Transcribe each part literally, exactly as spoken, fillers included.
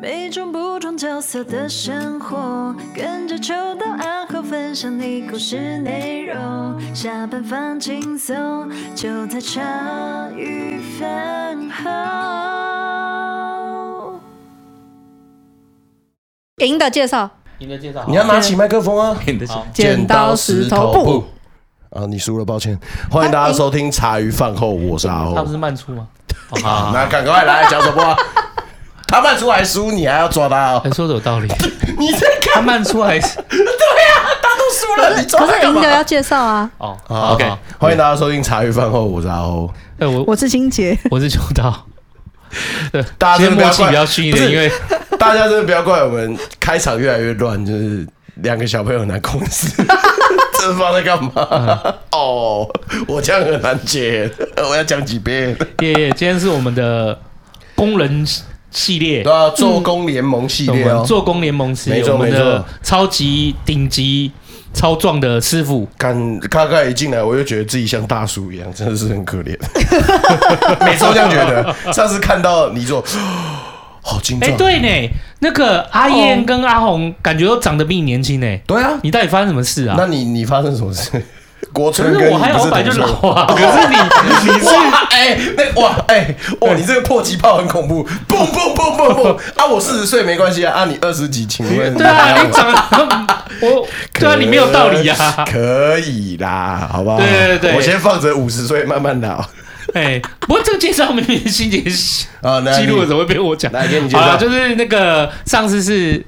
每种不同角色的生活，跟着秋到暗号分享你故事内容。下班放轻松，就在茶余饭后。给你的介绍，你的介绍，你要拿起麦克风啊！剪刀石头布啊！你输了，抱歉。欢迎大家收听茶余饭后，我是阿欧。他不是慢出吗？好，那赶快来讲什么？他慢出还输，你还要抓他哦？你说的有道理。你在看他慢出还是？对呀、啊，他都输了，你抓他干嘛？可是赢的要介绍啊。哦、oh, 好 ，OK， 欢迎大家收听茶余饭后，我是阿欧。哎，我我是清洁，我是秋刀。对，大家真的不要怪，比较逊一点，因为大家真的不要怪我们开场越来越乱，就是两个小朋友很难控制。这放在干嘛？哦、嗯， oh, 我这样很难解，我要讲几遍。耶、yeah, yeah, 今天是我们的工人。系列对啊，做工联盟系列哦，嗯、做工联盟系列，我们的超级顶级超壮的师傅，刚刚刚一进来，我就觉得自己像大叔一样，真的是很可怜，每次都这样觉得。上次看到你做，好精壮，哎、欸，对呢，那个阿燕跟阿红感觉都长得比你年轻呢。对啊，你到底发生什么事啊？那你你发生什么事？国春跟你不是同桌，可是我还有就老啊！可是你，你是哎、欸、那哇哎、欸、哇，你这个迫击炮很恐怖，嘣嘣嘣嘣嘣！啊，我四十岁没关系啊，啊你二十几，请问对啊，你长得我对啊，你没有道理啊，可以啦，好不好？对对 对, 對，我先放着五十岁慢慢老。哎、欸，不过这个介绍明明心情啊，记录怎么会被我讲？来给你介绍，就是那个上次是。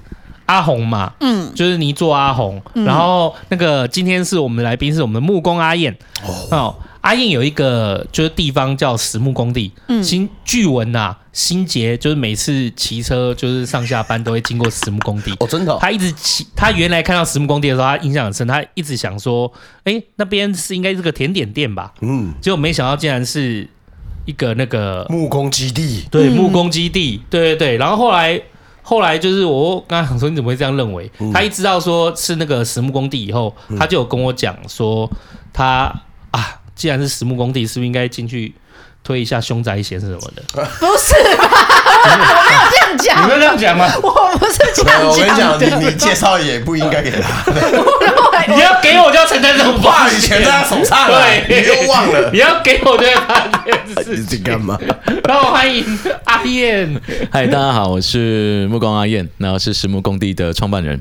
阿红嘛，嗯，就是泥做阿红、嗯，然后那个今天是我们的来宾是我们的木工阿燕， 哦, 哦，阿燕有一个就是地方叫实木工地，嗯，新据闻呐，新杰就是每次骑车就是上下班都会经过实木工地，哦，真的、哦，他一直骑，他原来看到实木工地的时候，他印象很深，他一直想说，哎，那边是应该是个甜点店吧，嗯，结果没想到竟然是一个那个木工基地，对，木工基地，嗯、对对对，然后后来。后来就是我刚刚想说你怎么会这样认为？嗯、他一知道说是那个实木工地以后，嗯、他就有跟我讲说他啊，既然是实木工地，是不是应该进去推一下凶宅险什么的？不是吧？我没有这样讲，你没有这样讲吗？我不是这样讲。我跟你讲，你你介绍也不应该给他。你要给我就要承担这种话语权在他手上、啊，对，你又忘了。你要给我就要发生这件事情。你在干嘛？然后欢迎阿燕。嗨，大家好，我是木工阿燕，然后是实木工地的创办人。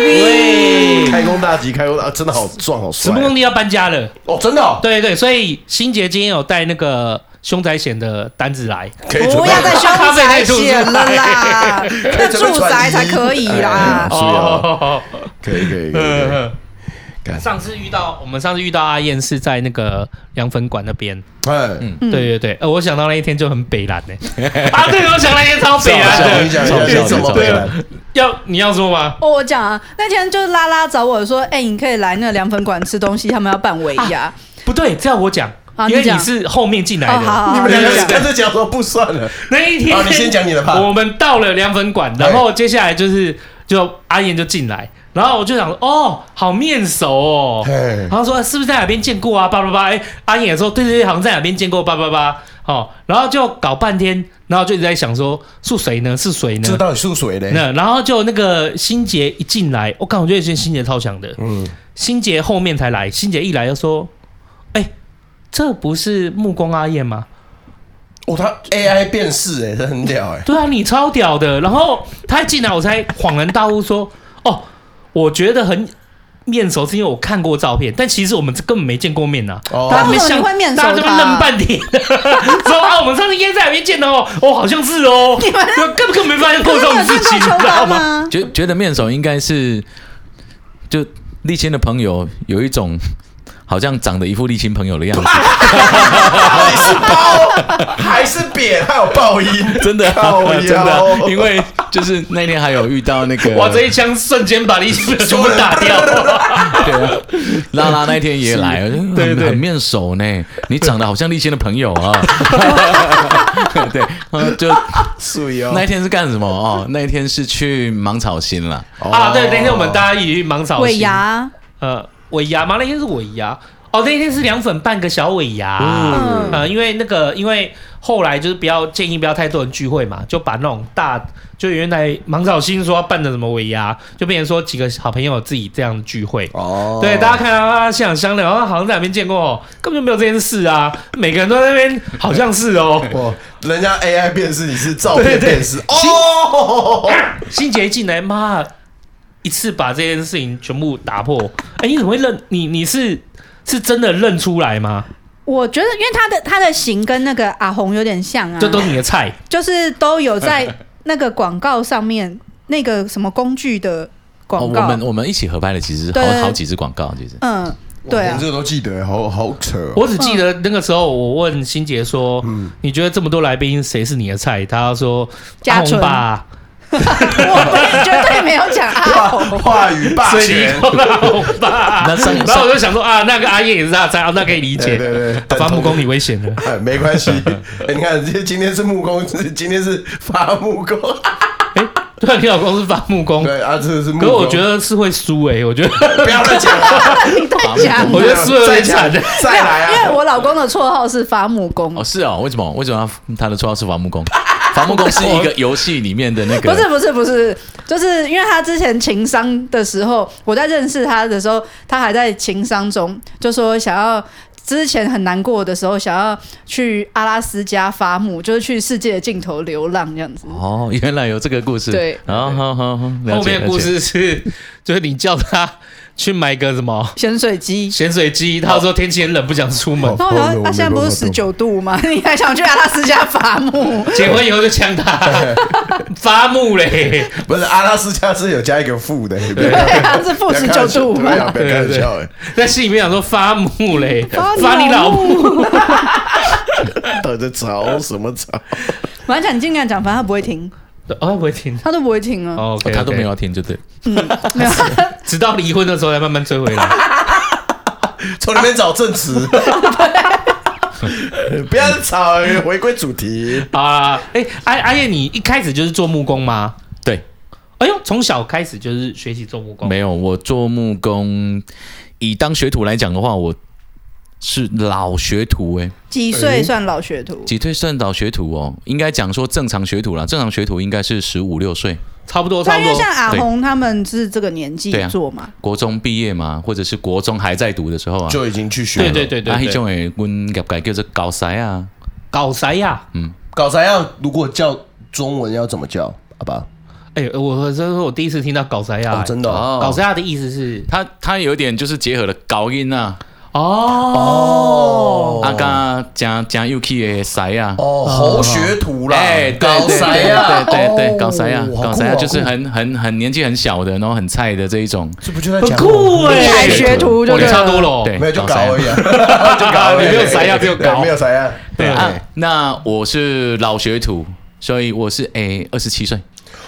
喂，开工大吉，开工大、啊、真的好壮好帅、啊。实木工地要搬家了哦，真的、哦。对对，所以新杰今天有带那个。凶宅险的单子来，不要再凶宅险了啦，那住宅才可以啦。哦，可以可以可以。上次遇到我们上次遇到阿燕是在那个凉粉馆那边，嗯，对对对，呃，我想到那一天就很北蓝诶、欸，啊，对，我想到那天超北蓝的，你讲你怎么北蓝？要你要说吗？哦，我讲啊，那天就是拉拉找我说，哎、欸，你可以来那个凉粉馆吃东西，他们要办尾牙、啊，不对，这要我讲。因为你是后面进来的，哦、你们两个跟着讲说不算了。那一天，哦、你先讲你的吧。我们到了凉粉馆，然后接下来就是就阿燕就进来，然后我就想说，哦，好面熟哦。然后说是不是在哪边见过啊？叭叭叭，哎，阿燕也说对对对，好像在哪边见过，叭叭叭。哦，然后就搞半天，然后就一直在想说是谁呢？是谁呢？这到底是谁呢？那然后就那个新杰一进来，我、哦、感觉得新杰超强的。嗯，新杰后面才来，新杰一来就说，哎。这不是木工阿燕吗？哦，他 A I 辨识哎、欸，很屌哎、欸。对啊，你超屌的。然后他一进来，我才恍然大悟说：“哦，我觉得很面熟，是因为我看过照片，但其实我们根本没见过面呐、啊。哦”大家没想，会面熟大家这边愣半天，说啊，我们上次应该在哪边见的哦？哦，好像是哦。你们根本没发现过这种事情，你知道吗？觉觉得面熟应该是就立青的朋友有一种。好像长得一副立青朋友的样子，到底是包还是扁，还有爆音，真的、啊、真的、啊，因为就是那天还有遇到那个，哇，这一枪瞬间把立青全部打掉。对、啊，拉拉那天也来，对对对，很面熟呢。你长得好像立青的朋友啊，对，就那一天是干什么哦？那一天是去芒草心了啊，对，那天我们大家一起去芒草心，尾牙，呃。尾牙吗？那天是尾牙哦，那天是凉粉半个小尾牙。嗯，呃，因为那个，因为后来就是不要建议不要太多人聚会嘛，就把那种大就原来芒草心说要办的什么尾牙，就变成说几个好朋友自己这样聚会。哦，对，大家看到啊，现场商量啊，好像在哪边见过哦，根本就没有这件事啊，每个人都在那边好像是哦，哦人家 A I 辨识你是照片辨识哦。新杰进来妈一次把这件事情全部打破，哎、欸，你怎么会认你你是是真的认出来吗？我觉得，因为他的他的型跟那个阿红有点像啊，这都是你的菜，就是都有在那个广告上面那个什么工具的广告、哦我們。我们一起合拍的其实好好几支广告，其实嗯，对啊，我这个都记得，好好扯、哦。我只记得那个时候我问新杰说、嗯，你觉得这么多来宾谁是你的菜？他说阿红吧。我绝对没有讲阿红，话语霸权，阿红吧。然后我就想说啊，那个阿燕也是他的菜，啊、那可以理解。对对对，发木工你危险了、哎，没关系、哎。你看，今天是木工，今天是发木工。哎、欸，对，你老公是伐木工，对啊，这是木工。可是我觉得是会输哎、欸，我觉得不要再讲了，你再讲，我觉得输很惨的，再来啊！因为我老公的绰号是伐木工。哦，是哦，为什么？为什么他的绰号是伐木工？伐木工是一个游戏里面的那个，不是不是不是，就是因为他之前情商的时候，我在认识他的时候，他还在情商中，就说想要。之前很难过的时候，想要去阿拉斯加伐木，就是去世界的尽头流浪这样子。哦，原来有这个故事。对，好好好，后面的故事是，就是你叫他去买个什么咸水鸡，咸水鸡，他说天气很冷，不想出门。然后他他现在不是十九度吗？你还想去阿拉斯加伐木？结婚以后就呛他伐木嘞，不是阿拉斯加是有加一个负的，对，他是负十九度嘛，对对对。但心里面想说伐木嘞。发你老母！我在吵什么吵？我讲你尽量讲，反正他不会停。哦，他不会停，他都不会停啊。哦， okay, okay. 他都没有要停，就对。嗯，没有，直到离婚的时候才慢慢追回来。从那边找证词。不要吵，回归主题啊！哎、呃，阿阿燕，你一开始就是做木工吗？对。哎呦，从小开始就是学习做木工。没有，我做木工，以当学徒来讲的话，我。是老学徒哎、欸，几岁算老学徒？几岁算老学徒哦？应该讲说正常学徒啦，正常学徒应该是十五六岁，差不多差不多。因为像阿红他们是这个年纪做嘛、啊，国中毕业嘛，或者是国中还在读的时候啊，就已经去学了。对对对对。啊，那种诶，我们改改叫做搞啥呀？搞啥呀？嗯，搞啥呀？如果叫中文要怎么叫？好吧。哎、欸，我这是我第一次听到搞啥呀、欸哦？真的、哦，搞啥呀的意思是，它它有点就是结合了高音啊。哦，啊，加加加 U K 的塞啊，哦，猴学徒啦，哎、欸，搞塞啊，对对对，搞塞啊，搞塞啊，就是很很很年纪很小的，然后很菜的这一种，这不就在讲很酷哎、欸，学徒就差多了，对，没有就搞而已、啊，就搞，你没有塞啊，只有搞，没有塞啊，对啊。那我是老学徒，所以我是哎二十七岁。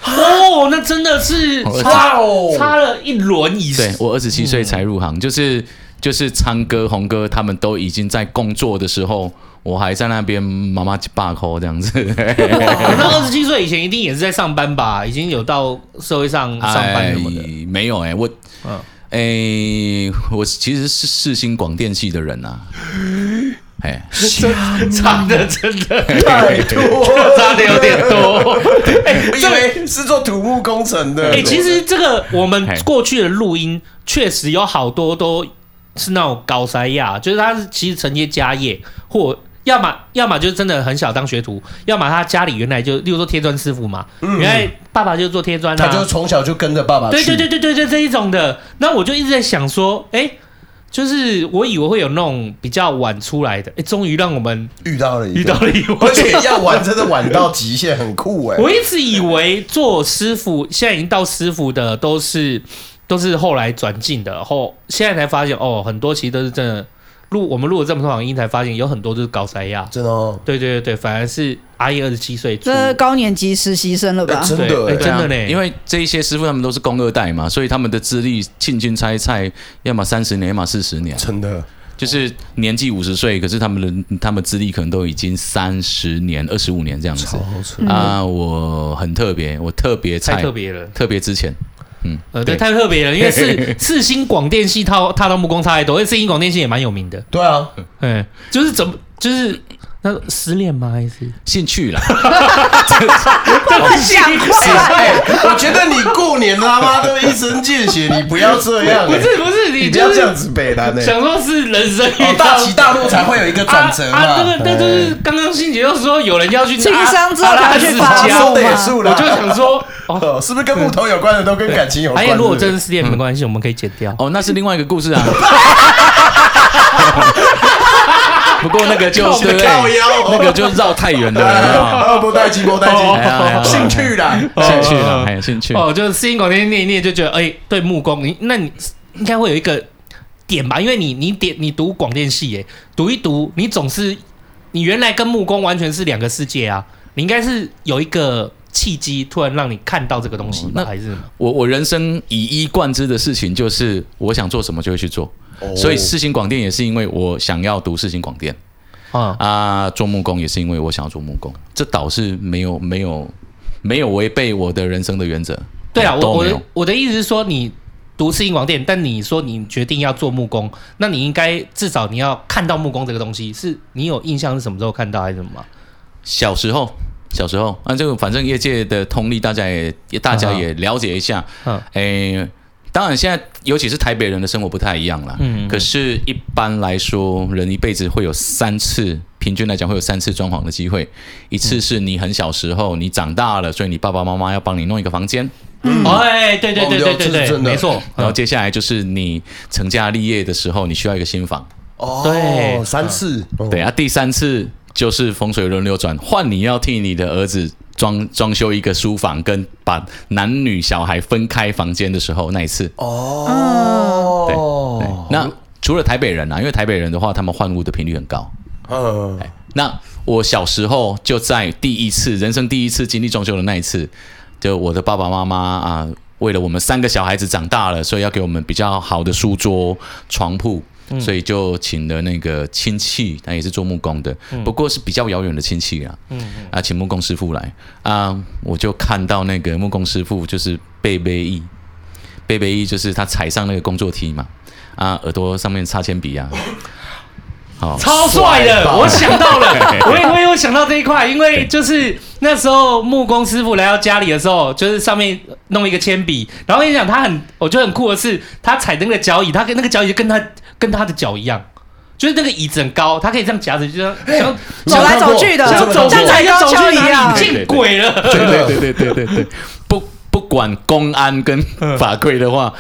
哦，那真的是差哦，差了一轮以上。对，我二十七岁才入行，嗯、就是。就是昌哥、红哥他们都已经在工作的时候，我还在那边妈妈一百块这样子。那二十七岁以前一定也是在上班吧？已经有到社会上上班什么的？哎、没有哎、欸，我哎、欸、我其实是世新广电系的人呐、啊。哎，差的真的太多，差的有点多。欸、我以为是做土木工程的。哎、欸，其实这个我们过去的录音确实有好多都。是那种高塞亚，就是他是其实承接家业，或要么要么就是真的很小当学徒，要么他家里原来就，例如说贴砖师傅嘛，嗯、原来爸爸就做贴砖啊，他就从小就跟着爸爸去。对对对对对对，这一种的。那我就一直在想说，哎、欸，就是我以为会有那种比较晚出来的，哎、欸，终于让我们遇到了一遇到了一位，而且要晚真的晚到极限，很酷哎、欸。我一直以为做师傅，现在已经到师傅的都是。都是后来转进的，后现在才发现哦，很多其实都是真的录，我们录了这么多场音才发现有很多就是高塞亚，真的、哦，对对对，反而是阿姨二十七岁，这高年级实习生了吧？欸、真的、欸欸、真的嘞、啊，因为这一些师傅他们都是工二代嘛，所以他们的资历轻轻猜猜，要么三十年，要么四十年，真的。就是年纪五十岁，可是他们的他们资历可能都已经三十年、二十五年这样子。啊，我很特别，我特别菜，太特别了，特别之前。嗯，呃，对，太特别了，因为是世新广电系踏踏到木工差太多，因为世新广电系也蛮有名的。对啊，嗯，就是怎么，就是那失恋吗？还是兴趣啦？我想坏，我觉得你过年他妈都一针见血，你不要这样、欸。不是不是，你、就是、你不要这样子北南、欸。想说是人生遇到、哦、大起大落才会有一个转折嘛。啊，那、啊、个，那就是刚刚欣姐又说有人要去情商之后才去发作嘛。我就想说，哦，是不是跟木头有关的都跟感情有关？哎、啊，如果真的失恋没关系、嗯，我们可以剪掉。哦，那是另外一个故事啊。不过那个就对不对？那个就绕太远了。不带劲，不带劲，兴趣啦，兴趣啦，还有兴趣。哦，就是四音广天念一念就觉得，哎、欸，对木工，你那你应该会有一个点吧？因为你你点你读广电系、欸，哎，读一读，你总是你原来跟木工完全是两个世界啊，你应该是有一个契机，突然让你看到这个东西、嗯。那还是我我人生以一贯之的事情就是，我想做什么就会去做。所以世新广电也是因为我想要读世新广电、啊啊、做木工也是因为我想要做木工，这倒是没有没有没有违背我的人生的原则。对啊，我我的我的意思是说，你读世新广电，但你说你决定要做木工，那你应该至少你要看到木工这个东西，是你有印象是什么时候看到还是什么吗？小时候。小时候，啊，这个反正业界的通例，大家也大家也了解一下。嗯、啊。诶、欸。当然，现在尤其是台北人的生活不太一样啦。嗯，可是一般来说，人一辈子会有三次，平均来讲会有三次装潢的机会。一次是你很小时候，你长大了，所以你爸爸妈妈要帮你弄一个房间。嗯，哎、哦，对对对对对对，哦、没错。然后接下来就是你成家立业的时候，你需要一个新房。哦，对，三次。嗯、对啊，第三次就是风水轮流转，换你要替你的儿子装装修一个书房，跟把男女小孩分开房间的时候那一次。哦， 对， 对，那除了台北人啊，因为台北人的话，他们换屋的频率很高。嗯，那我小时候就在第一次人生第一次经历装修的那一次，就我的爸爸妈妈啊，为了我们三个小孩子长大了，所以要给我们比较好的书桌、床铺。嗯、所以就请了那个亲戚，他也是做木工的，嗯、不过是比较遥远的亲戚啦。嗯嗯、啊，请木工师傅来啊，我就看到那个木工师傅就是贝贝一，贝贝一就是他踩上那个工作梯嘛，啊，耳朵上面插铅笔啊，哦、超帅的，我想到了，我也我也有想到这一块，因为就是那时候木工师傅来到家里的时候，就是上面弄一个铅笔，然后跟你讲他很，我觉得很酷的是，他踩那个脚椅，他跟那个脚椅就跟他。跟他的脚一样，就是那个椅子很高，他可以这样夹着，就像走来走去的，像走过来走去一样，见鬼了！对对对对对对对，不不管公安跟法规的话，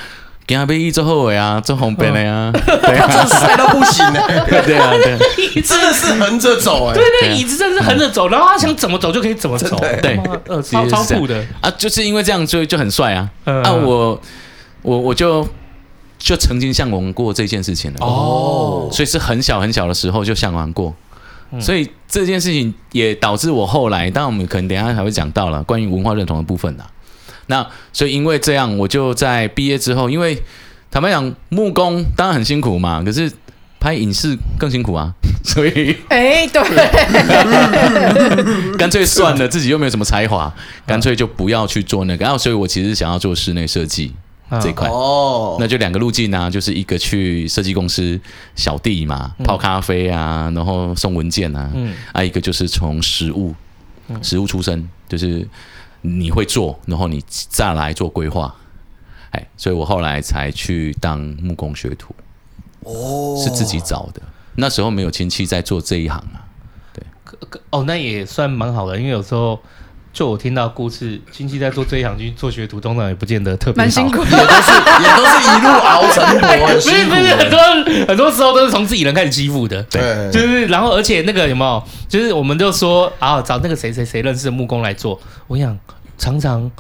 给他被一做后尾啊，做红边的呀，他真是帅到不行了、欸，对对啊，对，真的是横着走哎、欸，对，那个椅子真的是横着走，然后他想怎么走就可以怎么走，欸、对，呃，超超酷的啊，就是因为这样就就很帅啊，嗯、啊我我我就。就曾经向往过这件事情了哦，所以是很小很小的时候就向往过，嗯、所以这件事情也导致我后来，当然我们可能等一下还会讲到了关于文化认同的部分啦。那所以因为这样，我就在毕业之后，因为坦白讲木工当然很辛苦嘛，可是拍影视更辛苦啊，所以哎、欸、对，干脆算了，自己又没有什么才华，干脆就不要去做那个。然、啊、后所以我其实想要做室内设计。这一块、哦、那就两个路径啊，就是一个去设计公司小弟嘛，泡咖啡啊，然后送文件啊，嗯、啊一个就是从实务，实务出身，就是你会做，然后你再来做规划，哎，所以我后来才去当木工学徒，哦，是自己找的，那时候没有亲戚在做这一行啊，对，哦，那也算蛮好的，因为有时候。就我听到故事，亲戚在做这一行去做学徒，通常也不见得特别好，蛮辛苦的，也都是也都是一路熬成活，很辛苦。不是不是，很多很多时候都是从自己人开始欺负的，对，就是然后而且那个有没有，就是我们就说啊，找那个谁谁谁认识的木工来做，我想常常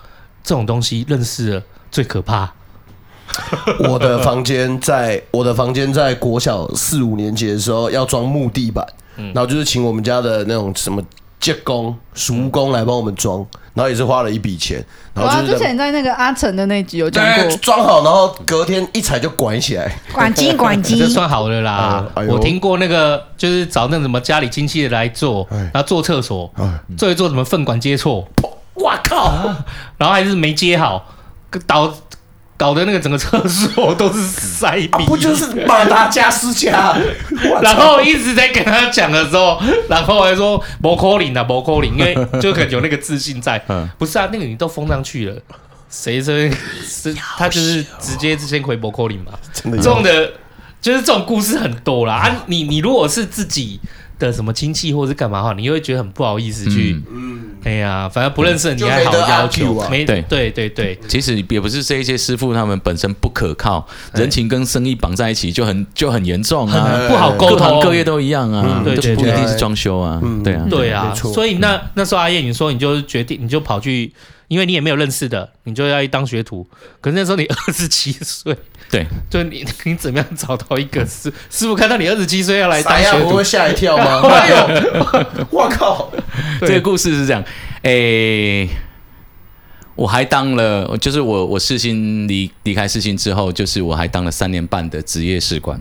这种东西认识了最可怕。我的房间在我的房间在国小四五年级的时候要装木地板，嗯、然后就是请我们家的那种什么。借工、熟工来帮我们装，然后也是花了一笔钱。然后就是、啊、之前在那个阿成的那集有讲过，装好，然后隔天一踩就拐起来，拐机拐机，这算好了啦、哎。我听过那个就是找那什么家里亲戚的来做，哎、然后做厕所、哎，做一做什么粪管接错，哇靠、啊！然后还是没接好，导搞得那个整个厕所都是塞鼻、啊，不就是马达加斯加？然后一直在跟他讲的时候，然后还说不可能啊，不可能，因为就可能有那个自信在。不是啊，那个你都封上去了，谁这他就是直接先回不可能嘛？这种的，就是这种故事很多啦。啊、你你如果是自己的什么亲戚或是干嘛的话，你又会觉得很不好意思去。嗯嗯哎呀，反正不认识的你还好要求，啊、没对对对对。其实也不是这一些师傅他们本身不可靠，人情跟生意绑在一起就很就很严重啊，很不好沟通，各行各业都一样啊，嗯、对对对对不一定是装修啊，嗯、对啊对啊。所以那那时候阿燕你说你就决定你就跑去，因为你也没有认识的，你就要去当学徒。可是那时候你二十七岁，对，就你你怎么样找到一个师师傅看到你二十七岁要来当学徒，不会吓一跳吗？哎呦，我靠！这个故事是这样。诶、欸，我还当了，就是我我世新离离开世新之后，就是我还当了三年半的职业士官。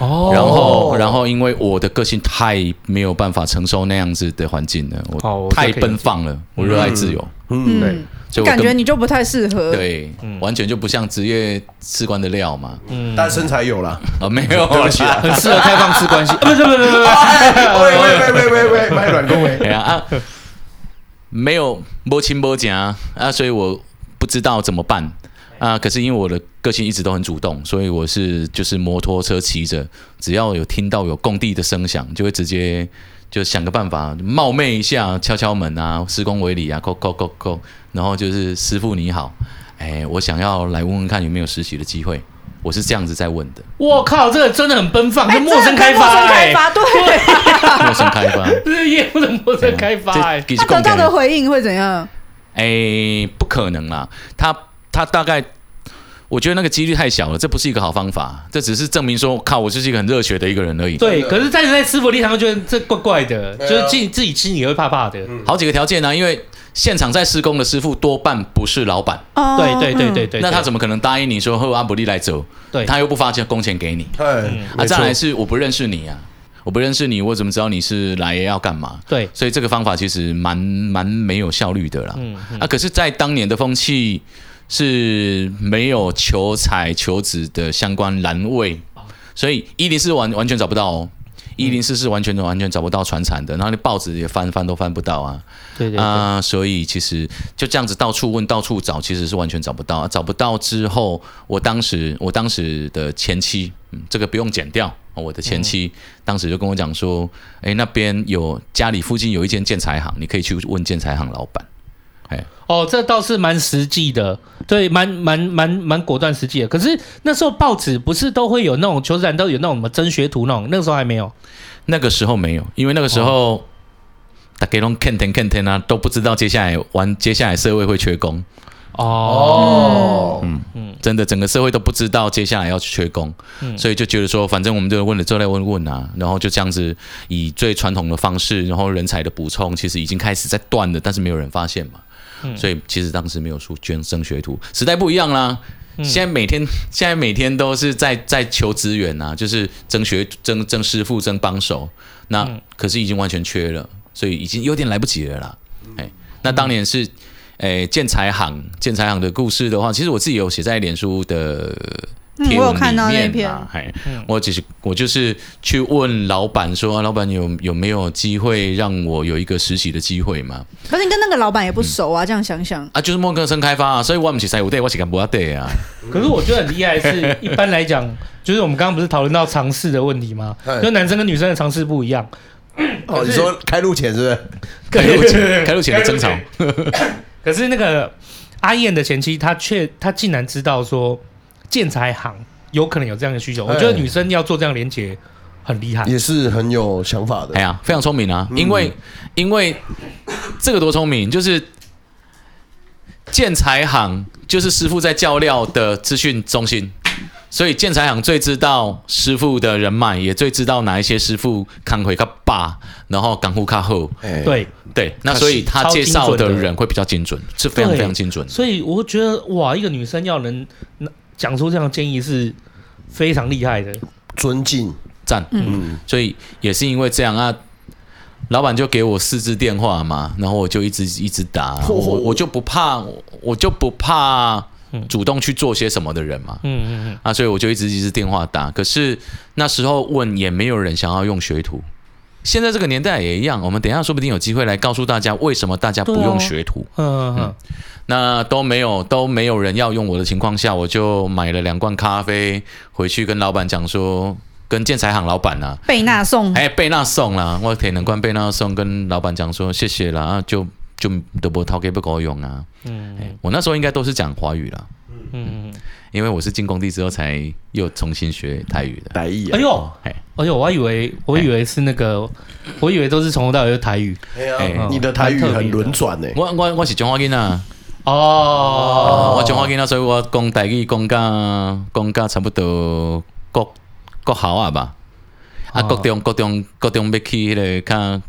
哦，然后然后因为我的个性太没有办法承受那样子的环境了，我太奔放了，我热爱自由。嗯，嗯对。就感觉你就不太适合，对，嗯、完全就不像职业士官的料嘛。嗯，但身材有啦啊、哦，没有，对不起啊，很适合开放式关系。不是不是不是不是，喂喂喂喂喂，卖软恭维。啊，没有摸亲摸讲啊，所以我不知道怎么办啊。可是因为我的个性一直都很主动，所以我是就是摩托车骑着，只要有听到有工地的声响，就会直接就想个办法冒昧一下，敲敲门啊，施工围里啊，扣扣扣扣。然后就是师傅你好，哎，我想要来问问看有没有实习的机会，我是这样子在问的。我靠，这个真的很奔放，跟陌生开发，陌生开发，对，陌生开发，这业务的陌生开发，他得到的回应会怎样？哎，不可能啦，他他大概，我觉得那个几率太小了，这不是一个好方法，这只是证明说，靠，我就是一个很热血的一个人而已。对，可是在在师傅立场，觉得这怪怪的，就是自己自己心里也会怕怕的。好几个条件啊，因为。现场在施工的师傅多半不是老板，哦、对对对 对, 对那他怎么可能答应你说后阿伯利来走？对，他又不发工钱给你。嗯、啊，再来是我不认识你啊，我不认识你，我怎么知道你是来要干嘛？对，所以这个方法其实蛮蛮没有效率的啦。嗯嗯、啊，可是，在当年的风气是没有求财求职的相关栏位，所以一零四完完全找不到哦。一零四是完全完全找不到传产的，然后那报纸也翻翻都翻不到啊，对对啊、呃，所以其实就这样子到处问到处找，其实是完全找不到、啊。找不到之后，我当时我当时的前妻，嗯、这个不用剪掉，我的前妻、嗯、当时就跟我讲说，哎，那边有家里附近有一间建材行，你可以去问建材行老板。哦，这倒是蛮实际的，对，蛮蛮蛮蛮果断实际的。可是那时候报纸不是都会有那种求职栏都有那种什么真学徒那种，那个时候还没有。那个时候没有，因为那个时候、哦、大家都看天看天啊，都不知道接下来玩接下来社会会缺工。哦，嗯嗯，真的整个社会都不知道接下来要缺工，嗯、所以就觉得说，反正我们就问了之后再问问啊，然后就这样子以最传统的方式，然后人才的补充其实已经开始在断了，但是没有人发现嘛。所以其实当时没有出捐升学徒，时代不一样啦。嗯、现在每天现在每天都是在在求资源啊，就是争学争争师傅争帮手。那、嗯、可是已经完全缺了，所以已经有点来不及了啦。哎、那当年是诶、欸、建材行建材行的故事的话，其实我自己有写在脸书的贴文里面、啊嗯、我有看到那篇。哎、嗯，我只是我就是去问老板说，啊、老板有有没有机会让我有一个实习的机会嘛？可是你跟那个老板也不熟啊，嗯、这样想想啊，就是陌生开发啊，所以我不是师傅，我是干部啊。可是我觉得很厉害的是，一般来讲，就是我们刚刚不是讨论到尝试的问题吗？就男生跟女生的尝试不一样。哦，你说开路前是不是？开路前，开路前的争吵。可是那个阿燕的前妻，她却她竟然知道说。建材行有可能有这样的需求，我觉得女生要做这样连结很厉害，也是很有想法的。哎呀，非常聪明啊！嗯、因为因为这个多聪明，就是建材行就是师傅在叫料的资讯中心，所以建材行最知道师傅的人脉，也最知道哪一些师傅扛回卡霸，然后扛护卡后。对对，那所以他介绍的人会比较精准，是非常非常精准。所以我觉得哇，一个女生要能。讲出这样的建议是非常厉害的，尊敬赞，嗯，所以也是因为这样啊，老板就给我四支电话嘛，然后我就一直一直打，哦、我我就不怕，我就不怕主动去做些什么的人嘛。嗯嗯嗯。啊，所以我就一直一直电话打，可是那时候问也没有人想要用学徒。现在这个年代也一样，我们等一下说不定有机会来告诉大家为什么大家不用学徒。哦、嗯, 嗯，那都没有都没有人要用我的情况下，我就买了两罐咖啡回去跟老板讲说，跟建材行老板啊，贝纳颂，哎、欸，贝纳颂啦，我铁两罐贝纳颂跟老板讲说谢谢啦，啊、就就都不掏给不够用啊。嗯、欸，我那时候应该都是讲华语啦。嗯，因为我是进工地之后才又重新学台语的台语、啊。哎呦，哎，而且我还以为我以为是那个，我以为都是从头到尾是台语。哎呀、欸，你的台语很轮转呢。我我我是中华囡啊。哦，我中华囡啊，所以我讲台语讲到讲到差不多国国校啊吧。啊，国中国中国中要去迄个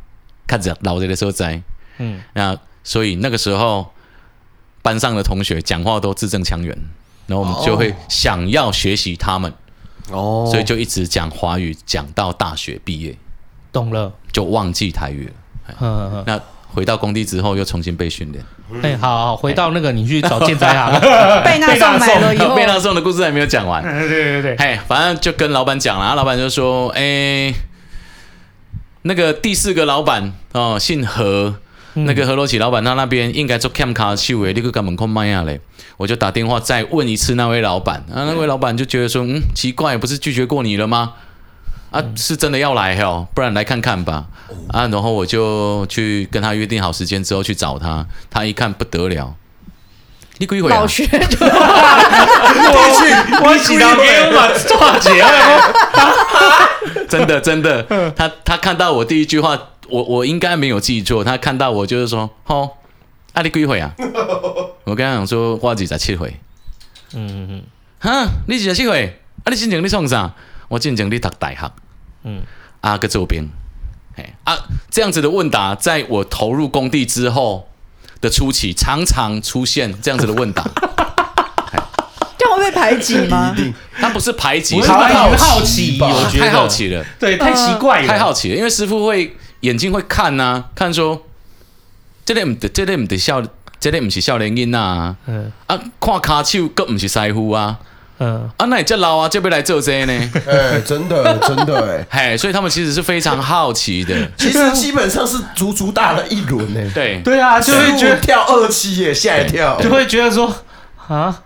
较较热闹这个所在。嗯，那所以那个时候。班上的同学讲话都字正腔圆，然后我们就会想要学习他们，哦，所以就一直讲华语，讲到大学毕业，懂了，就忘记台语了。嗯嗯，那回到工地之后又重新被训练。哎、欸，好，好，回到那个你去找建材行，被那送买了以后，被那送的故事还没有讲完。对对对，哎，反正就跟老板讲了，老板就说，哎、欸，那个第四个老板哦，姓何。那个何罗奇老板他那边应该做 cam 卡修诶，你去跟门口卖啊嘞！我就打电话再问一次那位老板，啊，那位老板就觉得说，嗯，奇怪，不是拒绝过你了吗？啊，是真的要来哦，不然来看看吧。啊，然后我就去跟他约定好时间之后去找他，他一看不得了，你几岁啊？老学徒，我我洗脑给我嘛抓起来，真的真的，他他看到我第一句话。我, 我应该没有记错，他看到我就是说，吼、哦，啊你几岁啊？我跟他讲说，我二十七岁。嗯嗯哈，你二十七岁？啊你之前你创啥？我之前你读大学。嗯。啊，去做兵。哎啊，这样子的问答，在我投入工地之后的初期，常常出现这样子的问答。这样会被排挤吗？一定，他不是排挤，他好奇吧？我觉得太好奇了，对，太奇怪了，太好奇了，因为师傅会。眼睛会看啊，看说，这个唔，这个唔得笑，这个唔是少年囡仔啊，嗯、啊，看卡手更唔是师傅啊，嗯，啊，那你这老啊，这边来做这呢？哎、欸，真的，真的哎、欸，所以他们其实是非常好奇的，其实基本上是足足大了一轮哎、欸，对，对啊，就会觉得跳二期耶，吓一跳，就会觉得说啊。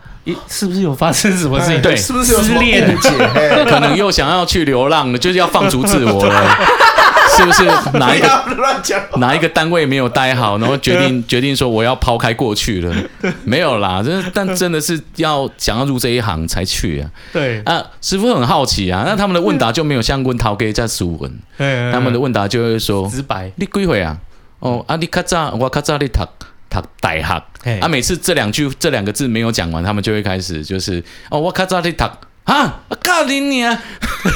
是不是有发生什么事情？对，是不是有什么误解？可能又想要去流浪了，就是要放逐自我了，是不是哪一个？哪一个单位没有待好，然后决定决定说我要抛开过去了？没有啦，但真的是要想要入这一行才去啊。对啊，师傅很好奇啊，那他们的问答就没有像问陶给加十五文，他们的问答就会说直白，你几岁啊？哦啊，你较早我较早你读。他大学啊，每次这两句这两个字没有讲完，他们就会开始就是哦，我较早咧读啊，教你呢，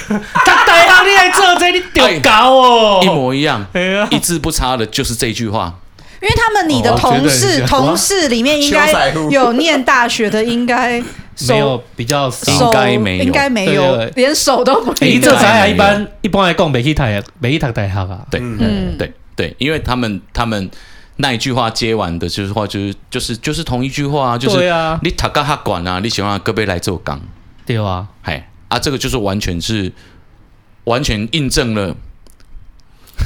读大学你来做这個，你丢搞哦，一模一样，啊、一字不差的，就是这句话。因为他们你的同事、哦、同事里面应该有念大学的，应该没有比较少，应该没有，应该没有，连手都不。你这才一般一般来讲，没去读没去读大学啊。对，嗯，对对，因为他们他们。那一句话接完的就是话就是就是就是同一句话、啊、就是你读到那管啊，你喜欢跟别来做工，对啊，哎啊，这个就是完全是完全印证了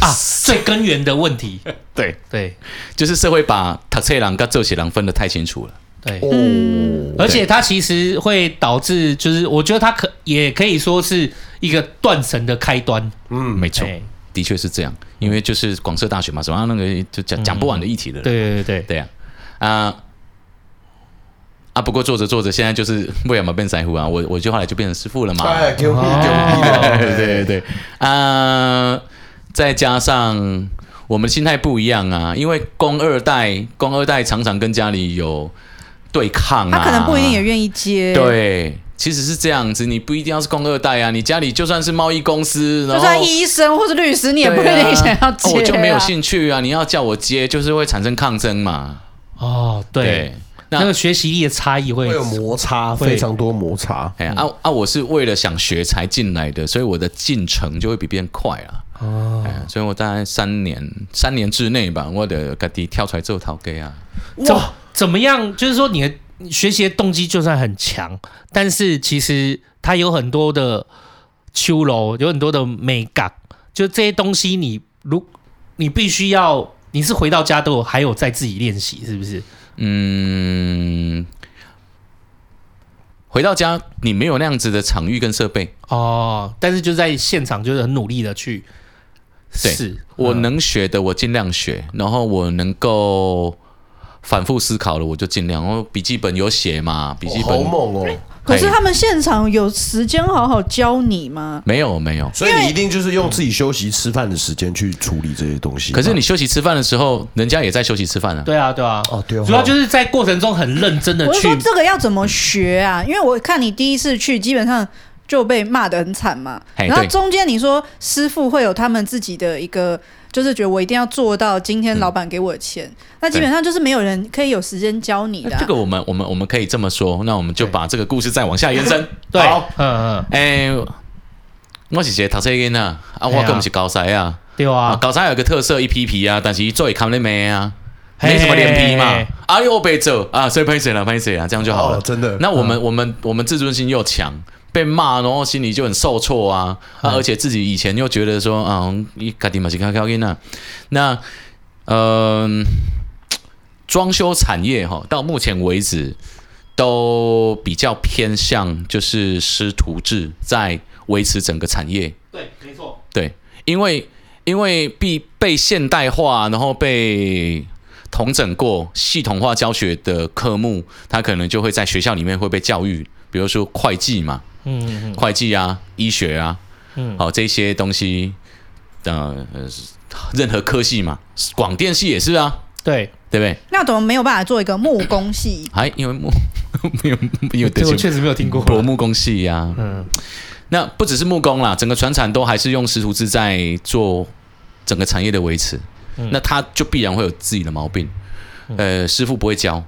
啊最根源的问题，对对，就是社会把读册人跟做事人分得太清楚了，对哦、嗯，而且它其实会导致就是我觉得它可也可以说是一个断层的开端，嗯，没错。的确是这样，因为就是广设大学嘛，什么那个就讲讲不完的议题了、嗯。对对对对啊，啊、呃、啊！不过做着做着，现在就是为什么变师傅啊？我我就后来就变成师傅了嘛。哎，牛逼牛逼了！对对对啊、呃！再加上我们心态不一样啊，因为公二代，公二代常常跟家里有对抗啊，他可能不一定也愿意接。对。其实是这样子，你不一定要是公二代啊，你家里就算是贸易公司，就算医生或是律师，你也不一定想要接、啊啊哦。我就没有兴趣啊！你要叫我接，就是会产生抗争嘛。哦，对，對那、那个学习力的差异会有摩擦，非常多摩擦。哎、嗯啊啊、我是为了想学才进来的，所以我的进程就会比别人快啊。哦、哎，所以我大概三年三年之内吧，我的自己跳出来做头家啊。哇，怎么样？就是说你的。学习的动机就算很强，但是其实它有很多的秋楼，有很多的美感，就这些东西你如你必须要，你是回到家都有还有在自己练习，是不是？嗯，回到家你没有那样子的场域跟设备哦，但是就在现场就是很努力的去试。我能学的我尽量学，然后我能够反复思考的我就尽量。我笔记本有写嘛，笔记本、哦、好猛哦！可是他们现场有时间好好教你吗？没有，没有。所以你一定就是用自己休息吃饭的时间去处理这些东西。可是你休息吃饭的时候，人家也在休息吃饭啊。对啊，对啊。哦，对哦。主要就是在过程中很认真的去。我说这个要怎么学啊？因为我看你第一次去，基本上就被骂得很惨嘛。然后中间你说师傅会有他们自己的一个，就是觉得我一定要做到今天老板给我的钱、嗯，那基本上就是没有人可以有时间教你的、啊。这个我们我们我们可以这么说，那我们就把这个故事再往下延伸。对，好，嗯嗯，诶、欸，我是一个读册囡仔啊，我更不是高材啊，对啊，高材有一个特色一批皮啊，但是做也看得没啊，没什么脸皮嘛，啊又被揍啊，所以拍谁了拍谁了，这样就好了，哦、真的。那我们、嗯、我们我们自尊心又强。被骂，然后心里就很受挫 啊, 啊、嗯，而且自己以前又觉得说啊，你家己嘛是较高音啊。那呃，装修产业哈，到目前为止都比较偏向就是师徒制在维持整个产业。对，没错。对，因为因为被被现代化，然后被统整过系统化教学的科目，它可能就会在学校里面会被教育，比如说会计嘛。嗯，会计啊，医学啊，嗯，好、哦、这些东西，呃，任何科系嘛，广电系也是啊，对，对不对？那怎么没有办法做一个木工系？哎，因为木没有没有，我确实没有听过薄木工系啊。嗯，那不只是木工啦，整个传产都还是用师徒制在做整个产业的维持，嗯、那他就必然会有自己的毛病。呃，师傅不会教。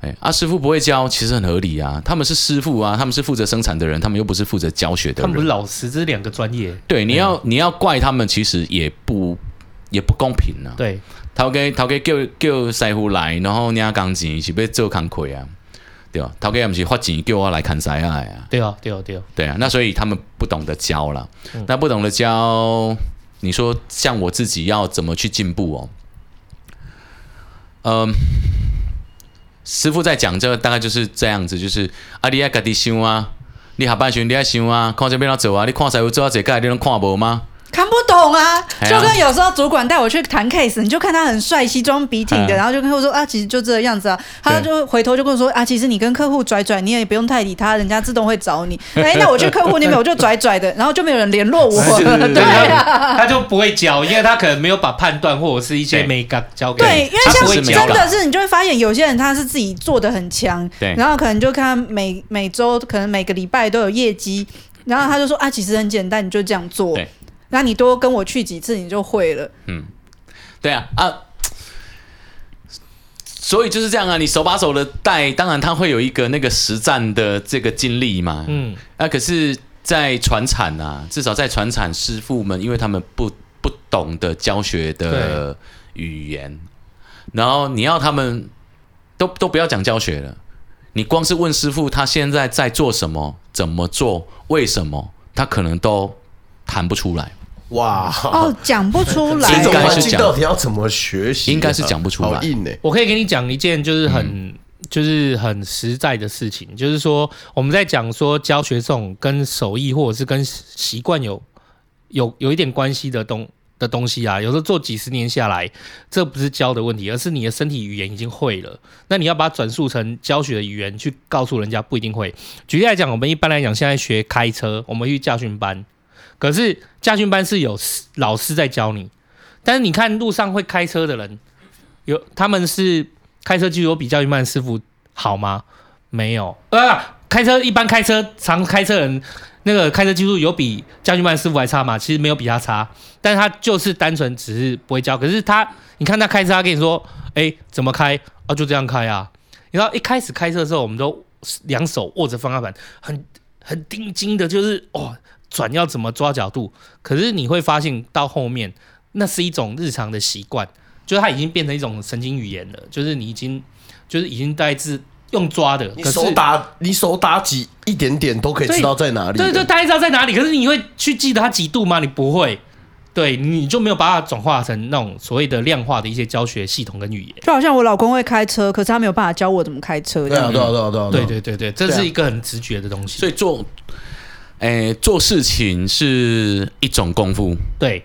哎、啊，师傅不会教，其实很合理啊。他们是师傅啊，他们是负责生产的人，他们又不是负责教学的人。他们不是老师，这是两个专业。对，你要、嗯、你要怪他们，其实也不也不公平啊。对，头家头家叫叫师傅来，然后领工钱是要做工课啊，对吧？头家也不是发钱叫我来看师啊呀。对啊，对啊，对啊，对啊。那所以他们不懂得教啦，嗯、那不懂得教，你说像我自己要怎么去进步哦？嗯。师傅在讲这个大概就是这样子，就是啊，你要自己想啊，你下班时你要想啊，看这边要走啊，你看师傅做啊这个，你拢看无吗？看不懂啊，就跟有时候主管带我去谈 case， 你就看他很帅，西装笔挺的，然后就跟我说啊，其实就这个样子啊，他就回头就跟我说啊，其实你跟客户拽拽，你也不用太理他，人家自动会找你。哎，那我去客户那边我就拽拽的，然后就没有人联络我。对啊，他就不会教，因为他可能没有把判断或者是一些美感交给。对，因为像真的是你就会发现有些人他是自己做的很强，然后可能就看每每周可能每个礼拜都有业绩，然后他就说啊，其实很简单，你就这样做。那你多跟我去几次你就会了。嗯，对啊啊，所以就是这样啊，你手把手的带，当然他会有一个那个实战的这个经历嘛。嗯，啊，可是，在传产啊，至少在传产师傅们，因为他们不不懂得教学的语言，然后你要他们都都不要讲教学了，你光是问师傅他现在在做什么，怎么做，为什么，他可能都谈不出来。哇哦，讲不出来，这种环境到底要怎么学习？应该是讲不出来。好硬欸！我可以跟你讲一件就是很、嗯、就是很实在的事情，就是说我们在讲说教学这种跟手艺或者是跟习惯有有有一点关系的东的东西啊，有时候做几十年下来，这不是教的问题，而是你的身体语言已经会了。那你要把它转述成教学的语言去告诉人家，不一定会。举例来讲，我们一般来讲现在学开车，我们去驾训班。可是驾训班是有老师在教你，但是你看路上会开车的人，有他们是开车技术比驾训班的师傅好吗？没有，啊，开车一般开车常开车人那个开车技术有比驾训班师傅还差吗？其实没有比他差，但是他就是单纯只是不会教。可是他，你看他开车，他跟你说，哎、欸，怎么开啊？就这样开啊。你知道一开始开车的时候，我们都两手握着方向盘，很很盯紧的，就是哦。转要怎么抓角度？可是你会发现到后面，那是一种日常的习惯，就是它已经变成一种神经语言了，就是你已经，就是已经在自用抓的，你手打你手打几一点点都可以知道在哪里，对对，大概知道在哪里。可是你会去记得它几度吗？你不会，对，你就没有把它转化成那种所谓的量化的一些教学系统跟语言。就好像我老公会开车，可是他没有办法教我怎么开车。对啊对啊对啊对啊，对对对对，这是一个很直觉的东西。所以做，诶，做事情是一种功夫，对。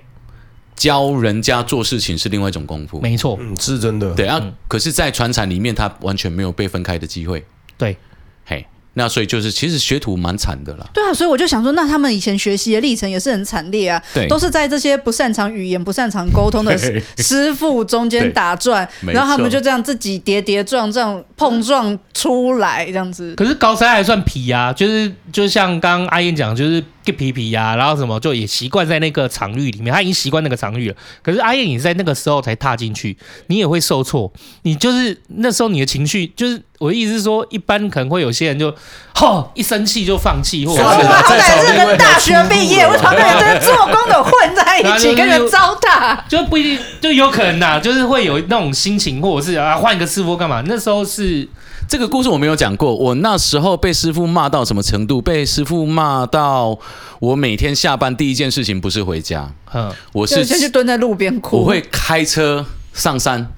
教人家做事情是另外一种功夫，没错，嗯，是真的。对啊，嗯，可是，在传产里面，他完全没有被分开的机会。对，嘿，那所以就是，其实学徒蛮惨的啦。对啊，所以我就想说，那他们以前学习的历程也是很惨烈啊，都是在这些不擅长语言、不擅长沟通的师傅中间打转，然后他们就这样自己跌跌撞撞、碰撞出来这样子。可是高三还算皮啊，就是就像刚刚阿燕讲，就是。get 皮皮呀，啊，然后什么就也习惯在那个场域里面，他已经习惯那个场域了。可是阿燕也在那个时候才踏进去，你也会受挫，你就是那时候你的情绪，就是我的意思是说，一般可能会有些人就吼一生气就放弃，或者我本来是跟大学毕业，我常常跟做工的混在一起，跟人糟蹋，就不一定，就有可能啊，就是会有那种心情，或者是啊换一个师傅干嘛？那时候是。这个故事我没有讲过，我那时候被师父骂到什么程度？被师父骂到我每天下班第一件事情不是回家，嗯，我是先去蹲在路边哭。我会开车上山，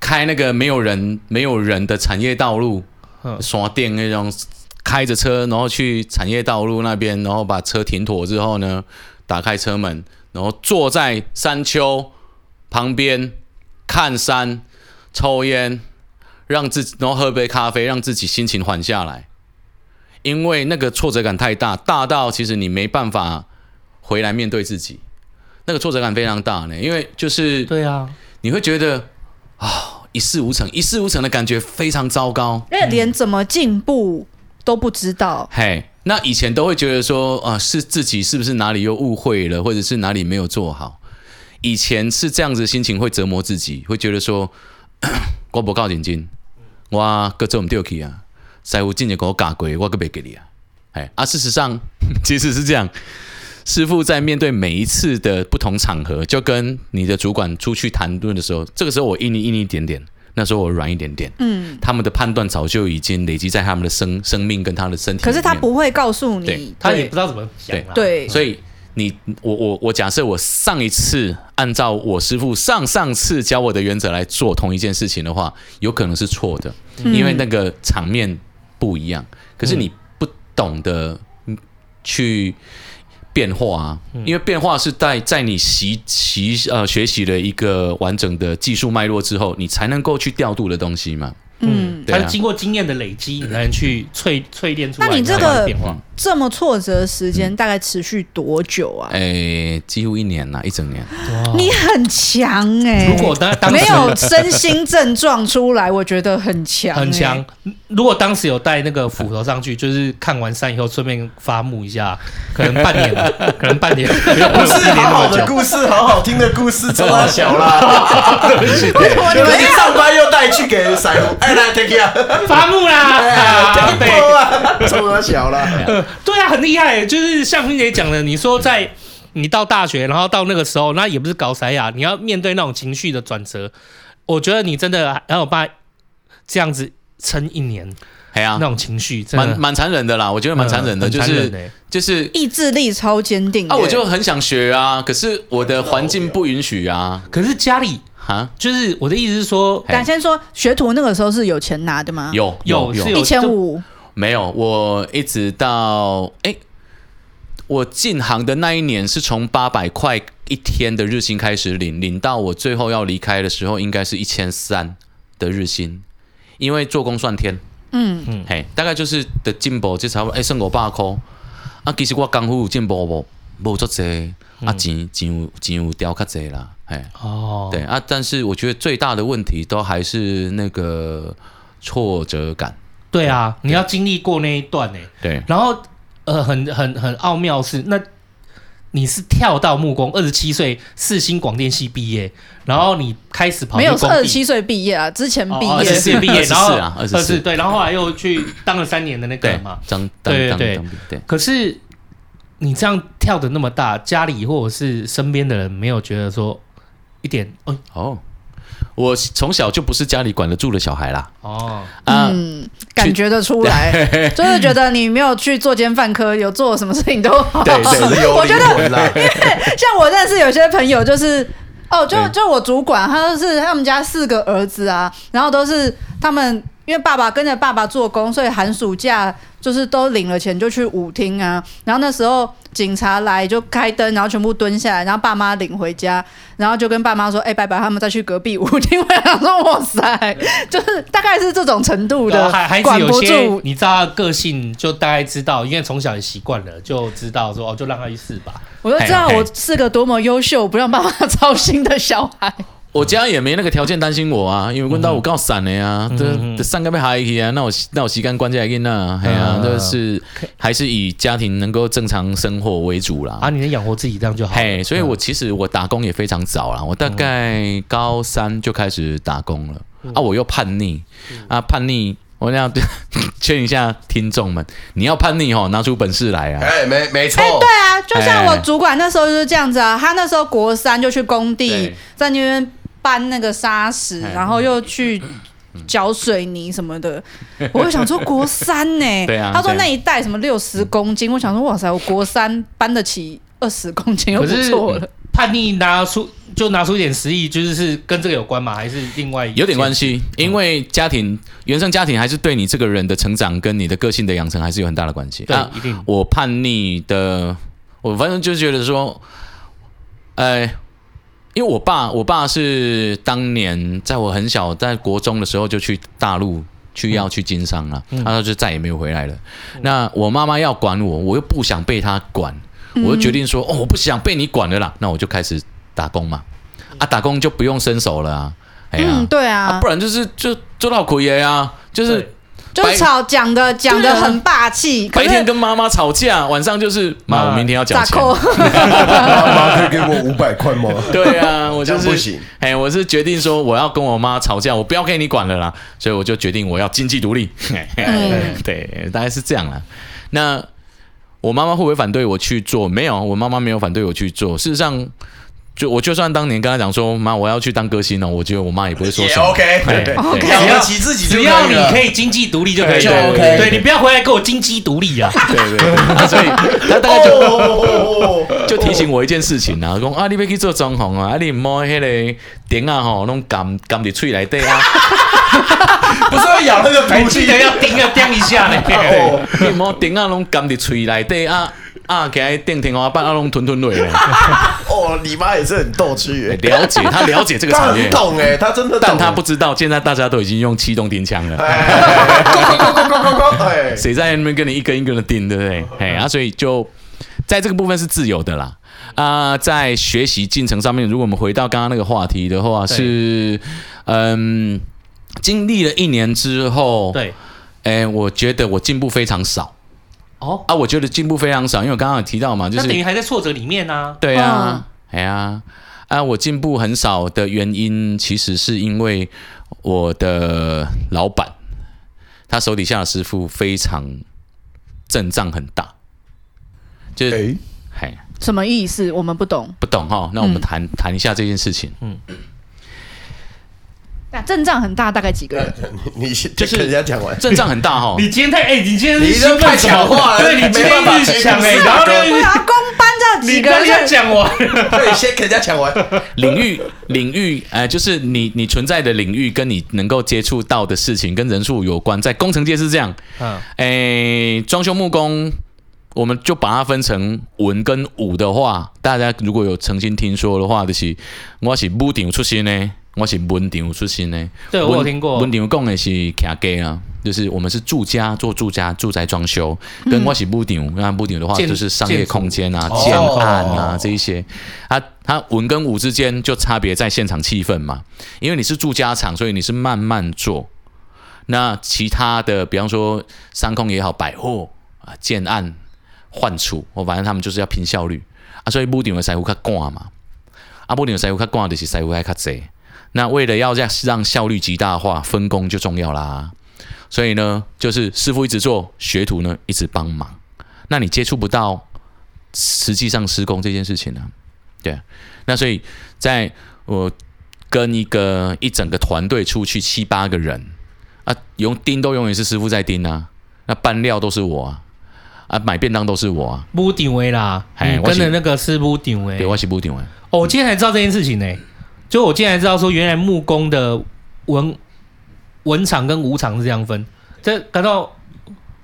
开那个没有人没有人的产业道路，刷电那种，开着车然后去产业道路那边，然后把车停妥之后呢，打开车门，然后坐在山丘旁边看山，抽烟。让自己，然后喝杯咖啡，让自己心情缓下来，因为那个挫折感太大，大到其实你没办法回来面对自己，那个挫折感非常大呢，因为就是对啊，你会觉得啊，哦，一事无成，一事无成的感觉非常糟糕，因为连怎么进步都不知道。嘿，那以前都会觉得说啊，是自己是不是哪里又误会了，或者是哪里没有做好，以前是这样子的心情会折磨自己，会觉得说我不够认真。我又做不对去啊！师父真的给我教过，我又不给你啊！哎啊，事实上其实是这样，师父在面对每一次的不同场合，就跟你的主管出去谈论的时候，这个时候我硬硬一点点，那时候我软一点点，嗯，他们的判断早就已经累积在他们的 生, 生命跟他的身体里面。可是他不会告诉你，他也不知道怎么想，啊，对，所以你我我我假设我上一次按照我师父上上次教我的原则来做同一件事情的话，有可能是错的，嗯，因为那个场面不一样。可是你不懂得去变化啊，嗯，因为变化是在在你习习呃学习了一个完整的技术脉络之后，你才能够去调度的东西嘛。嗯，它是经过经验的累积，你才能去淬淬炼出来。那你这个这么挫折的时间大概持续多久啊？诶，欸，几乎一年啦，一整年。你很强哎，欸！如果当当时没有身心症状出来，我觉得很强，欸，很强。如果当时有带那个斧头上去，就是看完山以后顺便发木一下，可能半年了，可能半年。不是好好的故事，好好听的故事，差小啦。对不起，你们上班又带去给散户。来 take it up 伐木啦，太多了，做得小了。对啊，很厉害，就是像芬姐讲的，你说在你到大学，然后到那个时候，那也不是搞啥呀，你要面对那种情绪的转折。我觉得你真的还有办法这样子撑一年，哎呀，那种情绪蛮蛮残忍的啦，我觉得蛮残忍的，嗯，就是就是意志力超坚定啊，我就很想学啊，可是我的环境不允许啊，可是家里。就是我的意思是说，但先说学徒那个时候是有钱拿的吗？有有有，一千五。没有，我一直到哎，欸，我进行的那一年是从八百块一天的日薪开始领，领到我最后要离开的时候，应该是一千三的日薪，因为做工算天。嗯嗯，嘿，大概就是的进步就差不多哎，剩五百块。啊，其实我功夫有进步无？无足济，啊钱钱有钱有掉较济啦。哦，对啊，但是我觉得最大的问题都还是那个挫折感。对啊，对，你要经历过那一段哎。对，然后呃，很很很奥妙是，那你是跳到木工，二十七岁，世新广电系毕业，然后你开始跑去工地。没有，二十七岁毕业啊，之前毕业，二十四毕业，然后二十四，对，然后后来又去当了三年的那个嘛，当当当当对。可是你这样跳的那么大，家里或者是身边的人没有觉得说？一点哦，我从小就不是家里管得住的小孩啦。哦，啊、嗯，感觉得出来，就是觉得你没有去做奸犯科，有做什么事情都好。对，是有灵魂啦。我觉得，因为像我认识有些朋友，就是哦，就就我主管，他就是他们家四个儿子啊，然后都是他们。因为爸爸跟着爸爸做工，所以寒暑假就是都领了钱就去舞厅啊。然后那时候警察来就开灯，然后全部蹲下来，然后爸妈领回家，然后就跟爸妈说：“哎、欸，拜拜！”他们再去隔壁舞厅。我想说，哇塞，就是大概是这种程度的。孩子有些你知道个性，就大概知道，因为从小也习惯了，就知道说哦，就让他去试吧。我就知道我是个多么优秀，不让爸妈操心的小孩。我家也没那个条件担心我啊，因为问到我够散的呀、啊，这散个被害去啊，那我那我时间关起来囡仔，哎呀、啊，这、嗯就是还是以家庭能够正常生活为主啦。啊，你能养活自己这样就好了。嘿，所以我其实我打工也非常早啦，我大概高三就开始打工了、嗯、啊，我又叛逆、嗯、啊，叛逆。我要劝一下听众们，你要叛逆吼，拿出本事来啊！哎、欸，没没错、欸，对啊，就像我主管那时候就是这样子啊，欸、他那时候国三就去工地，在那边搬那个砂石，然后又去搅水泥什么的。我就想说国三呢、欸，对啊，他说那一袋什么六十公斤，我想说哇塞，我国三搬得起二十公斤又不错了。叛逆拿出就拿出一点实力，就是是跟这个有关吗？还是另外一有点关系？因为家庭、嗯、原生家庭还是对你这个人的成长跟你的个性的养成还是有很大的关系。对，一定。我叛逆的，我反正就觉得说，呃，因为我爸，我爸是当年在我很小，在国中的时候就去大陆去要去经商了、啊，嗯、他就再也没有回来了。嗯、那我妈妈要管我，我又不想被他管。我就决定说，哦，我不想被你管了啦，那我就开始打工嘛，啊，打工就不用伸手了啊，哎呀、啊嗯，对 啊, 啊，不然就是就做到亏了啊，就是就是吵讲的讲的很霸气，白天跟妈妈吵架，晚上就是妈，我明天要缴钱，妈妈可以给我五百块吗？对啊，我就是不行，哎，我是决定说我要跟我妈吵架，我不要给你管了啦，所以我就决定我要经济独立，嗯、对，大概是这样啦，那。我妈妈会不会反对我去做？没有，我妈妈没有反对我去做。事实上，就我就算当年跟她讲说，妈，我要去当歌星哦，我觉得我妈也不会说什么。也 OK， 对对 ，OK， 只要自己就可以了，只要你可以经济独立就可以了。OK， 对你不要回来跟我经济独立啊。对对对，啊、所以她大概就、哦、就提醒我一件事情啊，讲啊，你要去做装潢啊，啊你唔好迄个顶啊吼，拢含含伫嘴内底啊。不是要咬那个土鸡的，要叮要叮一下呢。哦，你莫叮啊，拢含伫嘴内底啊啊，给它叮天花板啊，拢吞吞落嘞。哦，你妈也是很逗趣、欸，了解他了解这个产业，懂哎，他真的懂，但他不知道现在大家都已经用气动钉枪了。谁在那边跟你一根一根的钉，对不对？哎啊，所以就在这个部分是自由的啦。啊、呃，在学习进程上面，如果我们回到刚刚那个话题的话，是嗯。经历了一年之后，对，哎，我觉得我进步非常少。哦，啊，我觉得进步非常少，因为我刚刚有提到嘛，就是那等于还在挫折里面啊。对啊，哎呀、啊，啊，我进步很少的原因，其实是因为我的老板，他手底下的师傅非常阵仗很大，就是哎，哎，什么意思？我们不懂，不懂哈。那我们谈、嗯、谈一下这件事情。嗯。阵仗很大，大概几个人？你先就是人家讲完，阵仗很大哈。你今天太哎、欸，你今天是太强化了，对，你没办法抢哎、欸。然后你打工班这几个人，你跟人家讲完，对，先给人家讲完。领域领域，哎、呃，就是你你存在的领域跟你能够接触到的事情跟人数有关，在工程界是这样。嗯，哎、欸，装修木工，我们就把它分成文跟武的话，大家如果有曾经听说的话，就是我是武场出身呢。我是文场出身的，对，我有听过。文场讲的是徛家啊，就是我们是住家做住家住宅装修，嗯、跟我是武场，那武场的话就是商业空间啊、建案啊、哦、这一些。啊，它文跟武之间就差别在现场气氛嘛，因为你是住家场，所以你是慢慢做。那其他的，比方说商空也好，百货啊、建案、换储，我反正他们就是要拼效率啊，所以武场的师傅较赶嘛，啊，武场的师傅较赶就是师傅还较济。那为了要让效率极大化，分工就重要啦。所以呢，就是师傅一直做，学徒呢一直帮忙。那你接触不到实际上施工这件事情呢、啊？对。那所以在我跟一个一整个团队出去七八个人啊，用盯都永远是师傅在盯啊，那拌料都是我啊，啊买便当都是我啊，不顶位啦，嗯、跟着那个是不顶位，对，我是不顶位。哦，我今天才知道这件事情呢、欸，就我今天才知道说，原来木工的文文场跟武场是这样分，这感到。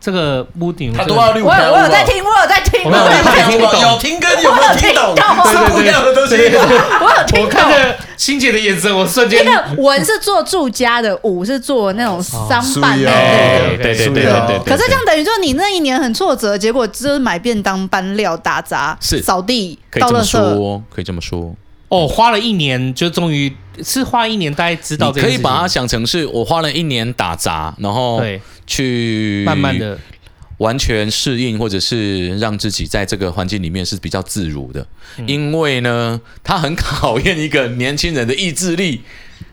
这个屋顶，他都要绿。我我有在听，我有在听，我有听懂，有听跟有没有听懂是不一样的东西。我有听懂。我看着欣姐的眼神，我瞬间。那个文是做住家的，武是做那种商办的。对对对对对。可是这样等于说你那一年很挫折，结果只有买便当、搬料、打杂、扫地、倒垃圾。可以这么说。哦，花了一年就终于是花一年，大概知道这件事情。你可以把它想成是我花了一年打杂，然后对。去慢慢的完全适应，或者是让自己在这个环境里面是比较自如的，嗯、因为呢，它很考验一个年轻人的意志力。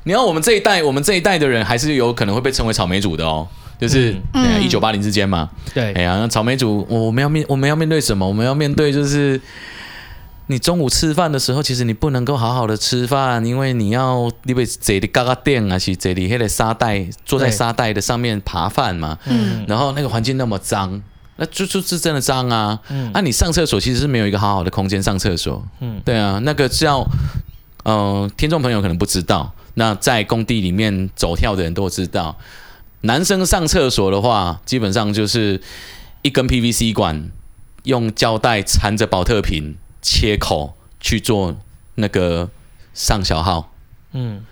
你看我们这一代，我们这一代的人还是有可能会被称为草莓族的哦，就是一九八零之间嘛。对，哎呀，那草莓族，我们要面我们要面对什么？我们要面对就是。你中午吃饭的时候，其实你不能够好好的吃饭，因为你要你被坐在嘎嘎垫啊，是坐在那个沙袋，坐在沙袋的上面扒饭嘛。嗯。然后那个环境那么脏，那就就是真的脏啊。嗯。啊，你上厕所其实是没有一个好好的空间上厕所。嗯。对啊，那个叫呃，听众朋友可能不知道，那在工地里面走跳的人都知道，男生上厕所的话，基本上就是一根 P V C 管，用胶带缠着保特瓶。切口去做那个上小号，嗯，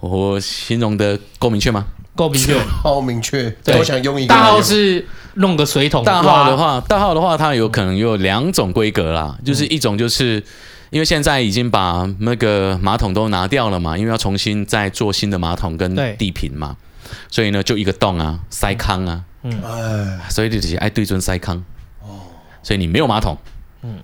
我形容的够明确吗？够明确，好明确。我想用一个大号是弄个水桶。大号的话，大号的话，它有可能有两种规格啦，嗯、就是一种就是因为现在已经把那个马桶都拿掉了嘛，因为要重新再做新的马桶跟地坪嘛，所以呢就一个洞啊，塞坑啊，嗯，嗯所以就是爱对准塞坑、哦、所以你没有马桶。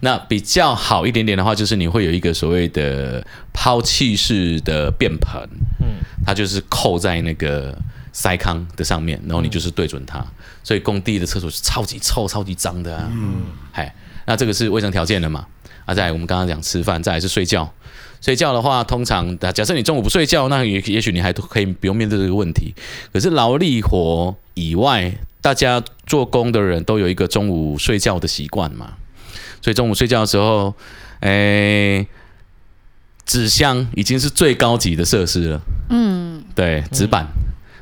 那比较好一点点的话，就是你会有一个所谓的抛弃式的便盆，嗯，它就是扣在那个塞康的上面，然后你就是对准它，嗯、所以工地的厕所是超级臭、超级脏的啊，嗯，哎，那这个是卫生条件的嘛？啊，再来我们刚刚讲吃饭，再来是睡觉，睡觉的话，通常假设你中午不睡觉，那也也许你还可以不用面对这个问题，可是劳力活以外，大家做工的人都有一个中午睡觉的习惯嘛。所以中午睡觉的时候，诶，纸箱已经是最高级的设施了。嗯，对，纸板，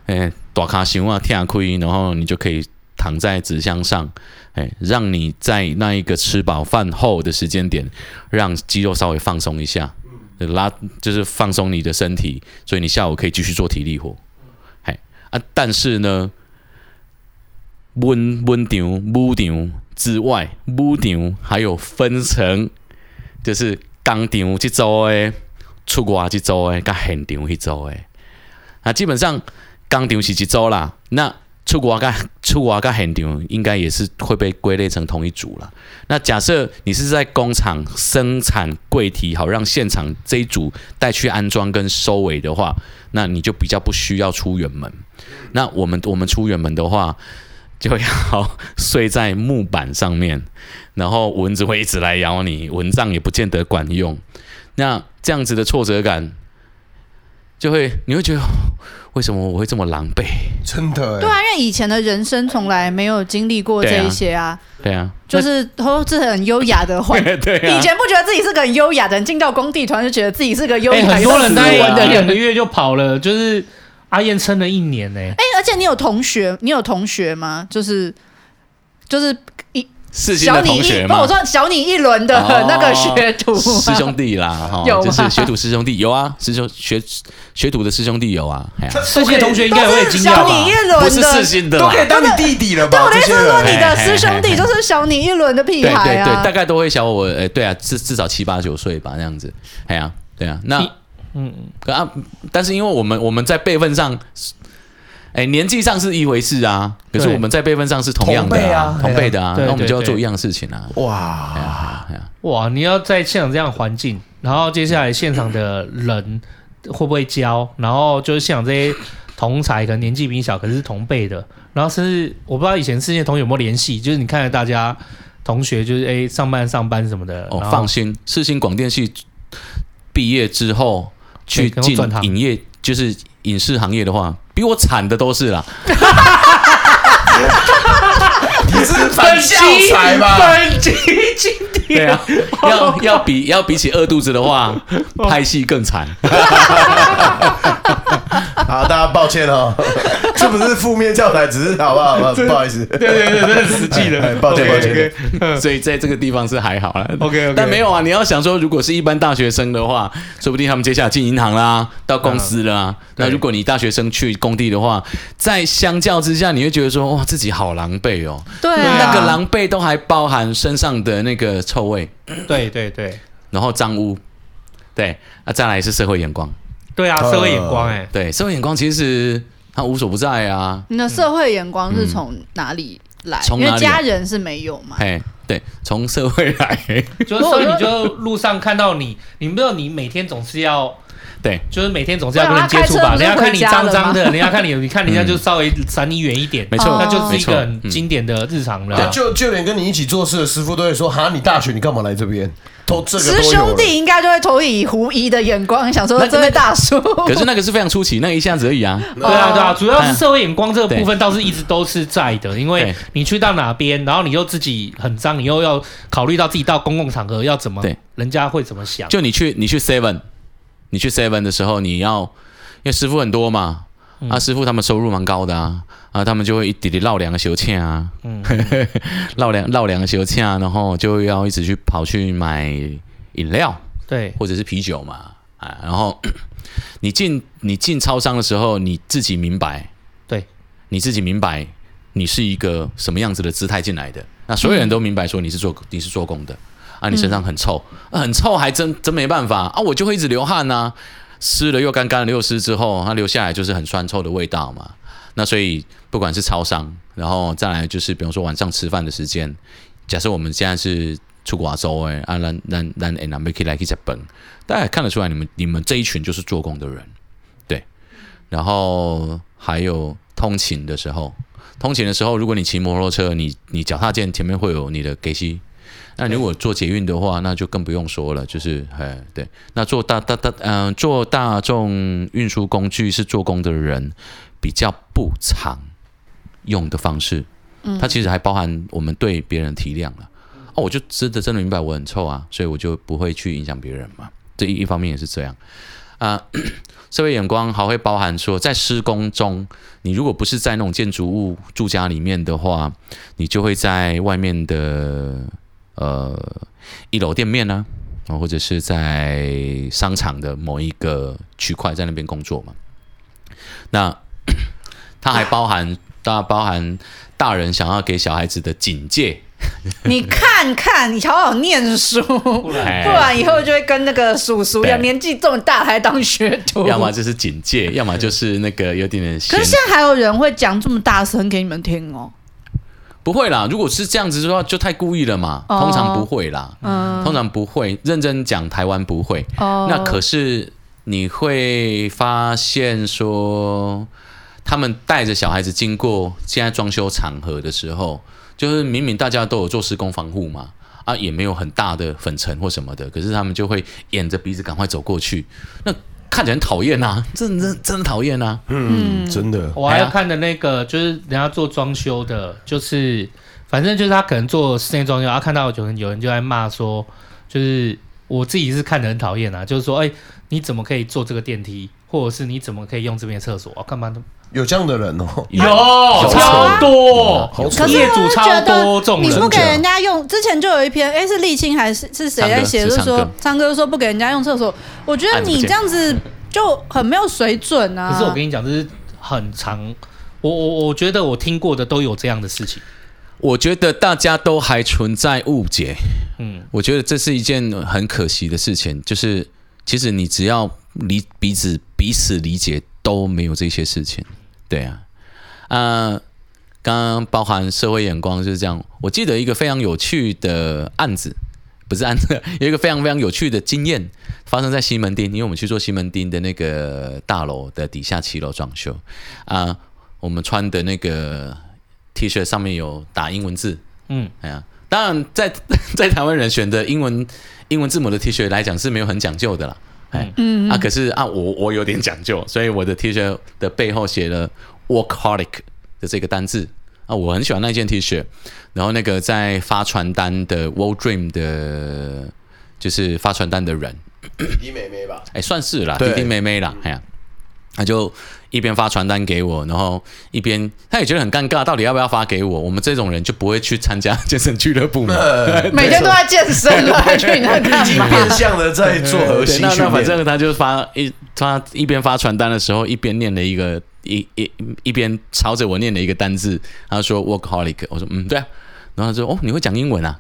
诶，大卡箱啊，跳开，然后你就可以躺在纸箱上，诶，让你在那一个吃饱饭后的时间点，让肌肉稍微放松一下，拉就是放松你的身体，所以你下午可以继续做体力活。哎，啊，但是呢，温温场、舞场。之外，武场还有分成，就是工场这组的、出外这组的，跟现场那组的。啊，基本上工场是一组啦，那出外跟出外跟现场应该也是会被归类成同一组啦。那假设你是在工厂生产柜体，好让现场这一组带去安装跟收尾的话，那你就比较不需要出远门。那我们我们出远门的话。就要睡在木板上面，然后蚊子会一直来咬你，蚊帐也不见得管用。那这样子的挫折感，就会你会觉得为什么我会这么狼狈？真的、欸，对啊，因为以前的人生从来没有经历过这一些啊。对啊，對啊就是哦，这很优雅的环境。对、啊，以前不觉得自己是个很优雅的人，进到工地突然就觉得自己是个优雅的人、欸。很多人待一两个月就跑了，就是。阿燕撑了一年呢、欸欸，而且你有同学，你有同学吗？就是就是一小你一，不，我说小你一轮的那个学徒、哦、师兄弟啦，哦、有就是学徒师兄弟有啊，师兄学学徒的师兄弟有啊，哎呀，这些同学应该也会惊讶吧？小你一轮的，不是四星的，都可以当你弟弟了吧？对，我的意思是说，你的师兄弟就是小你一轮的屁孩啊，对对对，大概都会小我，哎、欸，对啊，至至少七八九岁吧，那样子，哎呀、啊，对啊，那。嗯啊，但是因为我们我们在辈分上，哎、欸，年纪上是一回事啊，可是我们在辈分上是同样的啊，同辈的啊，那我们就要做一样的事情啊。哇、哎哎哎、哇，你要在现场这样环境，然后接下来现场的人会不会教？然后就是现场这些同才，可能年纪比你小，可是同辈的，然后甚至我不知道以前这些同学有没有联系，就是你看着大家同学就是哎、欸、上班上班什么的。哦，放心，世新广电系毕业之后。去进影业，就是影视行业的话，比我惨的都是啦。你是反教材吧？反击今天，啊、要要比要比起饿肚子的话，拍戏更惨。好，大家抱歉哦，这不是负面教材，只是好不好？不好意思，对对对，这是实际的，抱歉抱歉。所以在这个地方是还好啦 ，OK OK。但没有啊，你要想说，如果是一般大学生的话，说不定他们接下来进银行啦，到公司啦。那如果你大学生去工地的话，在相较之下，你会觉得说，哇，自己好狼狈哦。对、啊，那个狼狈都还包含身上的那个臭味，对对对，然后脏污，对啊，再来是社会眼光，对啊，社会眼光哎、欸，对，社会眼光其实它无所不在啊。你的社会眼光是从哪里来？嗯、因为家人是没有嘛。哎，对，从社会来，就是所以你就路上看到你，你不知道你每天总是要。对，就是每天总是要跟人接触吧，人家看你脏脏的，人家看你，你看人家就稍微闪你远一点，没错，那就是一个很经典的日常了、啊嗯。就就连跟你一起做事的师傅都会说：“哈，你大学你干嘛来这边？”投这个多有了。师兄弟应该就会投以狐疑的眼光，想说这位大叔。可是那个是非常出奇，那一下子而已啊。对啊，对啊，主要是社会眼光这个部分倒是一直都是在的，因为你去到哪边，然后你又自己很脏，你又要考虑到自己到公共场合要怎么，人家会怎么想。就你去你去 Seven。你去 Seven 的时候，你要因为师傅很多嘛，嗯、啊，师傅他们收入蛮高的啊，啊，他们就会一直绕两个小钱啊，嗯，绕两绕两个小钱啊，然后就要一直去跑去买饮料，对，或者是啤酒嘛，啊，然后你进你进超商的时候，你自己明白，对，你自己明白你是一个什么样子的姿态进来的，那所有人都明白说你是做、嗯、你是做工的。啊，你身上很臭，嗯啊、很臭还真真没办法啊！我就会一直流汗呐、啊，湿了又干，干了又湿之后，它留下来就是很酸臭的味道嘛。那所以不管是超商，然后再来就是比方说晚上吃饭的时间，假设我们现在是出国州哎啊，咱咱咱哎，南美可以来去日本，大家看得出来，你们你们这一群就是做工的人，对。然后还有通勤的时候，通勤的时候，如果你骑摩托车，你你脚踏垫前面会有你的给息。那如果坐捷运的话，那就更不用说了，就是哎，对，那坐大大大嗯、呃，坐大众运输工具是做工的人比较不常用的方式，嗯，它其实还包含我们对别人的体谅了。哦，我就真的真的明白我很臭啊，所以我就不会去影响别人嘛。这 一, 一方面也是这样啊、呃，社会眼光还会包含说，在施工中，你如果不是在那种建筑物住家里面的话，你就会在外面的。呃，一楼店面啊，或者是在商场的某一个区块，在那边工作嘛。那它还包含，它包含大人想要给小孩子的警戒。你看看，你好好念书，不然以后就会跟那个叔叔一样，年纪这么大还当学徒。要么就是警戒，要么就是那个有点点。可是现在还有人会讲这么大声给你们听哦。不会啦，如果是这样子的话，就太故意了嘛。Oh, 通常不会啦，嗯、通常不会。认真讲，台湾不会。Oh. 那可是你会发现说，他们带着小孩子经过现在装修场合的时候，就是明明大家都有做施工防护嘛，啊，也没有很大的粉尘或什么的，可是他们就会掩着鼻子赶快走过去。那看起来很讨厌啊，真的真的讨厌啊，嗯，真的。我还要看的那个就是人家做装修的，就是反正就是他可能做室内装修，他看到有人有人就在骂说，就是我自己是看得很讨厌啊，就是说，哎、欸，你怎么可以坐这个电梯，或者是你怎么可以用这边的厕所啊？干嘛呢？有这样的人哦，有超多，业主超多这种人。你不给人家用，之前就有一篇，哎，是立青还是是谁在写？就是说，昌哥说不给人家用厕所，我觉得你这样子就很没有水准啊。可是我跟你讲，这是很常，我我我觉得我听过的都有这样的事情。我觉得大家都还存在误解，嗯，我觉得这是一件很可惜的事情，就是其实你只要理彼此彼此理解。都没有这些事情，对啊，呃，刚刚包含社会眼光就是这样。我记得一个非常有趣的案子，不是案子，有一个非常非常有趣的经验发生在西门町，因为我们去做西门町的那个大楼的底下七楼装修啊、呃，我们穿的那个 T 恤上面有打英文字，嗯，哎呀、啊，当然在在台湾人选的英文英文字母的 T 恤来讲是没有很讲究的啦。哎、嗯啊，可是啊，我我有点讲究，所以我的 T 恤的背后写了 workaholic 的这个单字啊，我很喜欢那件 T 恤。然后那个在发传单的 World Dream 的，就是发传单的人，弟弟妹妹吧，哎、欸，算是啦，弟弟妹妹啦，哎呀、嗯。他就一边发传单给我，然后一边他也觉得很尴尬，到底要不要发给我？我们这种人就不会去参加健身俱乐部嘛，呃、每天都在健身了，还去你那干嘛？变相的在做核心训练。那那反正他就发一他一边发传单的时候，一边念了一个一一一边朝着我念了一个单字，他说 workaholic， 我说嗯对啊，然后他说哦你会讲英文啊？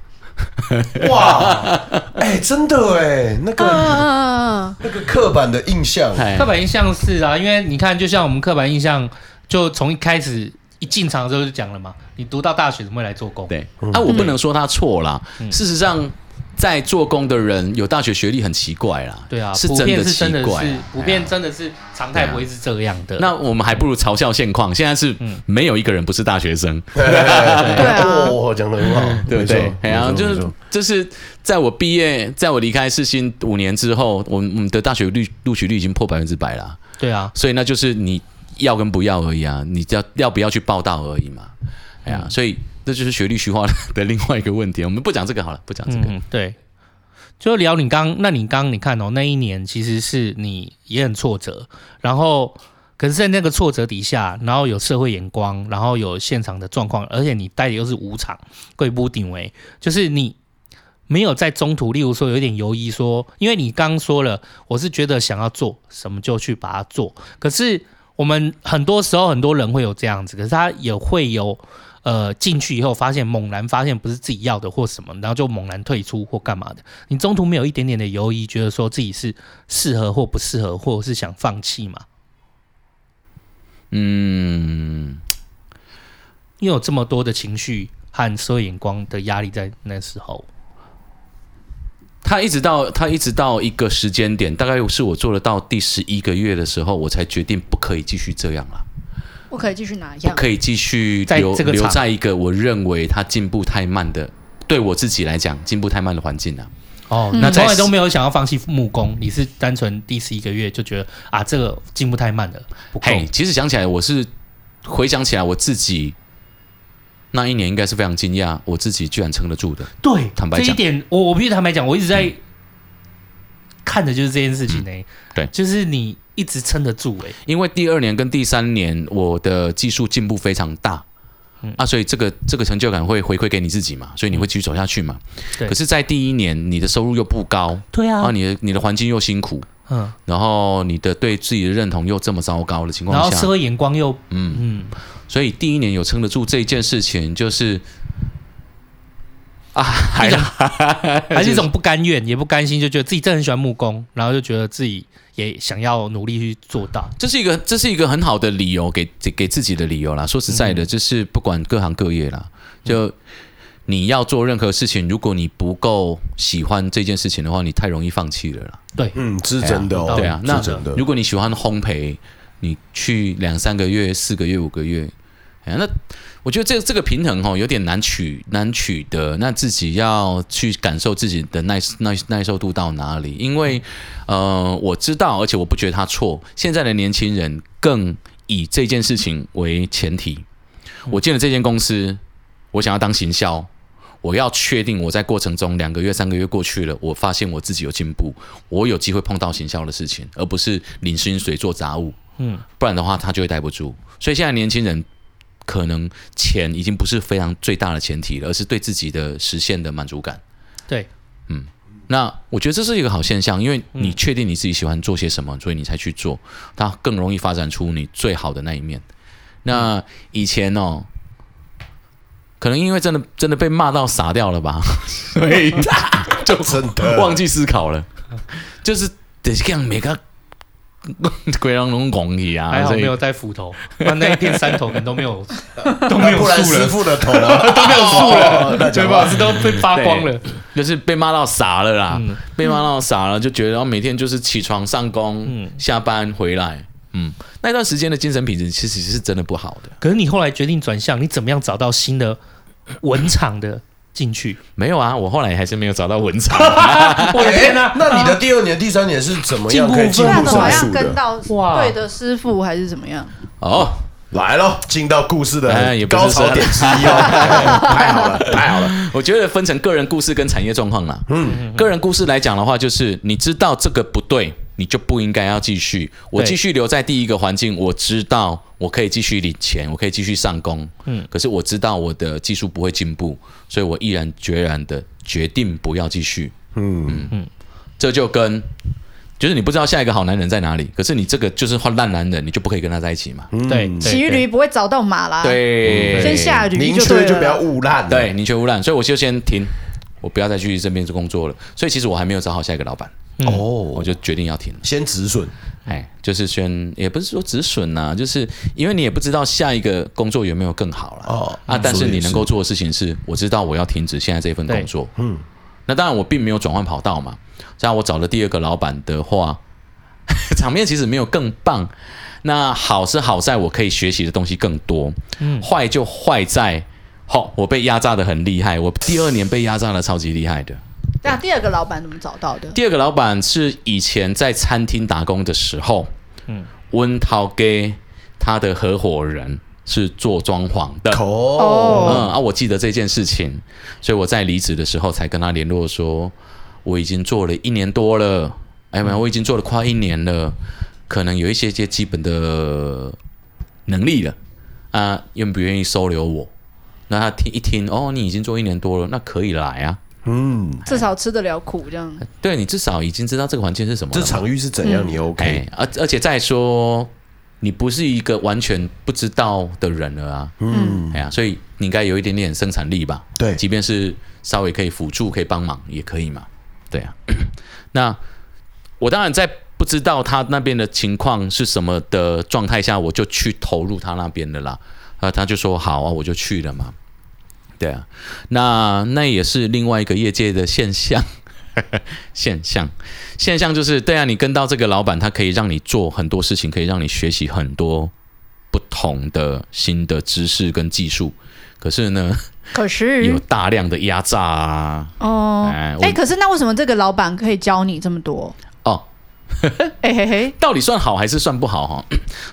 哇，哎、欸，真的哎，那个、啊、那个刻板的印象，刻板印象是啊，因为你看，就像我们刻板印象，就从一开始一进场的时候就讲了嘛，你读到大学怎么会来做工？对，嗯、啊，我不能说他错啦、嗯，事实上。在做工的人有大学学历很奇怪啦，对啊，是真的奇怪、啊，普遍真的是常态不会是这样的、啊。那我们还不如嘲笑现况，现在是没有一个人不是大学生，对啊，我讲得很好，对不对？哎呀、啊，就是就是在我毕业，在我离开世新五年之后，我们的大学率录取率已经破百分之百了，对啊，所以那就是你要跟不要而已啊，你要要不要去报道而已嘛，哎呀、啊，所以。这就是学历虚化的另外一个问题，我们不讲这个好了，不讲这个。嗯、对，就聊你刚，那你刚你看哦，那一年其实是你也很挫折，然后可是在那个挫折底下，然后有社会眼光，然后有现场的状况，而且你带的又是五场，贵不顶位，就是你没有在中途，例如说有点犹疑说，因为你刚说了，我是觉得想要做什么就去把它做，可是我们很多时候很多人会有这样子，可是他也会有。呃，进去以后发现猛然发现不是自己要的或什么，然后就猛然退出或干嘛的。你中途没有一点点的犹疑，觉得说自己是适合或不适合，或者是想放弃吗？嗯，因为有这么多的情绪和社会眼光的压力在那时候。他一直到他一直到一个时间点，大概是我做了到第十一个月的时候，我才决定不可以继续这样了。不可以继续哪一样？不可以继续 留, 在留在一个我认为他进步太慢的，对我自己来讲进步太慢的环境啊。哦，那从来都没有想要放弃木工，你是单纯第十一个月就觉得啊，这个进步太慢了，不够。其实想起来，我是回想起来我自己那一年应该是非常惊讶，我自己居然撑得住的。对，坦白讲这一点，我我必须坦白讲，我一直在、嗯、看的就是这件事情呢、欸嗯。对，就是你。一直撑得住、欸、因为第二年跟第三年我的技术进步非常大、嗯、啊，所以这个这个成就感会回馈给你自己嘛，所以你会继续走下去嘛。可是，在第一年你的收入又不高，对啊，啊你的你的环境又辛苦，嗯，然后你的对自己的认同又这么糟糕的情况下，然后社会眼光又，嗯嗯，所以第一年有撑得住这件事情，就是啊，还是还是一种不甘愿，也不甘心，就觉得自己真的很喜欢木工，然后就觉得自己。也想要努力去做到，这是一个这是一个很好的理由，给给自己的理由啦。说实在的，就是不管各行各业啦，就你要做任何事情，如果你不够喜欢这件事情的话，你太容易放弃了啦。对，嗯，是真的哦。对啊，那如果你喜欢烘焙，你去两三个月、四个月、五个月，哎，那我觉得这这个平衡哦，有点难取难取得。那自己要去感受自己的耐耐耐受度到哪里？因为，呃，我知道，而且我不觉得他错。现在的年轻人更以这件事情为前提。我进了这间公司，我想要当行销，我要确定我在过程中两个月、三个月过去了，我发现我自己有进步，我有机会碰到行销的事情，而不是领薪水做杂务。嗯，不然的话他就会待不住。所以现在年轻人。可能钱已经不是非常最大的前提了，而是对自己的实现的满足感。对，嗯，那我觉得这是一个好现象，因为你确定你自己喜欢做些什么，所以你才去做，它更容易发展出你最好的那一面。那以前哦，可能因为真的真的被骂到傻掉了吧，所以就真的忘记思考了，就是得这样每个。鬼狼龙拱你啊！还好没有带斧头，那那一片山头可能都没有，都没有树了，师傅的头啊，都没有树了，对吧？都被扒光了，就是被骂到傻了啦，嗯、被骂到傻了，就觉得然后每天就是起床上工，嗯、下班回来，嗯，那段时间的精神品质其实是真的不好的。可是你后来决定转向，你怎么样找到新的文场的进去？没有啊，我后来还是没有找到文场。我的天啊！那你的第二年、第三年是怎么样可以进步分数的？好像跟到对的师傅还是怎么样？哦，来咯，进到故事的高潮点之一哦！太好了，太好了！我觉得分成个人故事跟产业状况啦。嗯，个人故事来讲的话，就是你知道这个不对，你就不应该要继续。我继续留在第一个环境，我知道我可以继续领钱，我可以继续上工。嗯，可是我知道我的技术不会进步，所以我毅然决然的决定不要继续。嗯 嗯, 嗯，这就跟就是你不知道下一个好男人在哪里，可是你这个就是换烂男人，你就不可以跟他在一起嘛。嗯、对，骑驴不会找到马啦。对，先下驴就对了。宁缺就不要误烂。对，宁缺毋滥，所以我就先停，我不要再去这边工作了。所以其实我还没有找好下一个老板。哦、嗯，我就决定要停了，先止损，哎，就是先也不是说止损呐、啊，就是因为你也不知道下一个工作有没有更好了、哦、啊、嗯，但是你能够做的事情是，我知道我要停止现在这份工作，嗯，那当然我并没有转换跑道嘛，像我找了第二个老板的话，场面其实没有更棒，那好是好在我可以学习的东西更多，嗯，坏就坏在，好、哦，我被压榨的很厉害，我第二年被压榨的超级厉害的。那第二个老板怎么找到的？第二个老板是以前在餐厅打工的时候，嗯，温涛给他的合伙人是做装潢的哦，嗯啊，我记得这件事情，所以我在离职的时候才跟他联络说，我已经做了一年多了，哎呀，我已经做了快一年了，可能有一些些基本的能力了啊，愿不愿意收留我？那他听一听，哦，你已经做一年多了，那可以来啊。嗯，至少吃得了苦这样。对，你至少已经知道这个环境是什么了，这场域是怎样，嗯、你 OK。而而且再说，你不是一个完全不知道的人了啊。嗯，哎呀，所以你应该有一点点生产力吧？对，即便是稍微可以辅助、可以帮忙也可以嘛。对啊。那我当然在不知道他那边的情况是什么的状态下，我就去投入他那边的啦。啊，他就说好啊，我就去了嘛。对啊，那那也是另外一个业界的现象，呵呵现象，现象就是，对啊，你跟到这个老板，他可以让你做很多事情，可以让你学习很多不同的新的知识跟技术。可是呢，可是有大量的压榨啊。哦，哎、欸，可是那为什么这个老板可以教你这么多？哦，哎嘿嘿，到底算好还是算不好哈？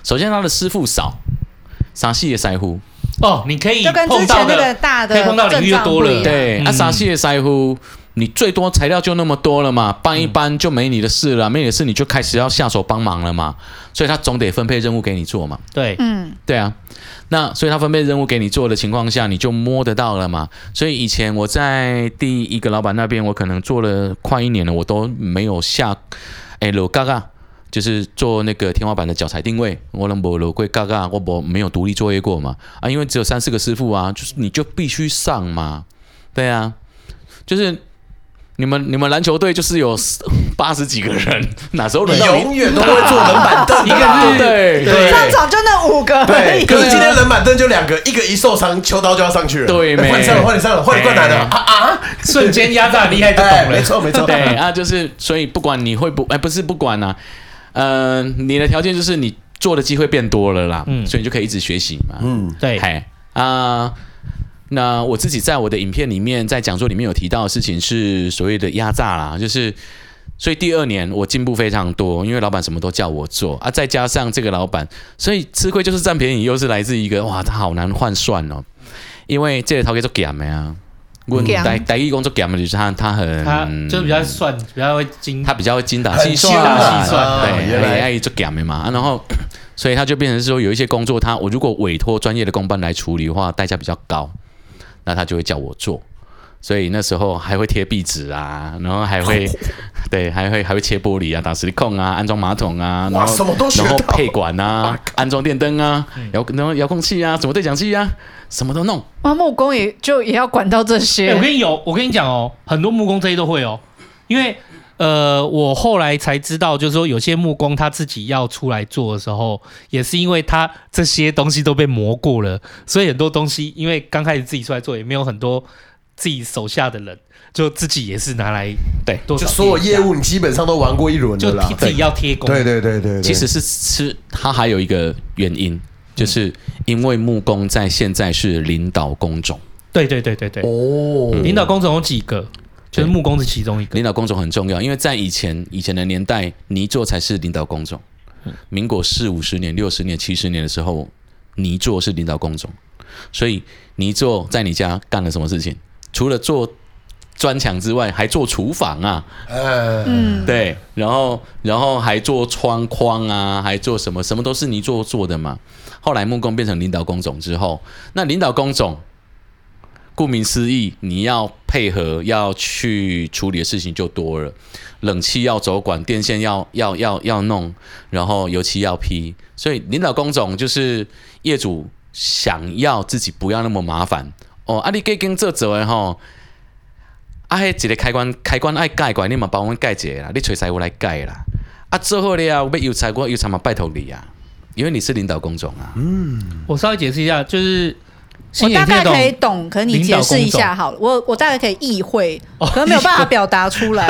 首先，他的师傅少，傻细的腮乎。哦，你可以碰到的可以碰到领域就多了，对。嗯、啊，傻细的塞乎，你最多材料就那么多了嘛，搬一搬就没你的事了，嗯、没你的事你就开始要下手帮忙了嘛，所以他总得分配任务给你做嘛。对，嗯，对啊。那所以他分配任务给你做的情况下，你就摸得到了嘛。所以以前我在第一个老板那边，我可能做了快一年了，我都没有下，哎，老嘎嘎。就是做那个天花板的脚材定位，我都没落过嘎嘎，我没有独立作业过嘛啊，因为只有三四个师傅啊，就是你就必须上嘛，对啊，就是你们你们篮球队就是有八十几个人，哪时候轮到你？永远都会坐冷板凳，一个人对对，上场就那五个，对，可是今天冷板凳就两个，一个一受伤，秋刀就要上去了，对，换你上了，换你上了，换你灌篮了啊啊！瞬间压榨厉害就懂了，没错没错，对啊，就是所以不管你会不哎不是不管啊。呃，你的条件就是你做的机会变多了啦，嗯、所以你就可以一直学习嘛。嗯，对，哎啊、呃，那我自己在我的影片里面，在讲座里面有提到的事情是所谓的压榨啦，就是所以第二年我进步非常多，因为老板什么都叫我做啊，再加上这个老板，所以吃亏就是占便宜，又是来自一个哇，他好难换算哦，因为这个头给做咸的啊。我台台语工作讲的就是他，他很他就是比较算，比较会精，他比较会精打细算，对，原来爱做讲的嘛、啊。然后，所以他就变成是说，有一些工作他我如果委托专业的工班来处理的话，代价比较高，那他就会叫我做。所以那时候还会贴壁纸啊，然后还会对，还会还会切玻璃啊，打实力控啊，安装马桶啊，然后然后配管啊，安装电灯啊，遥然后遥控器啊，什么对讲机啊。什么都弄，哇！木工也就也要管到这些。欸、我跟你有，我跟你讲哦，很多木工这些都会哦，因为呃，我后来才知道，就是说有些木工他自己要出来做的时候，也是因为他这些东西都被磨过了，所以很多东西，因为刚开始自己出来做，也没有很多自己手下的人，就自己也是拿来对，就所有业务你基本上都玩过一轮了啦，就自己要贴工。对对 对, 对对对对，其实是是它还有一个原因。就是因为木工在现在是领导工种，对对对对对。哦，嗯、领导工种有几个？就是木工是其中一个。领导工种很重要，因为在以前以前的年代，泥作才是领导工种。民国四五十年、六十年、七十年的时候，泥作是领导工种。所以泥作在你家干了什么事情？除了做砖墙之外，还做厨房啊，嗯，对，然后然后还做窗框啊，还做什么，什么都是泥做做的嘛。后来木工变成领导工种之后，那领导工种，顾名思义，你要配合要去处理的事情就多了，冷气要走管，电线要要要要弄，然后油漆要批，所以领导工种就是业主想要自己不要那么麻烦哦，啊，你给跟这做的吼。啊，迄一个开关，开关爱改过，你嘛帮我改一下啦，你找师傅来改啦。啊，做好了啊，我要油漆，我油漆嘛拜托你啊，因为你是领导工种啊。嗯，我稍微解释一下，就是我大概可以懂，可是你解释一下好了，我我大概可以意会，哦、可是没有办法表达出来。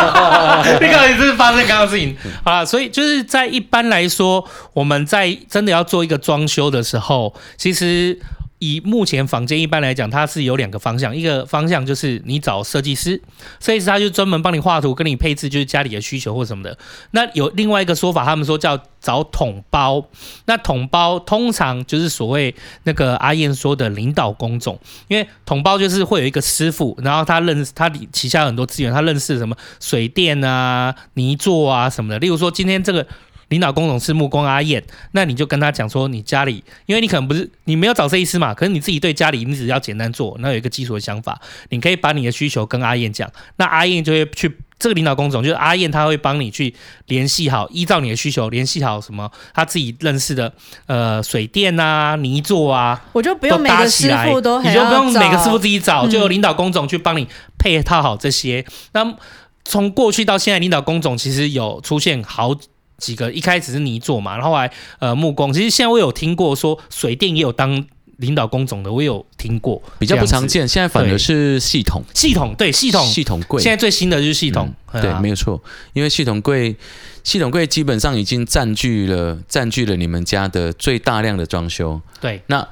你刚才是发生刚刚事情啊，所以就是在一般来说，我们在真的要做一个装修的时候，其实。以目前房间一般来讲，它是有两个方向，一个方向就是你找设计师，设计师他就专门帮你画图，跟你配置就是家里的需求或什么的。那有另外一个说法，他们说叫找统包。那统包通常就是所谓那个阿燕说的领导工种，因为统包就是会有一个师傅，然后他认识他旗下有很多资源，他认识什么水电啊、泥作啊什么的。例如说今天这个。领导工种是木工阿燕，那你就跟他讲说，你家里，因为你可能不是你没有找设计师嘛，可是你自己对家里你只要简单做，那有一个基础的想法，你可以把你的需求跟阿燕讲，那阿燕就会去这个领导工种，就是阿燕他会帮你去联系好，依照你的需求联系好什么他自己认识的呃水电啊、泥作啊，我就不用每个师傅都很，你就不用每个师傅自己找，嗯、就有领导工种去帮你配套好这些。那从过去到现在，领导工种其实有出现好。几个一开始是泥作嘛，然后后来呃木工，其实现在我有听过说水电也有当领导工种的，我有听过，比较不常见。现在反而是系统，系统对系统系统柜，现在最新的就是系统，嗯、对，啊、没有错，因为系统柜系统柜基本上已经占据了占据了你们家的最大量的装修，对，那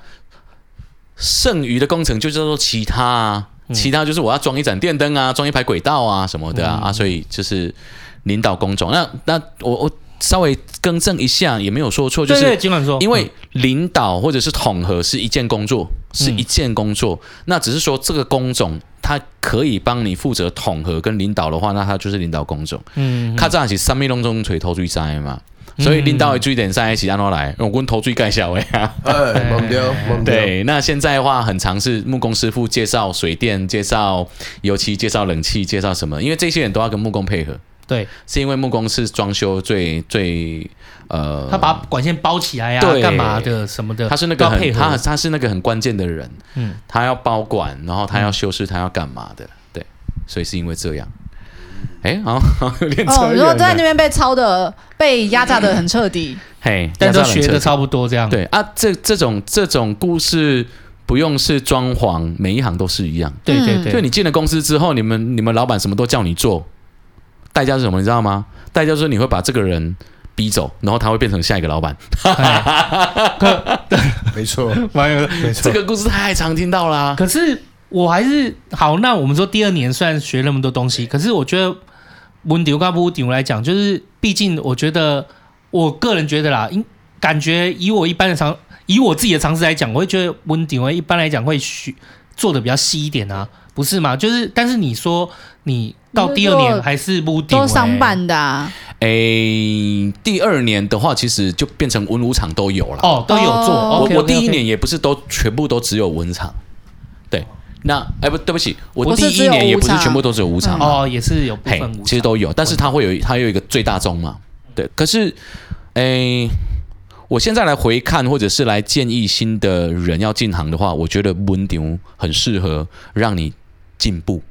剩余的工程就叫做其他啊，嗯、其他就是我要装一盏电灯啊，装一排轨道啊什么的啊，嗯、啊所以就是领导工种。那那我我。稍微更正一下，也没有说错，就是因为领导或者是统合是一件工作，是一件工作。那只是说这个工种，它可以帮你负责统合跟领导的话，那它就是领导工种。嗯，较早是三米拢中锤头水塞嘛，所以领导的水电塞是安怎来？用阮头水介绍的啊。哎，忘掉，忘掉。对，那现在的话，很常是木工师傅介绍水电、介绍油漆、介绍冷气、介绍什么，因为这些人都要跟木工配合。对，是因为木工是装修最最呃，他把管线包起来呀、啊，干嘛的什么的，他是那个很他他是那个很关键的人，嗯，他要包管，然后他要修饰，他要干嘛的，对，所以是因为这样。哎，好，有点扯远了。哦，如果在那边被抄的、被压榨的很彻底，嘿，但都学的差不多这样。对啊，这这种这种故事。不用是装潢，每一行都是一样。对对对，就你进了公司之后，你们你们老板什么都叫你做。代价是什么？你知道吗？代价就是你会把这个人逼走，然后他会变成下一个老板。没错，没错，这个故事太常听到啦。可是我还是好，那我们说第二年虽然学那么多东西，可是我觉得文丢跟不丢来讲，就是毕竟我觉得我个人觉得啦，感觉以我一般的常以我自己的常识来讲，我会觉得文丢一般来讲会做的比较细一点啊，不是吗？就是但是你说你。到第二年还是不定、欸、都上班的、啊。诶、欸，第二年的话，其实就变成文武场都有了。哦，都有做。哦、我 okay, okay, okay. 我第一年也不是都全部都只有文场，对。那哎、欸、不，对不起，我第一年也不是全部都只有武场、嗯。哦，也是有部分武场，其实都有，但是它会有它有一个最大宗嘛。对，可是诶、欸，我现在来回看，或者是来建议新的人要进行的话，我觉得文场很适合让你进步。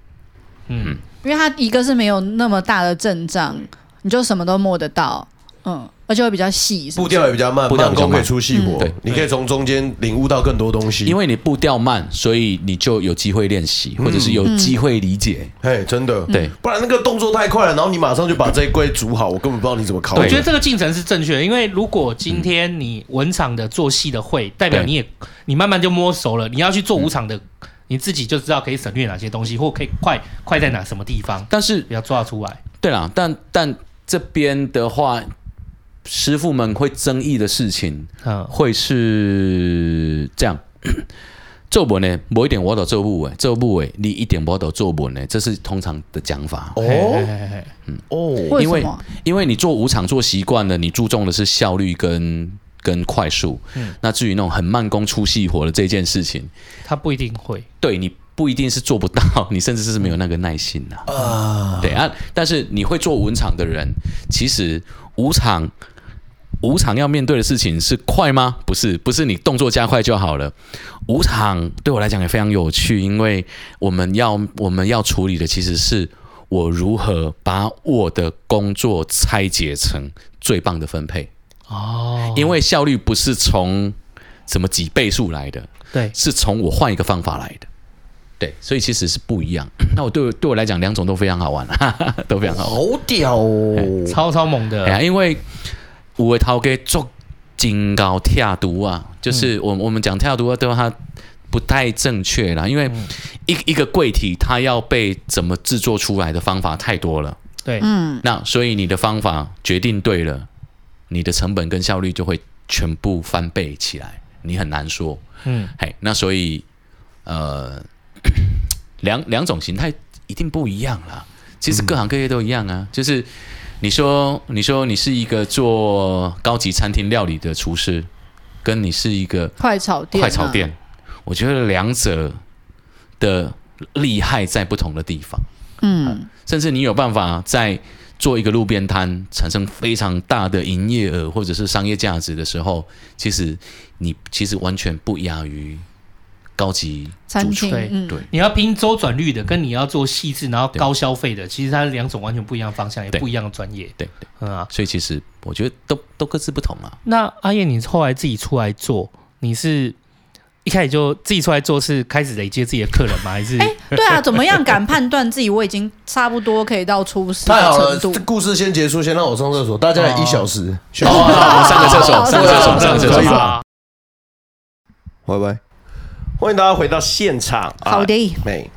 嗯。因为它一个是没有那么大的阵仗，你就什么都摸得到，嗯，而且会比较细，步调也比较慢，步慢工可以出细活，嗯、你可以从中间领悟到更多东西。因为你步调慢，所以你就有机会练习，嗯、或者是有机会理解。哎、嗯，真的，对，不然那个动作太快了，然后你马上就把这一柜煮好，我根本不知道你怎么考。我觉得这个进程是正确的，因为如果今天你文场的做戏的会，代表你也你慢慢就摸熟了，你要去做武场的。嗯你自己就知道可以省略哪些东西，或可以快快在哪什么地方，但是要抓出来。对啦，但但这边的话，师傅们会争议的事情，嗯、会是这样。做文呢，某一点我都做不诶，做不诶，你一点我都做文呢，这是通常的讲法。哦，嗯哦，因为因为你做舞场做习惯了，你注重的是效率跟跟快速。嗯、那至于那种很慢工出细活的这件事情，他不一定会。对，你不一定是做不到，你甚至是没有那个耐心呐、啊。啊，对啊，但是你会做舞场的人，其实舞场。舞场要面对的事情是快吗？不是，不是你动作加快就好了。舞场对我来讲也非常有趣，因为我们要我们要处理的其实是我如何把我的工作拆解成最棒的分配。哦，因为效率不是从什么几倍数来的，对，是从我换一个方法来的。对，所以其实是不一样。那我 对, 对我来讲，两种都非常好玩，哈哈，都非常好玩，好屌哦，欸、超超猛的。欸、因为有的头家做真高跳毒啊，就是我我们讲跳毒啊，对它不太正确啦，因为一一个柜体它要被怎么制作出来的方法太多了，对，嗯，那所以你的方法决定对了，你的成本跟效率就会全部翻倍起来，你很难说，嗯，嘿，那所以呃两两种形态一定不一样啦，其实各行各业都一样啊，就是。你说，你说你是一个做高级餐厅料理的厨师，跟你是一个快炒店，快炒店，啊、我觉得两者的厉害在不同的地方。嗯、啊，甚至你有办法在做一个路边摊产生非常大的营业额或者是商业价值的时候，其实你其实完全不亚于高级餐厅。对、嗯、对，你要拼周转率的，跟你要做细致然后高消费的，其实它两种完全不一样的方向，也不一样的专业。对 对, 對、嗯啊，所以其实我觉得都都各自不同啊。那阿燕，你后来自己出来做，你是一开始就自己出来做，是开始累积自己的客人吗？还是？哎、欸，对啊，怎么样敢判断自己？我已经差不多可以到出师的程度。太好了，这故事先结束，先让我上厕所，大家一小时。好、哦哦，上个厕所，上个厕所，上个厕所吧。拜拜。欢迎大家回到现场。好的，美、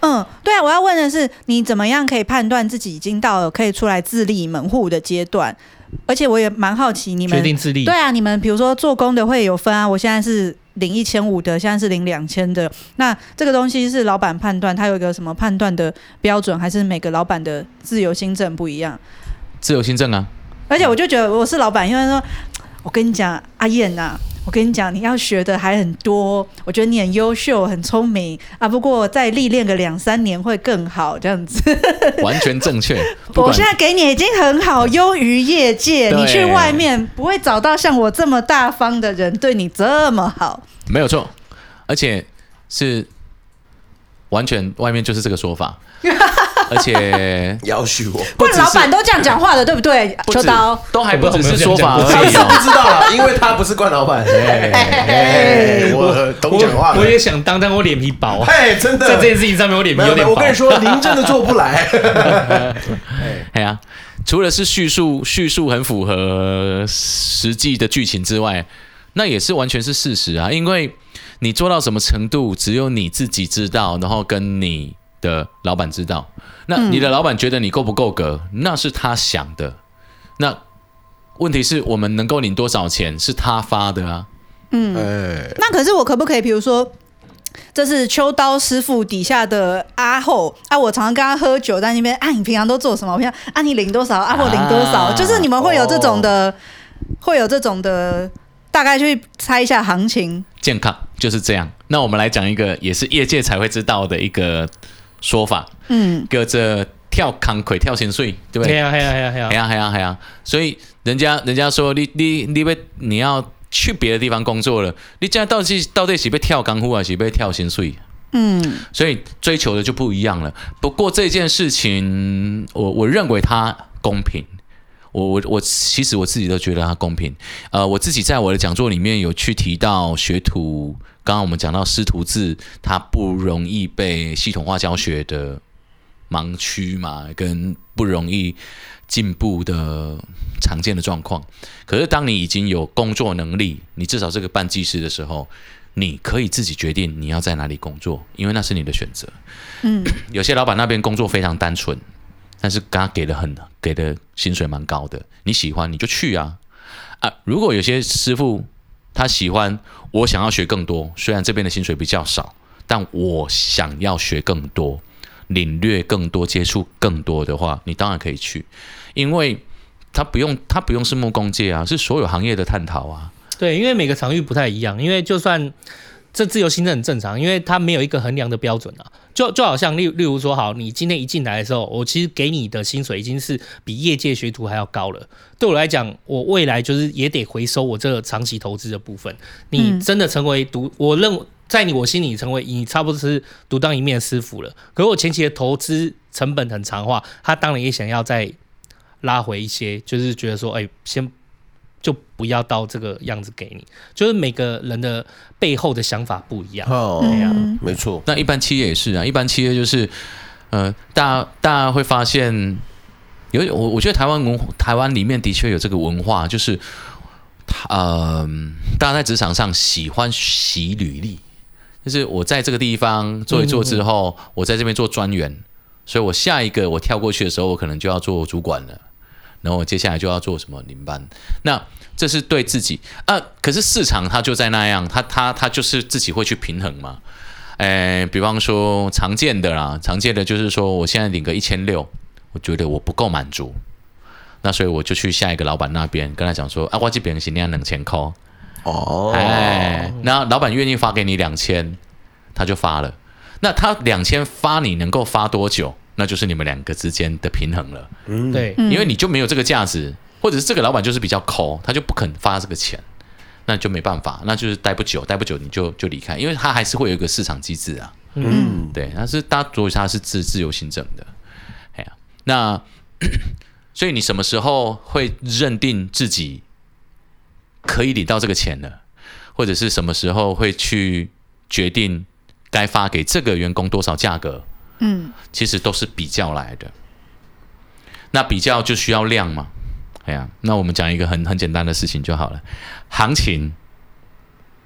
啊，嗯，对啊，我要问的是，你怎么样可以判断自己已经到了可以出来自立门户的阶段？而且我也蛮好奇，你们确定自立？对啊，你们比如说做工的会有分啊，我现在是领一千五的，现在是领两千的，那这个东西是老板判断，他有一个什么判断的标准，还是每个老板的自由心证不一样？自由心证啊！而且我就觉得我是老板，因为说，我跟你讲，阿燕啊。我跟你讲，你要学的还很多，我觉得你很优秀，很聪明啊。不过再历练个两三年会更好，这样子。完全正确。我现在给你已经很好，优于业界。你去外面不会找到像我这么大方的人对你这么好。没有错，而且是完全外面就是这个说法。而且要许我，不然老板都这样讲话的，对不对？秋刀都还不只是说法而已，我不知道啦，因为他不是冠老板。我懂讲话，我也想当，但我脸皮薄。哎，真的，在这件事情上面，我脸皮有点薄。我跟你说，您真的做不来。哎呀，除了是叙述叙述很符合实际的剧情之外，那也是完全是事实啊。因为你做到什么程度，只有你自己知道，然后跟你的老板知道。那你的老板觉得你够不够格，嗯、那是他想的。那问题是我们能够领多少钱，是他发的啊。嗯，欸、那可是我可不可以，比如说，这是秋刀师傅底下的阿后啊，我常常跟他喝酒，在那边啊，你平常都做什么？我平常啊，你领多少？啊，我领多少？啊、就是你们会有这种的，哦、会有这种的，大概去猜一下行情。健康就是这样。那我们来讲一个，也是业界才会知道的一个。说法，嗯，叫做跳工课跳薪水，对不对？对啊，对啊，对啊，对啊，对啊，对啊，对啊。所以人家人家说你你你要你要去别的地方工作了，你这样到底到底是要跳工课还是要跳薪水？嗯，所以追求的就不一样了。不过这件事情，我我认为它公平。我我我其实我自己都觉得它公平。呃，我自己在我的讲座里面有去提到学徒。刚刚我们讲到师徒制，它不容易被系统化教学的盲区嘛，跟不容易进步的常见的状况。可是当你已经有工作能力，你至少是个半技师的时候，你可以自己决定你要在哪里工作，因为那是你的选择。嗯，有些老板那边工作非常单纯，但是刚刚给的很给的薪水蛮高的，你喜欢你就去啊啊！如果有些师傅他喜欢，我想要学更多，虽然这边的薪水比较少，但我想要学更多，领略更多，接触更多的话，你当然可以去，因为他不用他不用是木工界啊，是所有行业的探讨啊。对，因为每个场域不太一样，因为就算这自由行政很正常，因为它没有一个衡量的标准啊。就就好像例例如说，好，你今天一进来的时候，我其实给你的薪水已经是比业界学徒还要高了。对我来讲，我未来就是也得回收我这个长期投资的部分。你真的成为独，嗯、我认为在你我心里成为你差不多是独当一面的师傅了。可是我前期的投资成本很长的话，他当然也想要再拉回一些，就是觉得说，哎、欸，先。就不要到这个样子给你，就是每个人的背后的想法不一样。哦，对啊，没错。那一般企业也是啊，一般企业就是，呃，大家大家会发现，有我我觉得台湾文台湾里面的确有这个文化，就是，呃，大家在职场上喜欢洗履历，就是我在这个地方做一做之后，嗯、我在这边做专员，所以我下一个我跳过去的时候，我可能就要做主管了。然后我接下来就要做什么领班，那这是对自己啊。可是市场它就在那样，它它它就是自己会去平衡嘛。诶，比方说常见的啦，常见的就是说我现在领个一千六，我觉得我不够满足，那所以我就去下一个老板那边跟他讲说啊，我这边是那样两千块哦，哎，那老板愿意发给你两千，他就发了。那他两千发你能够发多久？那就是你们两个之间的平衡了，嗯，对，因为你就没有这个价值，或者是这个老板就是比较抠，他就不肯发这个钱，那就没办法，那就是待不久，待不久你就就离开，因为他还是会有一个市场机制啊，嗯，对，但是大家所以他是自自由行政的，哎呀，那所以你什么时候会认定自己可以领到这个钱呢？或者是什么时候会去决定该发给这个员工多少价格？嗯，其实都是比较来的。那比较就需要量嘛，哎呀，那我们讲一个很很简单的事情就好了。行情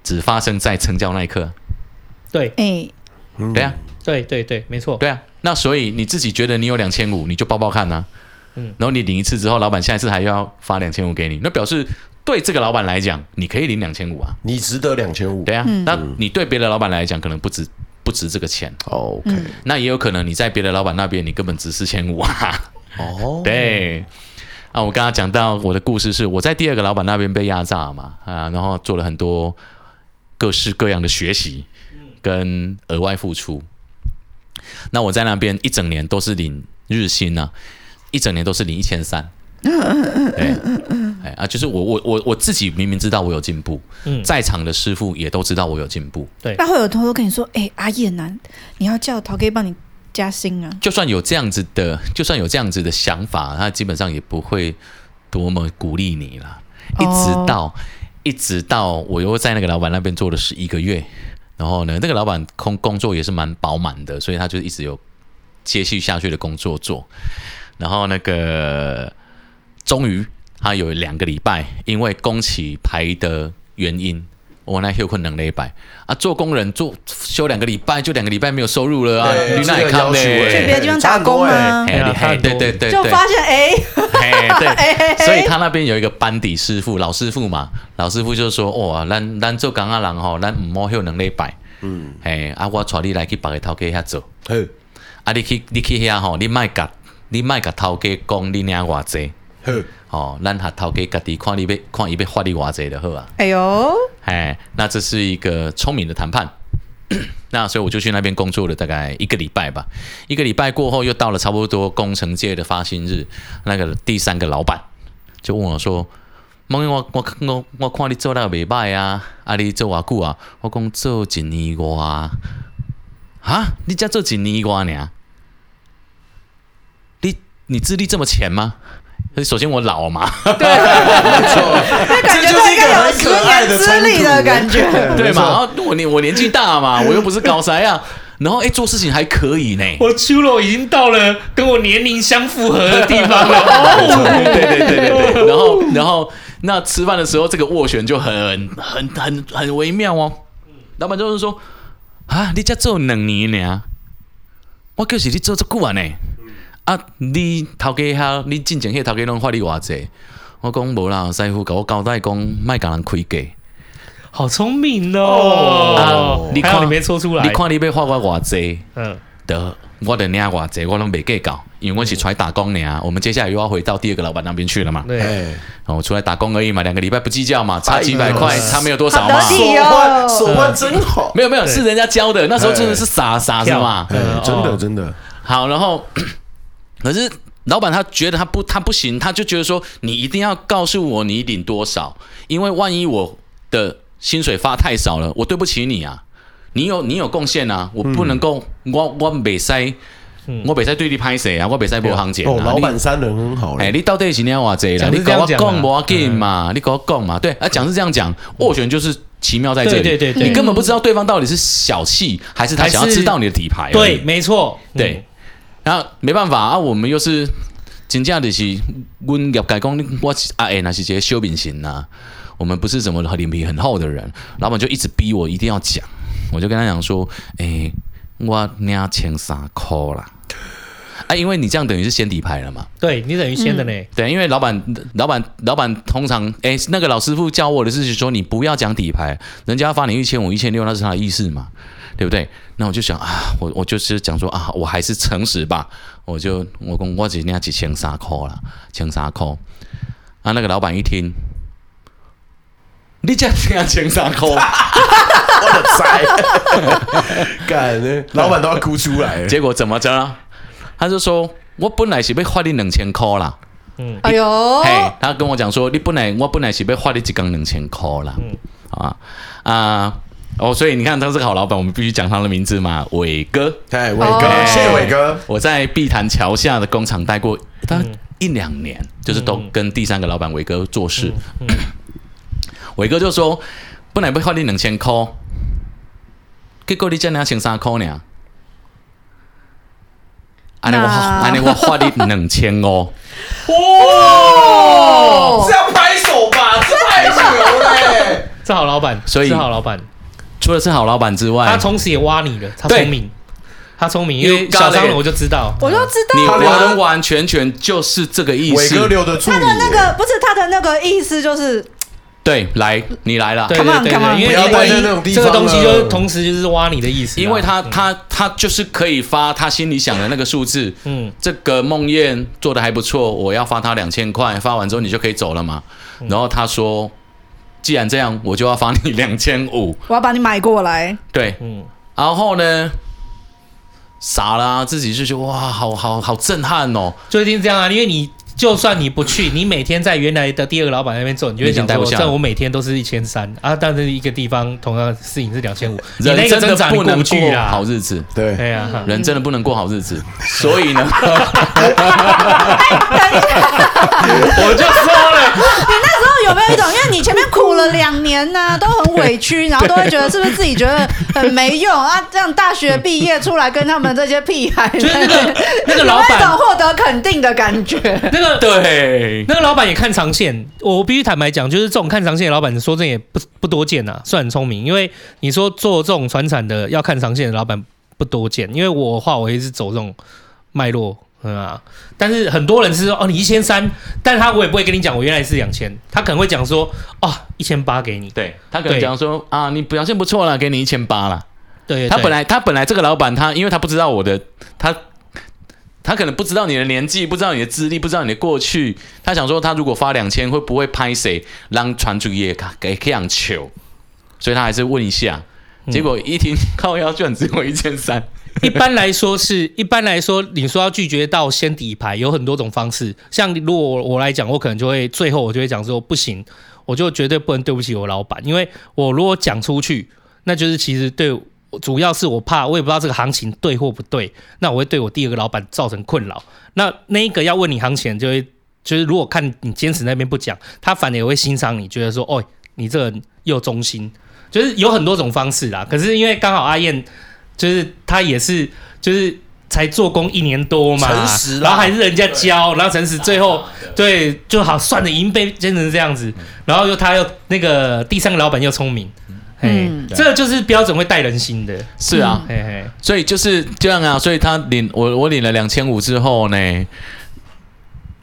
只发生在成交那一刻。对，哎，对啊，对对对，没错，对啊。那所以你自己觉得你有两千五，你就抱抱看啊。嗯，然后你领一次之后，老板下一次还要发两千五给你，那表示对这个老板来讲，你可以领两千五啊，你值得两千五。对啊，嗯、那你对别的老板来讲，可能不值。不值这个钱 ，OK， 那也有可能你在别的老板那边，你根本值四千五啊。哦，对，啊，我刚刚讲到我的故事是我在第二个老板那边被压榨嘛，啊，然后做了很多各式各样的学习跟额外付出。那我在那边一整年都是领日薪啊，一整年都是领一千三。对，哎啊，就是我我我我自己明明知道我有进步，嗯，在场的师傅也都知道我有进步。对，那会有偷偷跟你说，哎、欸，阿燕啊，你要叫陶 K 帮你加薪啊。就算有这样子的，就算有这样子的想法，他基本上也不会多么鼓励你啦。一直到、哦、一直到我又在那个老板那边做了十一个月，然后呢，那个老板工工作也是蛮饱满的，所以他就一直有接续下去的工作做，然后那个。终于，他有两个礼拜，因为工期排的原因，我那休困两礼拜啊，做工人做休两个礼拜，就两个礼拜没有收入了啊，你那也靠嘞，去别的地方打工啊，对对对对，就发现哎，对，所以他那边有一个班底师傅，老师傅嘛，老师傅就说，哇，咱咱做工啊人吼，咱唔好休两礼拜，嗯，嘿，啊，我带你来去别个头家遐做，嘿，啊，你去你去遐吼，你卖甲你卖甲头家讲你领偌济。哦，咱下头家家己看你要看伊要发你偌济就好啊。哎呦，哎，那这是一个聪明的谈判。那所以我就去那边工作了大概一个礼拜吧。一个礼拜过后，又到了差不多工程界的发薪日，那个第三个老板就问我说：“孟英，我我我我看你做了袂歹啊，啊你做偌久啊？”我讲做一年外啊，啊，你才做一年外呢？你你资历这么浅吗？首先我老嘛，对，没错，这就是一个很可爱的资历的感觉，对嘛？然后我年我年纪大嘛，我又不是高材啊，然后哎、欸、做事情还可以呢。我出路已经到了跟我年龄相符合的地方了。哦，对对对对对。然后然后那吃饭的时候，这个斡旋就很很很很微妙哦。老板就是说啊，你才做两年尔，我就是你做足久啊呢。啊，你头家遐，你进前迄头家拢发你偌济？我讲无啦，师傅甲我交代讲，卖甲人开价。好聪明哦！哦啊、你看你没说出来，你看你要发我偌济，嗯，得我得领偌济，我拢袂计较，因为我是出来打工尔。我们接下来又要回到第二个老板那边去了嘛？对，我出来打工而已嘛，两个礼拜不计较嘛，差几百块，差没有多少嘛。手腕手腕真好，没有没有是人家教的，那时候真的是傻傻是嘛？真的真的。好，然后。可是老板他觉得他不他不行，他就觉得说你一定要告诉我你领多少，因为万一我的薪水发太少了，我对不起你啊，你有你有贡献啊，我不能够、嗯、我我袂使，我袂使对你拍谁啊，我袂使无行情、啊。哦，老板三人很好嘞、欸。你到底是你要话这啦？你跟我讲无要紧嘛，你跟我讲嘛，对啊，讲是这样讲，斡旋就是。奇妙在这里，对对对对，你根本不知道对方到底是小气，还是他想要知道你的底牌。对，没错，对。嗯然后没办法啊，我们又是真正就是，阮业界讲，我阿燕那是一个小明星呐，我们不是什么脸皮很厚的人，老板就一直逼我一定要讲，我就跟他讲说，诶、欸，我领千三块啦，啊，因为你这样等于是先底牌了嘛，对你等于先的呢、嗯，对，因为老板老板老板通常，诶、欸，那个老师傅教我的是说，你不要讲底牌，人家发你一千五、一千六，那是他的意思嘛。对不对？那我就想啊，我我就是讲说啊，我还是诚实吧。我就我讲我只领一千三块啦，千三块。啊，那个老板一听，你才领千三块，我的塞，干嘞！老板都要哭出来了。结果怎么着呢？他就说我本来是要发你两千块啦。嗯，哎呦，嘿，他跟我讲说，你本来我本来是要发你一工两千块啦。嗯，啊啊。哦，所以你看他是个好老板，我们必须讲他的名字嘛，伟哥，对，伟哥，谢伟哥。我在碧潭桥下的工厂待过，大概一两年，嗯、就是都跟第三个老板伟哥做事。嗯嗯、伟哥就说：“本来要发你两千块，结果你才领千三块呢。”安尼我，安尼我发你两千五。哇！是要拍手吧？这太牛嘞！这好老板，所以这好老板。除了是好老板之外，他从此也挖你了。他聪明，他聪明，因为小商人我就知道，我就知道，你完完全全就是这个意思。伟哥留得住你，他的那个不是他的那个意思，就是对，来你来了，对对对， come on, come on, 因为这个东西就是同时就是挖你的意思，因为他他他就是可以发他心里想的那个数字。嗯，这个梦燕做的还不错，我要发他两千块，发完之后你就可以走了嘛。然后他说。既然这样，我就要罚你两千五。我要把你买过来。对，嗯、然后呢，傻啦、啊，自己就觉得哇，好好好震撼哦。就一定这样啊，因为你就算你不去，你每天在原来的第二个老板那边做，你就会想说，但我每天都是一千三啊，但是一个地方同样的事情是两千五，人真的不能过好日子。对，对啊，嗯、人真的不能过好日子。所以呢，我就说了。有没有一种，因为你前面苦了两年呢、啊，都很委屈，然后都会觉得是不是自己觉得很没用啊？这样大学毕业出来跟他们这些屁孩，就是那个那个老板有一种获得肯定的感觉。那个对，那个老板也看长线。我必须坦白讲，就是这种看长线的老板，说真的也不不多见呐、啊，算很聪明。因为你说做这种传产的要看长线的老板不多见，因为我的话我也是走这种脉络。嗯啊，但是很多人是说哦，你一千三，但他我也不会跟你讲，我原来是两千，他可能会讲说哦，一千八给你，对他可能讲说啊，你表现不错了，给你一千八了，对，他本来他本来这个老板他因为他不知道我的他。他可能不知道你的年纪，不知道你的资历，不知道你的过去，他想说他如果发两千会不会拍谁让传主也给给人求，所以他还是问一下，结果一听、嗯、靠腰居然只有一千三。一般来说是，一般来说，你说要拒绝到先底牌，有很多种方式。像如果我来讲，我可能就会最后我就会讲说不行，我就绝对不能对不起我老板，因为我如果讲出去，那就是其实对，主要是我怕我也不知道这个行情对或不对，那我会对我第二个老板造成困扰。那那一个要问你行情，就会就是如果看你坚持那边不讲，他反而也会欣赏你，觉得说哦，你这人又忠心，就是有很多种方式啦。可是因为刚好阿燕。就是他也是，就是才做工一年多嘛，诚实啦，然后还是人家教，然后诚实，最后对就好算了，已经被变成这样子，然后又他又那个第三个老板又聪明，嗯，这就是标准会带人心的。是啊，嘿嘿，所以就是这样啊，所以他领我我领了两千五之后呢。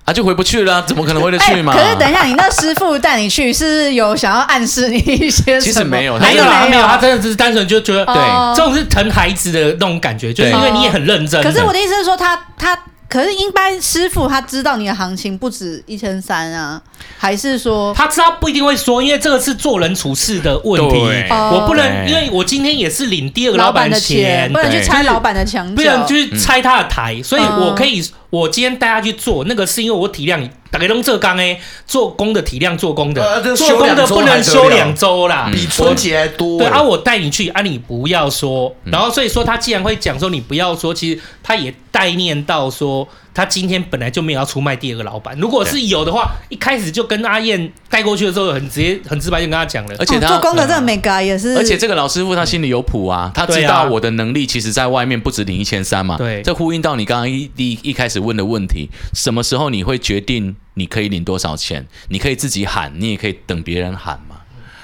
啊，就回不去了、啊，怎么可能回得去嘛、欸？可是等一下，你那师傅带你去，是不是有想要暗示你一些什么？其实没有，没有啦，没有，他真的只是单纯就觉得，对，这种是疼孩子的那种感觉，就是因为你也很认真。可是我的意思是说，他他。可是一般师傅他知道你的行情不止一千三啊，还是说他知道不一定会说，因为这个是做人处事的问题，我不能因为我今天也是领第二个老板的钱，不能去拆老板的墙角，不能去拆他的台，嗯、所以我可以，我今天带他去做那个，是因为我体谅大概用这刚哎，做工的体谅做工的，呃、做工的不能休两周啦，比春节还多。对啊，我带你去啊，你不要说，然后所以说他既然会讲说你不要说，其实他也概念到说，他今天本来就没有要出卖第二个老板。如果是有的话，一开始就跟阿燕带过去的时候，很直接、很直白就跟他讲了。而且他、哦、做工的这个美感也是。而且这个老师傅他心里有谱啊，嗯、他知道我的能力其实在外面不止领一千三嘛。对，这呼应到你刚刚 一, 一, 一开始问的问题：什么时候你会决定你可以领多少钱？你可以自己喊，你也可以等别人喊嘛。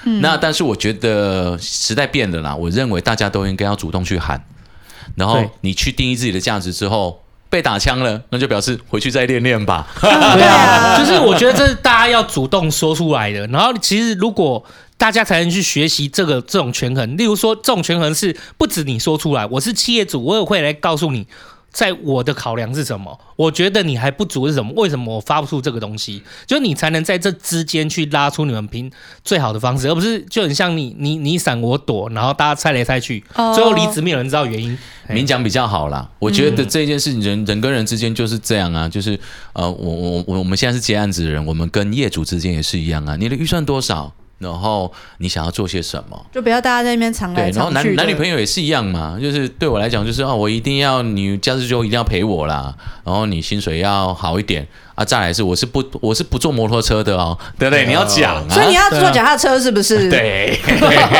嗯、那但是我觉得时代变了啦，我认为大家都应该要主动去喊，然后你去定义自己的价值之后。被打枪了，那就表示回去再练练吧。对啊，就是我觉得这是大家要主动说出来的。然后其实如果大家才能去学习这个这种权衡，例如说这种权衡是不止你说出来，我是企业主，我也会来告诉你，在我的考量是什么，我觉得你还不足是什么，为什么我发不出这个东西，就是你才能在这之间去拉出你们平最好的方式，而不是就很像你你你闪我躲，然后大家猜来猜去，最后离职没有人知道原因。明讲比较好啦，我觉得这件事情人、嗯、人跟人之间就是这样啊，就是呃，我我我我们现在是接案子的人，我们跟业主之间也是一样啊。你的预算多少？然后你想要做些什么？就不要大家在那边藏来藏去。对，然后 男, 男女朋友也是一样嘛，就是对我来讲，就是哦，我一定要你假日就一定要陪我啦，然后你薪水要好一点。啊，再来是我是不我是不坐摩托车的哦，对不对？你要讲、啊，所以你要坐脚踏车是不是？对，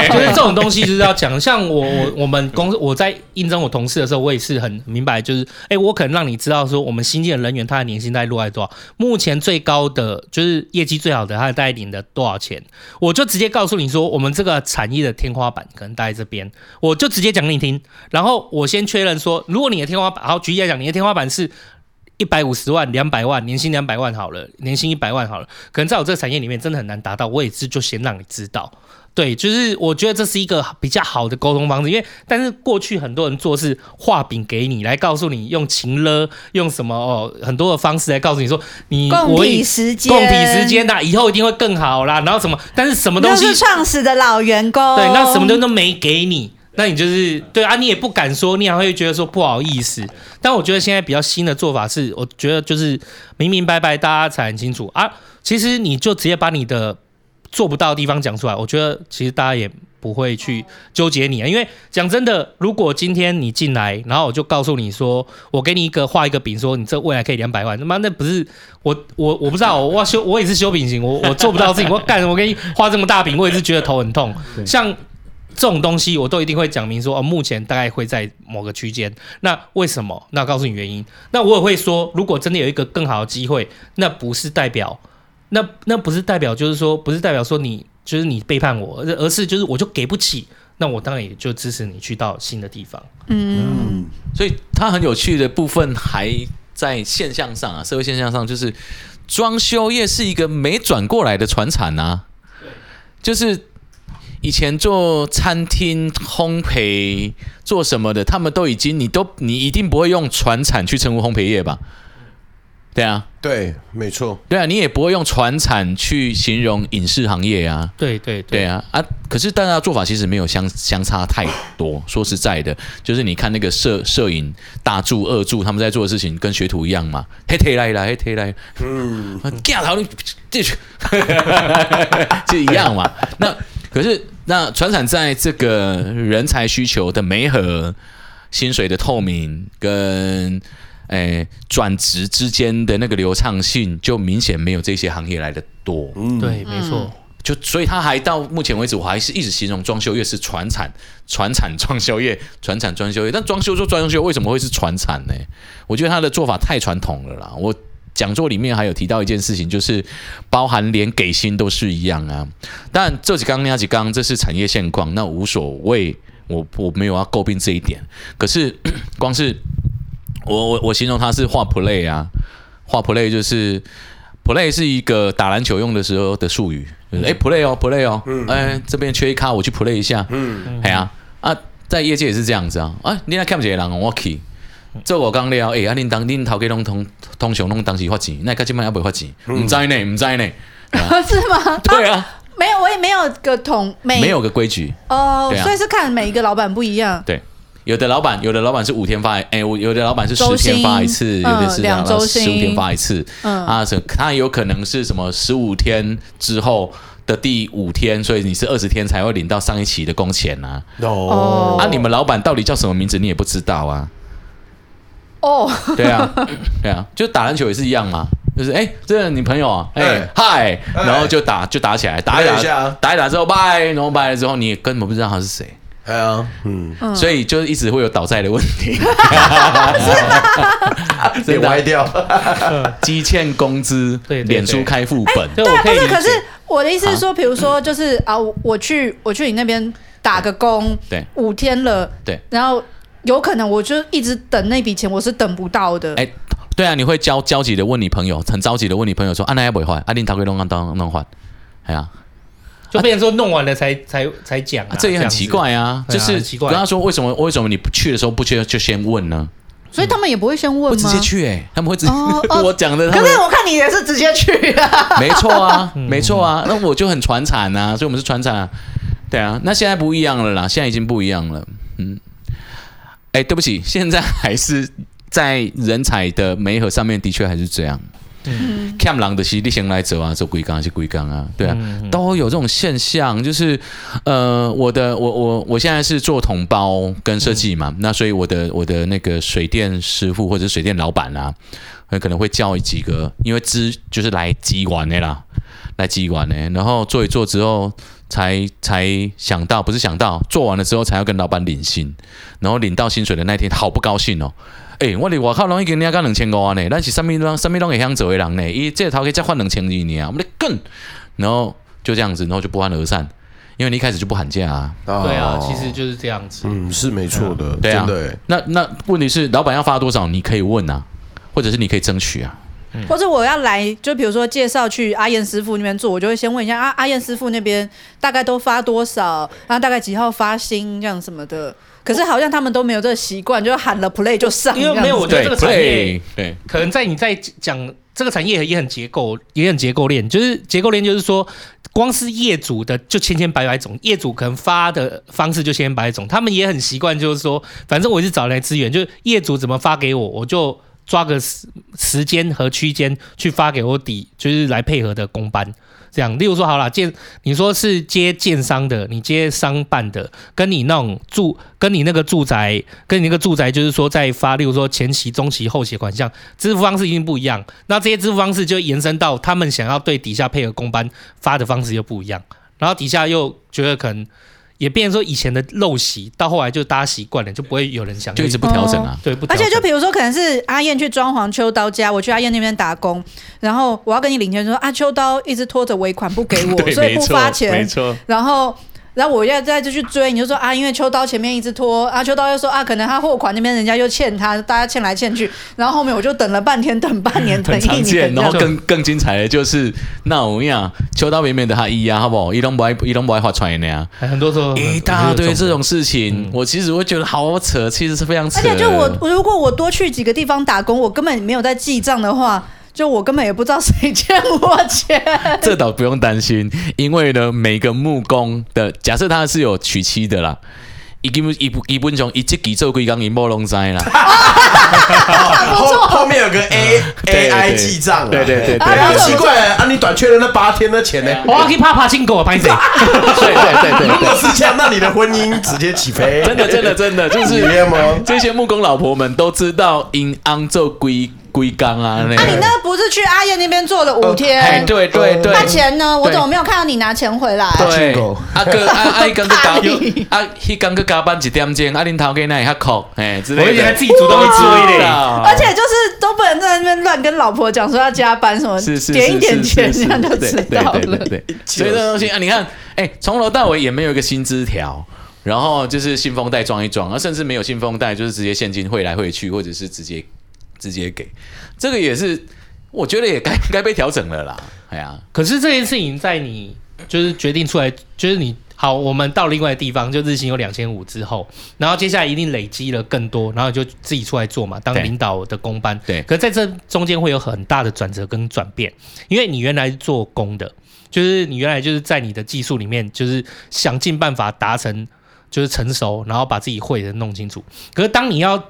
就是这种东西就是要讲。像我我我们公司我在应征我同事的时候，我也是很明白，就是哎，我可能让你知道说我们新进的人员他的年薪大概落在多少，目前最高的就是业绩最好的他大概领的多少钱，我就直接告诉你说我们这个产业的天花板可能大概这边，我就直接讲给你听。然后我先确认说，如果你的天花板，好，举例来讲，你的天花板是。一百五十万、两百万，年薪两百万好了，年薪一百万好了，可能在我这个产业里面真的很难达到，我也是就先让你知道。对，就是我觉得这是一个比较好的沟通方式，因为但是过去很多人做事画饼给你，来告诉你用情勒，用什么、哦、很多的方式来告诉你说你共体时间，共体时间啦、啊，以后一定会更好啦，然后什么，但是什么东西都是创始的老员工，对，那什么东西都没给你。那你就是对啊，你也不敢说，你还会觉得说不好意思。但我觉得现在比较新的做法是，我觉得就是明明白白，大家才很清楚啊。其实你就直接把你的做不到的地方讲出来，我觉得其实大家也不会去纠结你啊。因为讲真的，如果今天你进来，然后我就告诉你说，我给你一个画一个饼，说你这未来可以两百万，他妈那不是我我我不知道，我修我也是修饼型，我我做不到自己，我干我给你画这么大饼，我也是觉得头很痛，像。这种东西我都一定会讲明说，哦，目前大概会在某个区间。那为什么？那告诉你原因。那我也会说，如果真的有一个更好的机会，那不是代表，那那不是代表就是说，不是代表说你就是你背叛我，而是就是我就给不起。那我当然也就支持你去到新的地方。嗯，所以它很有趣的部分还在现象上啊，社会现象上就是装修业是一个没转过来的传产啊，就是。以前做餐厅、烘焙、做什么的，他们都已经，你都你一定不会用传产去称呼烘焙业吧？对啊，对，没错，对啊，你也不会用传产去形容影视行业啊，对对 对, 对啊啊！可是大家的做法其实没有 相, 相差太多。说实在的，就是你看那个 摄, 摄影大助、二助他们在做的事情，跟学徒一样嘛，黑腿来啦，黑腿来，嗯，干好你继续，就一样嘛。那可是。那传产在这个人才需求的媒合、薪水的透明跟诶转职之间的那个流畅性，就明显没有这些行业来的多。嗯，对，没错。就所以他还到目前为止，我还是一直形容装修业是传产、传产装修业、传产装修业。但装修就装修，为什么会是传产呢？我觉得他的做法太传统了啦。我讲座里面还有提到一件事情，就是包含连给薪都是一样啊。但这几刚那几刚，这是产业现况，那无所谓，我我没有要诟病这一点。可是光是我我我形容它是画 play 啊，画 play 就是 play 是一个打篮球用的时候的术语，就是哎、欸、play 哦 play 哦，哎、欸、这边缺一咖，我去 play 一下，嗯，哎呀 啊, 啊，在业界也是这样子啊，啊你那看不起人，我去。做五天了，哎、欸，啊，恁当恁头家拢通通常拢当时发钱，那到今摆还未发钱，唔、嗯、知呢，唔知呢，啊、是吗？对啊，啊没有，我也没有个统，没有个规矩哦、呃啊，所以是看每一个老板不一样。对，有的老板，有的老板是五天发，哎、欸，有的老板是十天发一次，有的是两周十五天发一次，嗯、啊，他有可能是什么十五天之后的第五天，所以你是二十天才会领到上一期的工钱啊。哦，啊，你们老板到底叫什么名字，你也不知道啊。哦、oh ，对啊，对啊，就打篮球也是一样嘛，就是哎、欸，这是你朋友啊，哎、欸、嗨， hey. 然后就打就打起来，打一打， hey. 打一打之后拜，然后拜了之后你也根本不知道他是谁，哎呀，嗯，所以就一直会有倒债的问题，脸歪掉，积欠工资，脸书开副本，欸、对啊，不是，可是我的意思是说，比如说就是啊，我去我去你那边打个工，对，五天了，对，然后。有可能我就一直等那笔钱，我是等不到的。哎、欸，对啊，你会焦焦急的问你朋友，很着急的问你朋友说：“啊，那也不会换，啊，你头可以弄弄弄换，哎呀、啊，就变成说弄完了才、啊、才才讲、啊啊，这也很奇怪啊。”就是跟他说为什么为什么你去的时候不去就先问呢？所以他们也不会先问吗？嗯、直接去哎、欸，他们会直接、哦哦、我讲的他。可是我看你也是直接去啊。没错啊，没错啊，那我就很传产啊，所以我们是传产、啊，对啊。那现在不一样了啦，现在已经不一样了，嗯。哎、欸，对不起，现在还是在人才的媒合上面，的确还是这样。嗯，欠人就是你先来走啊，走几天是几天啊，对啊、嗯，都有这种现象。就是呃，我的我我我现在是做统包跟设计嘛、嗯，那所以我的我的那个水电师傅或者水电老板啊，可能会叫几个，因为资就是来机关的啦，来机关的，然后做一做之后。才才想到，不是想到，做完了之后才要跟老板领薪，然后领到薪水的那天，好不高兴哦！哎、欸，我哋外口拢已经领到两千五啊呢，咱是啥咪拢啥咪拢会向做的人呢？伊这头家才换两千二呢啊，我们咧滚，然后就这样子，然后就不欢而散，因为你一开始就不喊价啊。哦、对啊，其实就是这样子。嗯，是没错的。对啊，对啊那那问题是，老板要发多少，你可以问啊，或者是你可以争取啊。或者我要来，就比如说介绍去阿燕师傅那边做，我就会先问一下啊，阿燕师傅那边大概都发多少，然后大概几号发薪这样什么的。可是好像他们都没有这个习惯，就喊了 play 就上。因为没有，我觉得这个产业，对，可能在你在讲这个产业也很结构，也很结构链，就是结构链就是说，光是业主的就千千百百种，业主可能发的方式就千千百百种，他们也很习惯，就是说，反正我是找来资源，就是业主怎么发给我，我就。抓个时间和区间去发给我底，就是来配合的工班这样。例如说好啦，建你说是接建商的，你接商办的，跟你那种住，跟你那个住宅，跟你那个住宅就是说在发，例如说前期、中期、后期款项支付方式一定不一样。那这些支付方式就延伸到他们想要对底下配合工班发的方式又不一样，然后底下又觉得可能。也变成说以前的陋习，到后来就大家习惯了，就不会有人想，就一直不调整啊。对，不调整。而且就比如说，可能是阿燕去装潢秋刀家，我去阿燕那边打工，然后我要跟你领钱，说啊，秋刀一直拖着尾款不给我，所以不发钱。没错。然后。然后我要再继续追，你就说啊，因为秋刀前面一直拖，啊秋刀又说啊，可能他货款那边人家又欠他，大家欠来欠去，然后后面我就等了半天，等半年，等一年，很常见。然后更更精彩的就是那我们呀，秋刀明明的他一啊，好不好？一拢不爱，一拢不爱划船的呀，很多时候一大堆这种事情，嗯、我其实会觉得好扯，其实是非常扯的。而且就我如果我多去几个地方打工，我根本没有在记账的话。就我根本也不知道谁欠我钱，这倒不用担心，因为呢，每个木工的假设他是有娶妻的啦，伊基本伊基本上伊这期做几工，伊某拢知啦。后后面有个 A、嗯、A I 记账，对对对对，啊、奇怪了啊，你短缺了那八天的钱呢？我可以怕怕亲狗啊，拍谁？对对对对，如果是这样，那你的婚姻直接起飞。真的真的真的，就是这些木工老婆们都知道因安做几。几天啊。那、啊、你那不是去阿燕那边做了五天？哎、呃，对对对。那、呃、钱呢？我怎么没有看到你拿钱回来？对。阿哥阿阿一刚去加，阿一刚去加班一点钟，阿林头家那也较酷，哎，之类的。我以前还自己主动去追的，而且就是都不能在那边乱跟老婆讲说要加班什么，是是是是是点一点钱这样就知道了。对对 对, 對, 對，所以这东西啊，你看，哎、欸，从头到尾也没有一个薪资条。然后就是信封袋装一装，甚至没有信封袋，就是直接现金汇来汇去，或者是直接直接给，这个也是我觉得也 该, 该被调整了啦。哎呀，可是这件事情在你就是决定出来，就是你好，我们到另外的地方，就日薪有两千五之后，然后接下来一定累积了更多，然后就自己出来做嘛，当领导的工班。对，可是在这中间会有很大的转折跟转变，因为你原来做工的，就是你原来就是在你的技术里面，就是想尽办法达成。就是成熟，然后把自己会的弄清楚。可是当你要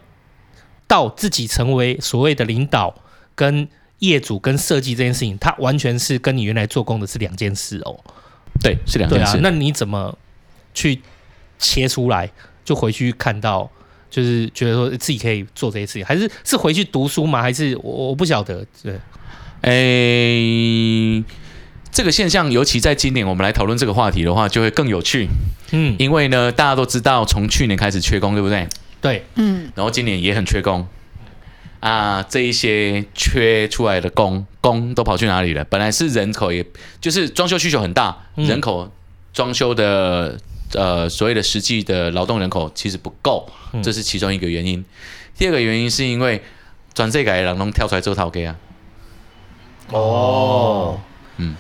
到自己成为所谓的领导、跟业主、跟设计这件事情，它完全是跟你原来做工的是两件事哦。对，是两件事。对啊，那你怎么去切出来？就回去看到，就是觉得说自己可以做这些事情，还是是回去读书吗？还是我我不晓得。对，诶、欸。这个现象，尤其在今年我们来讨论这个话题的话，就会更有趣。嗯，因为呢，大家都知道从去年开始缺工，对不对？对，嗯。然后今年也很缺工啊，这一些缺出来的工，工都跑去哪里了？本来是人口也，也就是装修需求很大，嗯、人口装修的呃所谓的实际的劳动人口其实不够，这是其中一个原因。嗯、第二个原因是因为全世界的人都跳出来做头家啊。哦，嗯。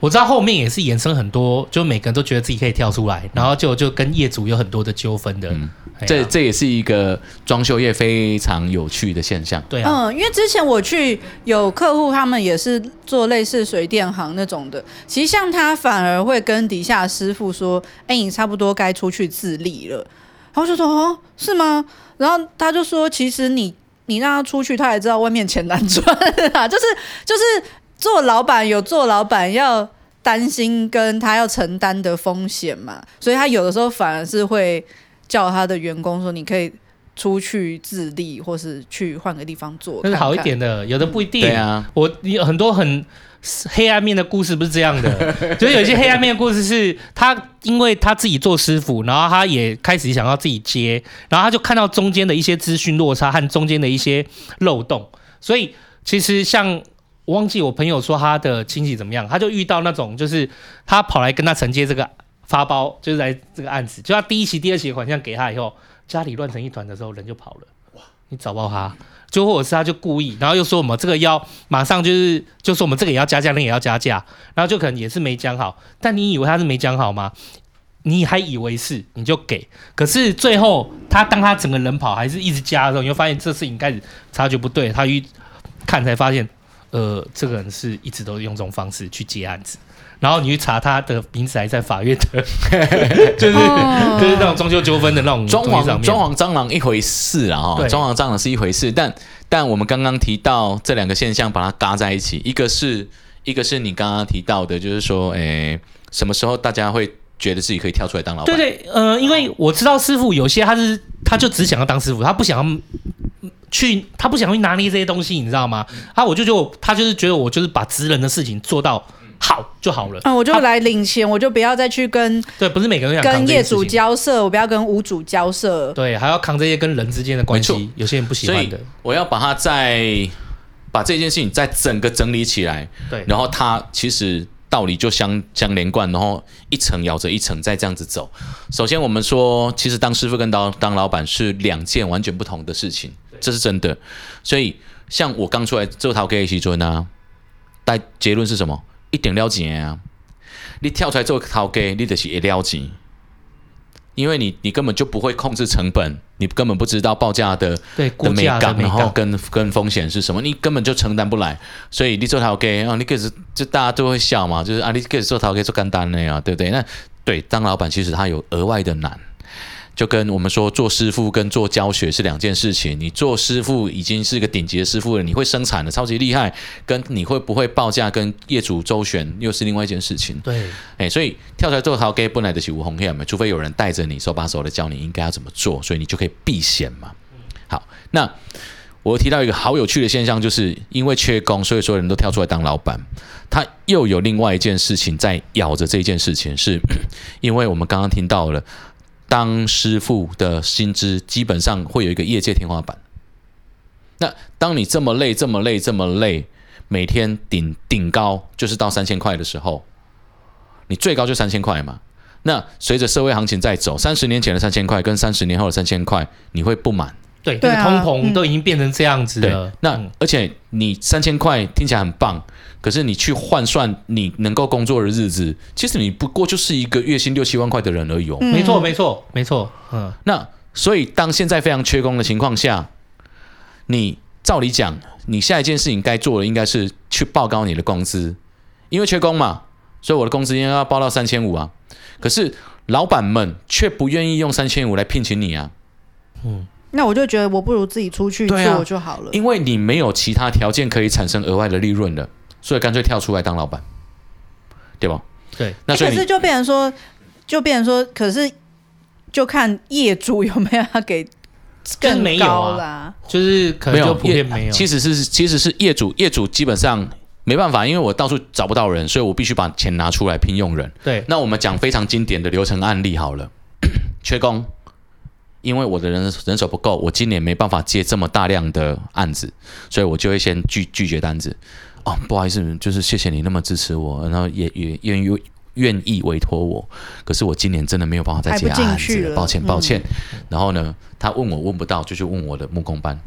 我知道后面也是衍生很多，就每个人都觉得自己可以跳出来，然后就就跟业主有很多的纠纷的。嗯啊、这这也是一个装修业非常有趣的现象。对啊，嗯，因为之前我去有客户，他们也是做类似水电行那种的，其实像他反而会跟底下师傅说：“哎、欸，你差不多该出去自立了。”然后就说：“哦，是吗？”然后他就说：“其实你你让他出去，他也知道外面钱难赚啊，就是就是。”做老板有做老板要担心跟他要承担的风险嘛，所以他有的时候反而是会叫他的员工说你可以出去自立，或是去换个地方做看看，那是好一点的，有的不一定。嗯、对啊，我有很多很黑暗面的故事不是这样的，就是有一些黑暗面的故事是他因为他自己做师傅，然后他也开始想要自己接，然后他就看到中间的一些资讯落差和中间的一些漏洞，所以其实像。我忘记我朋友说他的亲戚怎么样，他就遇到那种就是他跑来跟他承接这个发包，就是来这个案子，就他第一期、第二期的款项给他以后，家里乱成一团的时候，人就跑了。哇！你找不到他，就或者是他就故意，然后又说我们这个要马上就是，就说我们这个也要加价，那也要加价，然后就可能也是没讲好。但你以为他是没讲好吗？你还以为是，你就给。可是最后他当他整个人跑还是一直加的时候，你就发现这事情开始察觉不对，他一看才发现。呃，这个人是一直都用这种方式去接案子，然后你去查他的名字还在法院的，就是、oh. 就是那种装修纠纷的那种装潢装潢蟑螂一回事啦，哈，装潢蟑螂是一回事，但但我们刚刚提到这两个现象，把它搭在一起，一个是一个是你刚刚提到的，就是说，诶，什么时候大家会觉得自己可以跳出来当老板？对对，呃，因为我知道师傅有些他是他就只想要当师傅，他不想要。去他不想去拿捏这些东西，你知道吗？啊，我就觉得他就是觉得我就是把职人的事情做到好就好了。嗯，我就来领钱，我就不要再去跟对，不是每个人想跟业主交涉，我不要跟屋主交涉。对，还要扛这些跟人之间的关系，有些人不喜欢的。所以我要把它再把这件事情再整个整理起来。对，然后它其实道理就相相连贯，然后一层咬着一层再这样子走。首先，我们说，其实当师傅跟当当老板是两件完全不同的事情。这是真的，所以像我刚出来做头家的时阵啊，但结论是什么？一定了钱啊！你跳出来做头家，你就是会了钱，因为你你根本就不会控制成本，你根本不知道报价的对的美感，然后跟跟风险是什么，你根本就承担不来。所以你做头家啊，你可是就大家都会笑嘛，就是啊，你可是做头家做简单的呀、啊，对不对？那对当老板其实他有额外的难。就跟我们说做师傅跟做教学是两件事情，你做师傅已经是个顶级的师傅了，你会生产的超级厉害，跟你会不会报价跟业主周旋又是另外一件事情。对，欸、所以跳出来做头家本来就是有风险的，除非有人带着你手把手的教你应该要怎么做，所以你就可以避险嘛。好，那我提到一个好有趣的现象，就是因为缺工，所以所有人都跳出来当老板。他又有另外一件事情在咬着这件事情，是因为我们刚刚听到了，当师傅的薪资基本上会有一个业界天花板。那当你这么累、这么累、这么累，每天顶顶高就是到三千块的时候，你最高就三千块嘛。那随着社会行情在走，三十年前的三千块跟三十年后的三千块，你会不满。对，对啊，那个通膨都已经变成这样子了。嗯、那而且你三千块听起来很棒，可是你去换算你能够工作的日子，其实你不过就是一个月薪六七万块的人而已、哦嗯。没错，没错，没错。嗯，那所以当现在非常缺工的情况下，你照理讲，你下一件事情该做的应该是去报高你的工资，因为缺工嘛，所以我的工资应该要报到三千五啊。可是老板们却不愿意用三千五来聘请你啊。嗯，那我就觉得我不如自己出去做就好了、啊、因为你没有其他条件可以产生额外的利润了，所以干脆跳出来当老板，对吧？对，那所以、欸、可是就变成说就变成说可是就看业主有没有要给更高啦，就是没有、啊、就是可能就普遍没有，没有其实是其实是业主业主基本上没办法，因为我到处找不到人，所以我必须把钱拿出来聘用人。对，那我们讲非常经典的流程案例好了，缺工，因为我的 人, 人手不够，我今年没办法接这么大量的案子，所以我就会先 拒, 拒绝单子。哦，不好意思，就是谢谢你那么支持我，然后也也愿意愿意委托我，可是我今年真的没有办法再接案子，抱歉抱歉、嗯。然后呢，他问我问不到，就去问我的木工班。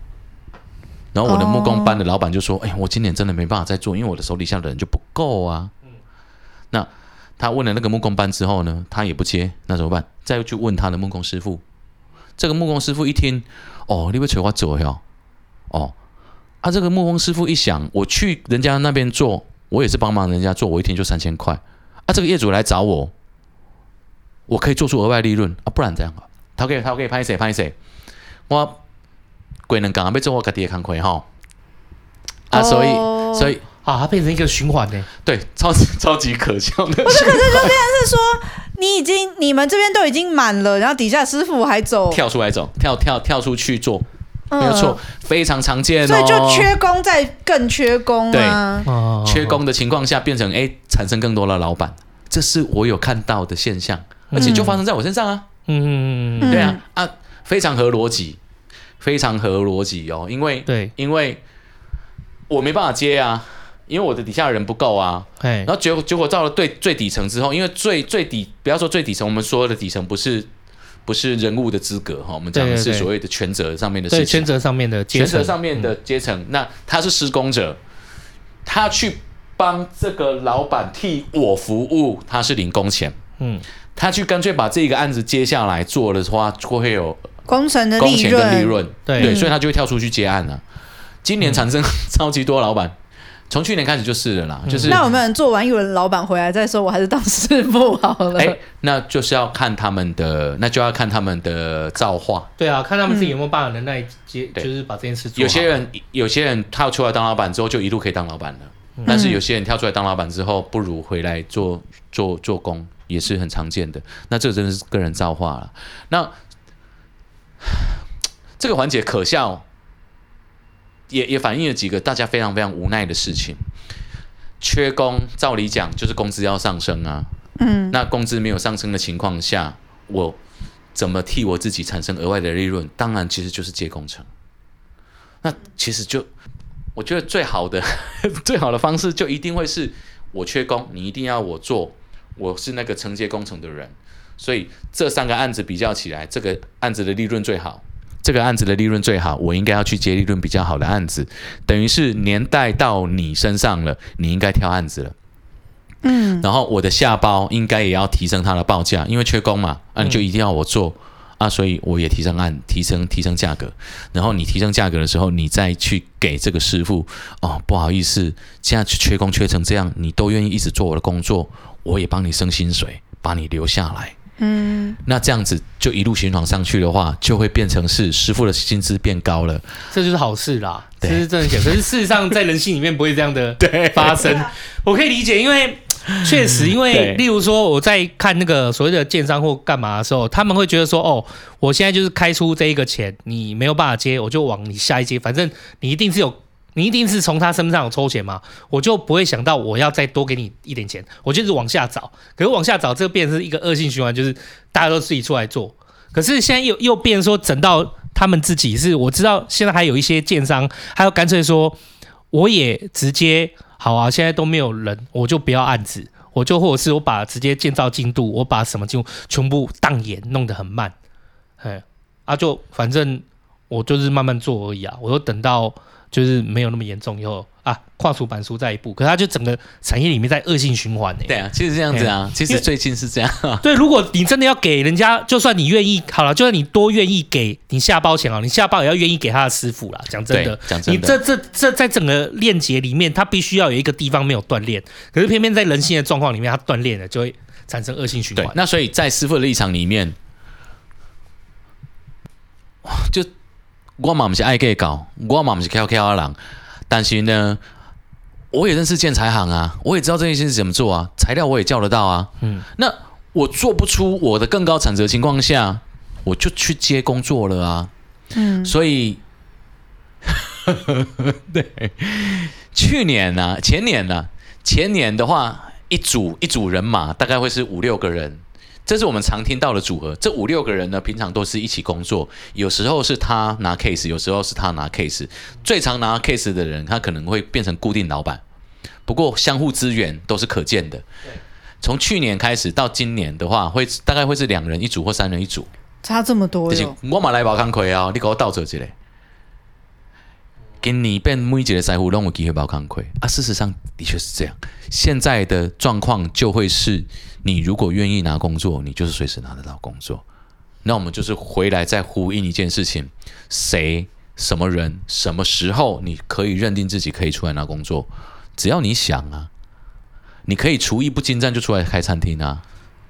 然后我的木工班的老板就说：“哎、哦欸，我今年真的没办法再做，因为我的手底下的人就不够啊。嗯”那他问了那个木工班之后呢，他也不接，那怎么办？再去问他的木工师傅。这个木工师傅一听，哦，你要找我做哦，哦，啊，这个木工师傅一想，我去人家那边做，我也是帮忙人家做，我一天就三千块，啊，这个业主来找我，我可以做出额外利润啊，不然这样啊，他可以，他可以拍谁拍谁，我过两天要做我自己的工作吼，啊，所以，所以。啊，它变成一个循环呢，对，超级超级可笑的。不是，可是就变成是说，你已经你们这边都已经满了，然后底下师傅还走，跳出来走，跳跳跳出去做，嗯、没有错，非常常见哦。所以就缺工再更缺工啊，对，哦、缺工的情况下变成哎、欸，产生更多的老板，这是我有看到的现象，而且就发生在我身上啊，嗯，嗯对啊啊，非常合逻辑，非常合逻辑哦，因为对，因为我没办法接啊。因为我的底下的人不够啊，然后结果结果到了最最底层之后，因为最最底不要说最底层，我们说的底层不是不是人物的资格，我们讲的是所谓的权责上面的事情，对权责上面的阶层，权责上面的阶层、嗯，那他是施工者，他去帮这个老板替我服务，他是领工钱，嗯，他去干脆把这个案子接下来做的话，会有工程的利润，工钱的利润，对，对嗯、所以他就会跳出去接案啊。今年产生超级多老板。从去年开始就是了啦，就是、嗯、那我们做完一轮老板回来再说，我还是当师傅好了。哎、欸，那就是要看他们的，那就要看他们的造化。对啊，看他们自己有没有办法能耐接、嗯，就是把这件事做好。有些人，有些人跳出来当老板之后就一路可以当老板了、嗯，但是有些人跳出来当老板之后不如回来做做做工，也是很常见的。那这真的是个人造化了。那这个环节可笑。也, 也反映了几个大家非常非常无奈的事情。缺工，照理讲就是工资要上升啊。嗯，那工资没有上升的情况下，我怎么替我自己产生额外的利润？当然，其实就是接工程。那其实就，我觉得最好的最好的方式，就一定会是我缺工，你一定要我做，我是那个承接工程的人。所以这三个案子比较起来，这个案子的利润最好。这个案子的利润最好，我应该要去接利润比较好的案子，等于是年代到你身上了，你应该挑案子了。嗯，然后我的下包应该也要提升它的报价，因为缺工嘛，啊，你就一定要我做、嗯、啊，所以我也提升案，提升提升价格。然后你提升价格的时候，你再去给这个师傅，哦，不好意思，现在缺工缺成这样，你都愿意一直做我的工作，我也帮你升薪水，把你留下来。嗯，那这样子就一路循环上去的话，就会变成是师傅的薪资变高了，这就是好事啦。这是真的，可是事实上在人性里面不会这样的发生。我可以理解，因为确实，因为例如说我在看那个所谓的建商或干嘛的时候，他们会觉得说，哦，我现在就是开出这一个钱，你没有办法接，我就往你下一阶，反正你一定是有。你一定是从他身上有抽钱嘛，我就不会想到我要再多给你一点钱，我就是往下找。可是往下找，这变成是一个恶性循环，就是大家都自己出来做。可是现在又又变说整到他们自己是，我知道现在还有一些建商，还有干脆说，我也直接好啊，现在都没有人，我就不要案子，我就或者是我把直接建造进度，我把什么进度全部当延，弄得很慢。哎，啊就反正我就是慢慢做而已啊，我就等到。就是没有那么严重以后啊，跨出版书再一步，可是它就整个产业里面在恶性循环、欸、对啊，其实这样子啊，其实最近是这样、啊。对，如果你真的要给人家，就算你愿意，好了，就算你多愿意给你下包钱啊，你下包也要愿意给他的师傅啦。讲真的，讲真的，你这这这在整个链接里面，它必须要有一个地方没有断裂，可是偏偏在人性的状况里面，它断裂了就会产生恶性循环。对，那所以在师傅的立场里面，就。我也不是爱计较，我也不是翘翘的人，但是呢，我也认识建材行啊，我也知道这件事怎么做啊，材料我也叫得到啊。嗯，那我做不出我的更高产值的情况下，我就去接工作了啊。嗯，所以，对，去年啊，前年啊，前年的话，一组一组人马大概会是五六个人。这是我们常听到的组合，这五六个人呢，平常都是一起工作，有时候是他拿 case， 有时候是他拿 case。最常拿 case 的人，他可能会变成固定老板，不过相互资源都是可见的。从去年开始到今年的话，会大概会是两人一组或三人一组，差这么多哟。就是、我也来包工课啊，你给我倒做一下。今年变每一个师傅都有机会包工课啊，事实上的确是这样。现在的状况就会是。你如果愿意拿工作，你就是随时拿得到工作。那我们就是回来再呼应一件事情：谁、什么人、什么时候，你可以认定自己可以出来拿工作？只要你想啊，你可以厨艺不精湛就出来开餐厅啊。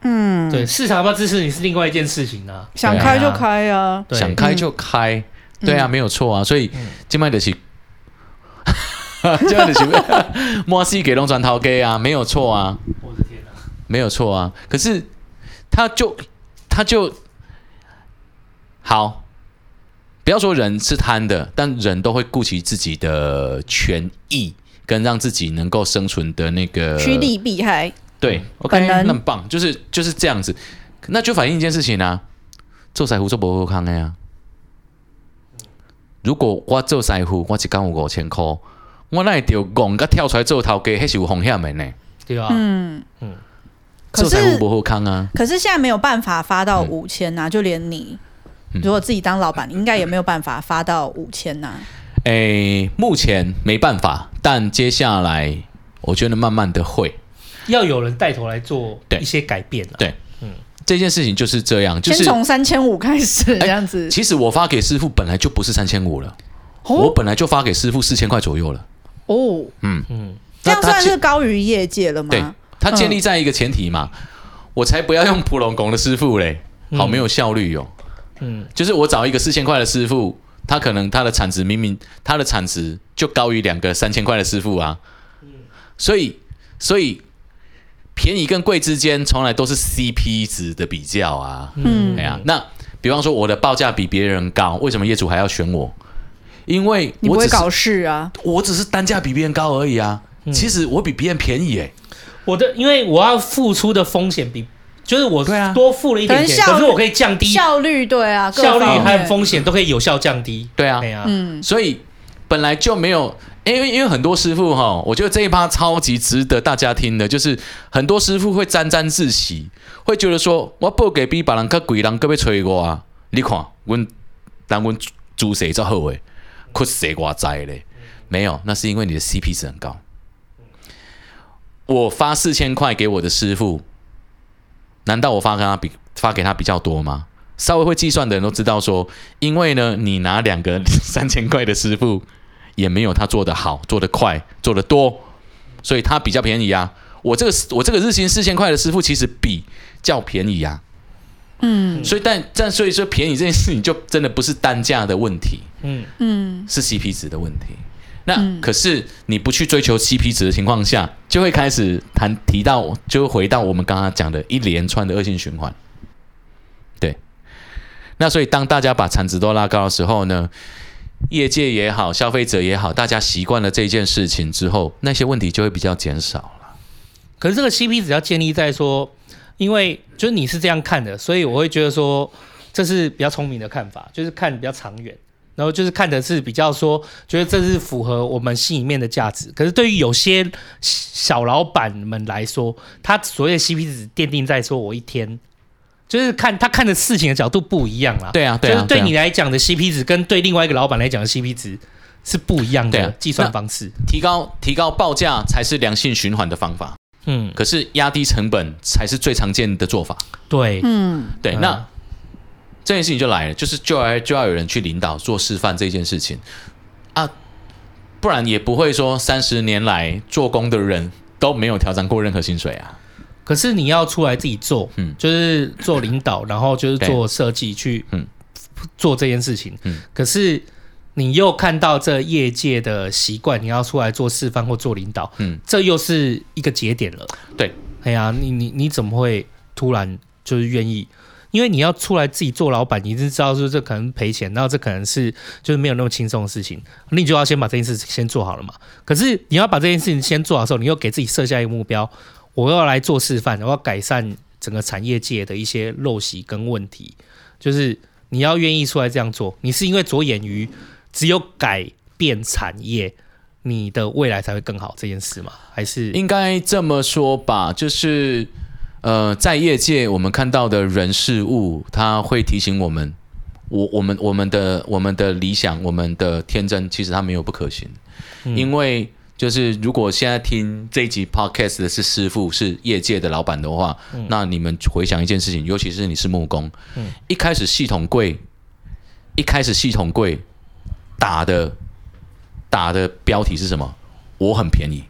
嗯，对，市场要不要支持你是另外一件事情啊。想开就开啊，啊想开就开，嗯、对啊，没有错啊。所以现在就是。现在就是摸西给弄砖头给啊，没有错啊。我的天啊！没有错啊，可是他就他就好，不要说人是贪的，但人都会顾及自己的权益跟让自己能够生存的那个趋利避害。对 ，OK， 那很棒，就是就是这样子，那就反映一件事情啊，做师傅做不好康的啊。如果我做师傅，我一天有五千块，我哪会就戆个跳出来做头家，那是有风险的呢。对啊，嗯嗯。可是不好看啊！可是现在没有办法发到五千呐，就连你、嗯、如果自己当老板，你应该也没有办法发到五千呐。诶、欸，目前没办法，但接下来我觉得慢慢的会要有人带头来做一些改变啦。对，對嗯，这件事情就是这样，就是、先从三千五开始这样子、欸。其实我发给师傅本来就不是三千五了、哦，我本来就发给师傅四千块左右了。哦，嗯嗯，这样算是高于业界了吗？对。它建立在一个前提嘛，嗯、我才不要用普龙拱的师傅嘞，好没有效率哟、哦嗯。嗯，就是我找一个四千块的师傅，他可能他的产值明明他的产值就高于两个三千块的师傅啊。所以所以便宜跟贵之间从来都是 C P 值的比较啊。嗯，哎呀、啊，那比方说我的报价比别人高，为什么业主还要选我？因为我你不会搞事啊，我只是单价比别人高而已啊。嗯、其实我比别人便宜哎、欸。我的，因为我要付出的风险比，就是我多付了一点钱，啊、可是我可以降低效率，对啊，效率和风险都可以有效降低，对啊，对啊，嗯，所以本来就没有，因为因为很多师傅哈，我觉得这一趴超级值得大家听的，就是很多师傅会沾沾自喜，会觉得说我报价比别人较贵，人搁要找我啊，你看，阮但阮姿势足好诶，确实我知咧，没有，那是因为你的 C P 值很高。我发四千块给我的师傅，难道我发给他比发给他比较多吗？稍微会计算的人都知道说，因为呢，你拿两个三千块的师傅，也没有他做得好、做得快、做得多，所以他比较便宜啊。我这个我这个日薪四千块的师傅，其实比较便宜啊。嗯，所以但但所以说便宜这件事情，就真的不是单价的问题，嗯嗯，是 C P 值的问题。那、嗯、可是你不去追求 C P 值的情况下，就会开始谈提到，就回到我们刚刚讲的一连串的恶性循环。对，那所以当大家把产值都拉高的时候呢，业界也好，消费者也好，大家习惯了这件事情之后，那些问题就会比较减少了。可是这个 C P 值要建立在说，因为就是你是这样看的，所以我会觉得说这是比较聪明的看法，就是看比较长远，然后就是看的是比较说觉得这是符合我们心里面的价值。可是对于有些小老板们来说，他所谓的 C P 值奠定在说我一天，就是看他看的事情的角度不一样啦。对啊，对啊，就是对你来讲的 C P 值跟对另外一个老板来讲的 C P 值是不一样的计算方式。提高提高报价才是良性循环的方法。嗯，可是压低成本才是最常见的做法。对，嗯，对，那、嗯、这件事情就来了，就是就要就要有人去领导做示范这件事情啊，不然也不会说三十年来做工的人都没有调整过任何薪水啊。可是你要出来自己做，嗯，就是做领导，然后就是做设计去做这件事情。嗯，可是你又看到这业界的习惯，你要出来做示范或做领导，嗯，这又是一个节点了。对，哎呀，你你你怎么会突然就是愿意？因为你要出来自己做老板，你是知道说这可能赔钱，然后这可能是就是没有那么轻松的事情，你就要先把这件事先做好了嘛。可是你要把这件事情先做好的时候，你又给自己设下一个目标，我要来做示范，我要改善整个产业界的一些陋习跟问题，就是你要愿意出来这样做，你是因为着眼于。只有改变产业，你的未来才会更好这件事吗？还是应该这么说吧，就是呃，在业界我们看到的人事物，它会提醒我们，我我们我们的我们的理想，我们的天真，其实它没有不可行。嗯、因为就是如果现在听这一集 podcast 的是师傅，是业界的老板的话、嗯，那你们回想一件事情，尤其是你是木工，嗯、一开始系统柜，一开始系统柜。打的打的标题是什么？我很便宜。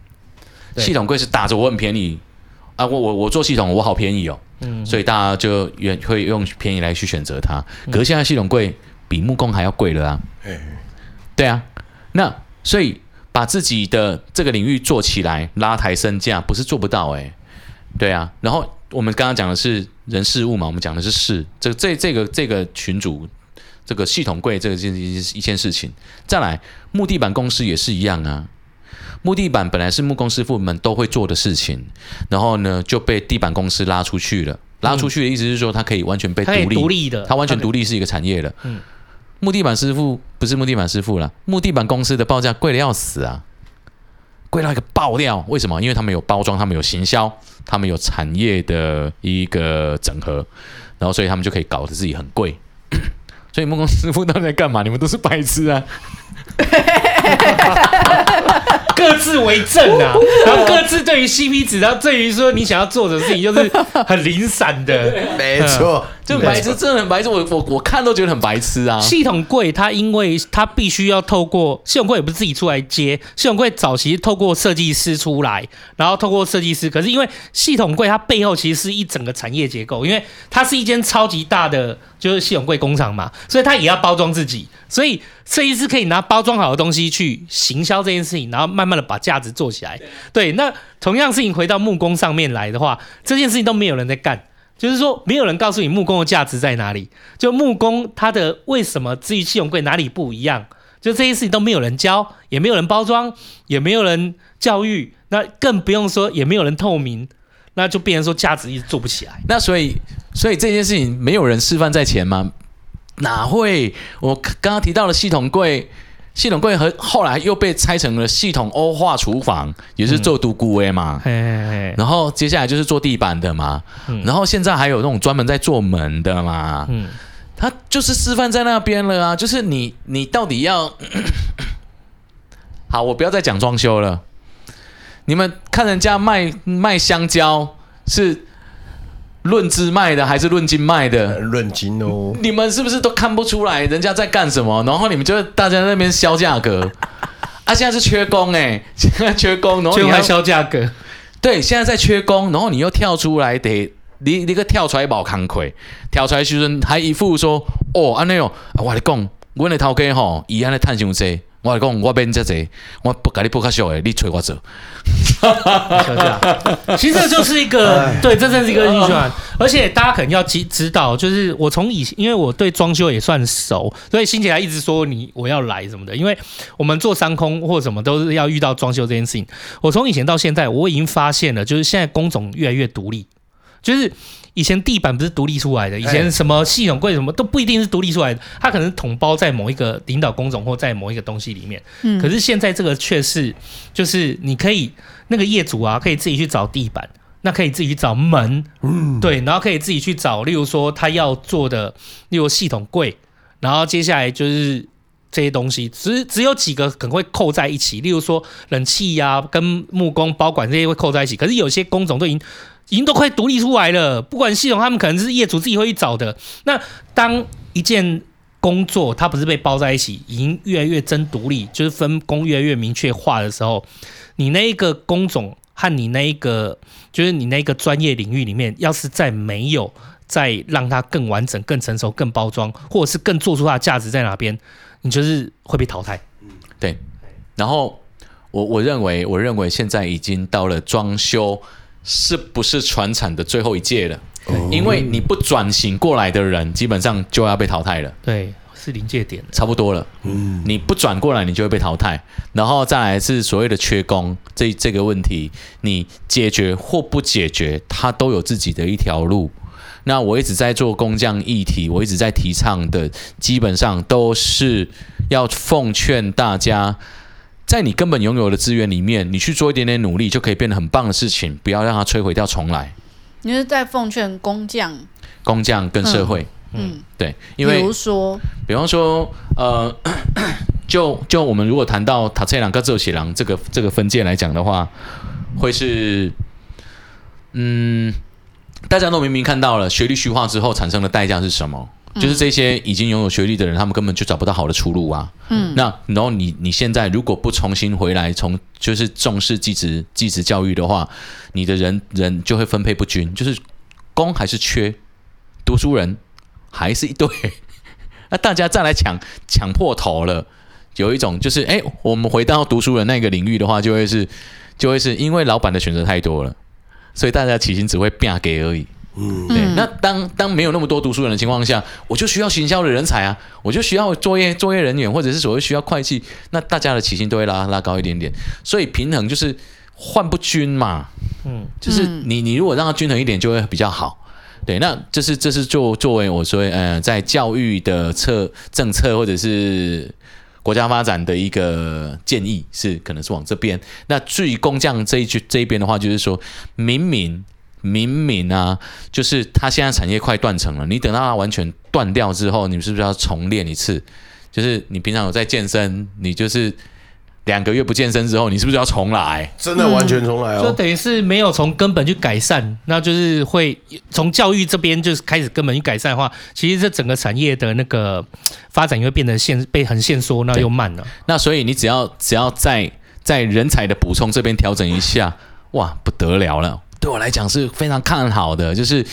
系统柜是打着我很便宜啊！我我我做系统我好便宜哦，嗯、所以大家就会用便宜来去选择它。可是现在系统柜比木工还要贵了啊！嗯、对啊，那所以把自己的这个领域做起来，拉抬身价不是做不到哎、欸，对啊。然后我们刚刚讲的是人事物嘛，我们讲的是事，这这这个这个群组。这个系统柜这个一件事情，再来木地板公司也是一样啊。木地板本来是木工师傅们都会做的事情，然后呢就被地板公司拉出去了。拉出去的意思是说，它可以完全被独立，它可以独立的，它完全独立是一个产业了。嗯、木地板师傅不是木地板师傅啦，木地板公司的报价贵的要死啊，贵到一个爆掉。为什么？因为他们有包装，他们有行销，他们有产业的一个整合，然后所以他们就可以搞得自己很贵。所以木工师傅到底在干嘛？你们都是白痴啊！各自为政啊，然后各自对于 C P 值，然后对于说你想要做的事情，就是很零散的。没错，就白痴，真的很白痴。我我我看都觉得很白痴啊！系统柜它因为它必须要透过系统柜也不是自己出来接，系统柜早期透过设计师出来，然后透过设计师，可是因为系统柜它背后其实是一整个产业结构，因为它是一间超级大的就是系统柜工厂嘛，所以它也要包装自己，所以设计师可以拿包装好的东西去行销这件事情，然后慢慢。慢慢的把价值做起来，对。那同样事情回到木工上面来的话，这件事情都没有人在干，就是说没有人告诉你木工的价值在哪里，就木工它的为什么至于系统柜哪里不一样，就这些事情都没有人教，也没有人包装，也没有人教育，那更不用说也没有人透明，那就变成说价值一直做不起来。那所以，所以这件事情没有人示范在前吗？哪会？我刚刚提到的系统柜。系统柜和后来又被拆成了系统欧化厨房，也是做独孤 A 嘛、嗯嘿嘿嘿，然后接下来就是做地板的嘛，嗯、然后现在还有那种专门在做门的嘛，嗯，它就是示范在那边了啊，就是你你到底要咳咳，好，我不要再讲装修了，你们看人家卖卖香蕉是。论资卖的还是论斤卖的？论斤哦！你们是不是都看不出来人家在干什么？然后你们就大家在那边销价格啊！现在是缺工哎、欸，现在缺工，然后你还销价格？对，现在在缺工，然后你又跳出来得你你个跳出来冇工课，跳出来时阵还一副说哦安尼哦，我来讲，我的头家吼，伊安尼赚伤济，我讲我免遮济，我不甲你不卡少诶，你催我做。其实这就是一个对，这真是一个运算。而且大家可能要知道，就是我从以前，因为我对装修也算熟，所以欣姐还一直说你我要来什么的。因为我们做商空或什么都是要遇到装修这件事情。我从以前到现在，我已经发现了，就是现在工种越来越独立，就是。以前地板不是独立出来的，以前什么系统柜什么都不一定是独立出来的，它可能是统包在某一个领导工种或在某一个东西里面。嗯、可是现在这个却是，就是你可以那个业主啊，可以自己去找地板，那可以自己去找门，嗯、对，然后可以自己去找，例如说他要做的，例如系统柜，然后接下来就是。这些东西 只, 只有几个可能会扣在一起，例如说冷气啊跟木工包管这些会扣在一起，可是有些工种都已经已经都快独立出来了，不管系统他们可能是业主自己会去找的。那当一件工作它不是被包在一起，已经越来越真独立，就是分工越来越明确化的时候，你那一个工种和你那一个就是你那个专业领域里面，要是在没有再让它更完整更成熟更包装，或者是更做出它的价值在哪边，你就是会被淘汰。对，然后 我, 我认为我认为现在已经到了装修是不是传产的最后一届了，因为你不转型过来的人基本上就要被淘汰了。对，是临界点了，差不多了。嗯，你不转过来你就会被淘汰，然后再来是所谓的缺工 这, 这个问题，你解决或不解决它都有自己的一条路。那我一直在做工匠议题，我一直在提倡的，基本上都是要奉劝大家，在你根本拥有的资源里面，你去做一点点努力，就可以变得很棒的事情，不要让它摧毁掉重来。你是在奉劝工匠？工匠跟社会，嗯，嗯对，因为比如说，比方说，呃，就就我们如果谈到塔切朗跟周喜郎这个这个分界来讲的话，会是，嗯。大家都明明看到了学历虚化之后产生的代价是什么，嗯、就是这些已经拥有学历的人他们根本就找不到好的出路啊。嗯，那然后你你现在如果不重新回来从就是重视技职技职教育的话，你的人人就会分配不均，就是供还是缺，读书人还是一堆。那大家再来抢抢破头了，有一种就是哎、欸、我们回到读书人那个领域的话，就会是就会是因为老板的选择太多了。所以大家起薪只会变给而已。嗯，对。那当当没有那么多读书人的情况下，我就需要行销的人才啊，我就需要作业作业人员，或者是所谓需要会计，那大家的起薪都会拉拉高一点点。所以平衡就是换不均嘛。嗯，就是你你如果让它均衡一点，就会比较好。对，那这是这是作作为我说呃在教育的策政策或者是国家发展的一个建议，是可能是往这边。那至于工匠这一这一边的话，就是说明明明明啊，就是他现在产业快断层了，你等到它完全断掉之后，你是不是要重练一次？就是你平常有在健身，你就是两个月不健身之后，你是不是要重来？真的完全重来哦！嗯、就等于是没有从根本去改善，那就是会从教育这边就是开始根本去改善的话，其实这整个产业的那个发展也会变得限被很限缩，那又慢了。那所以你只要只要在在人才的补充这边调整一下，哇，不得了了！对我来讲是非常看好的，就是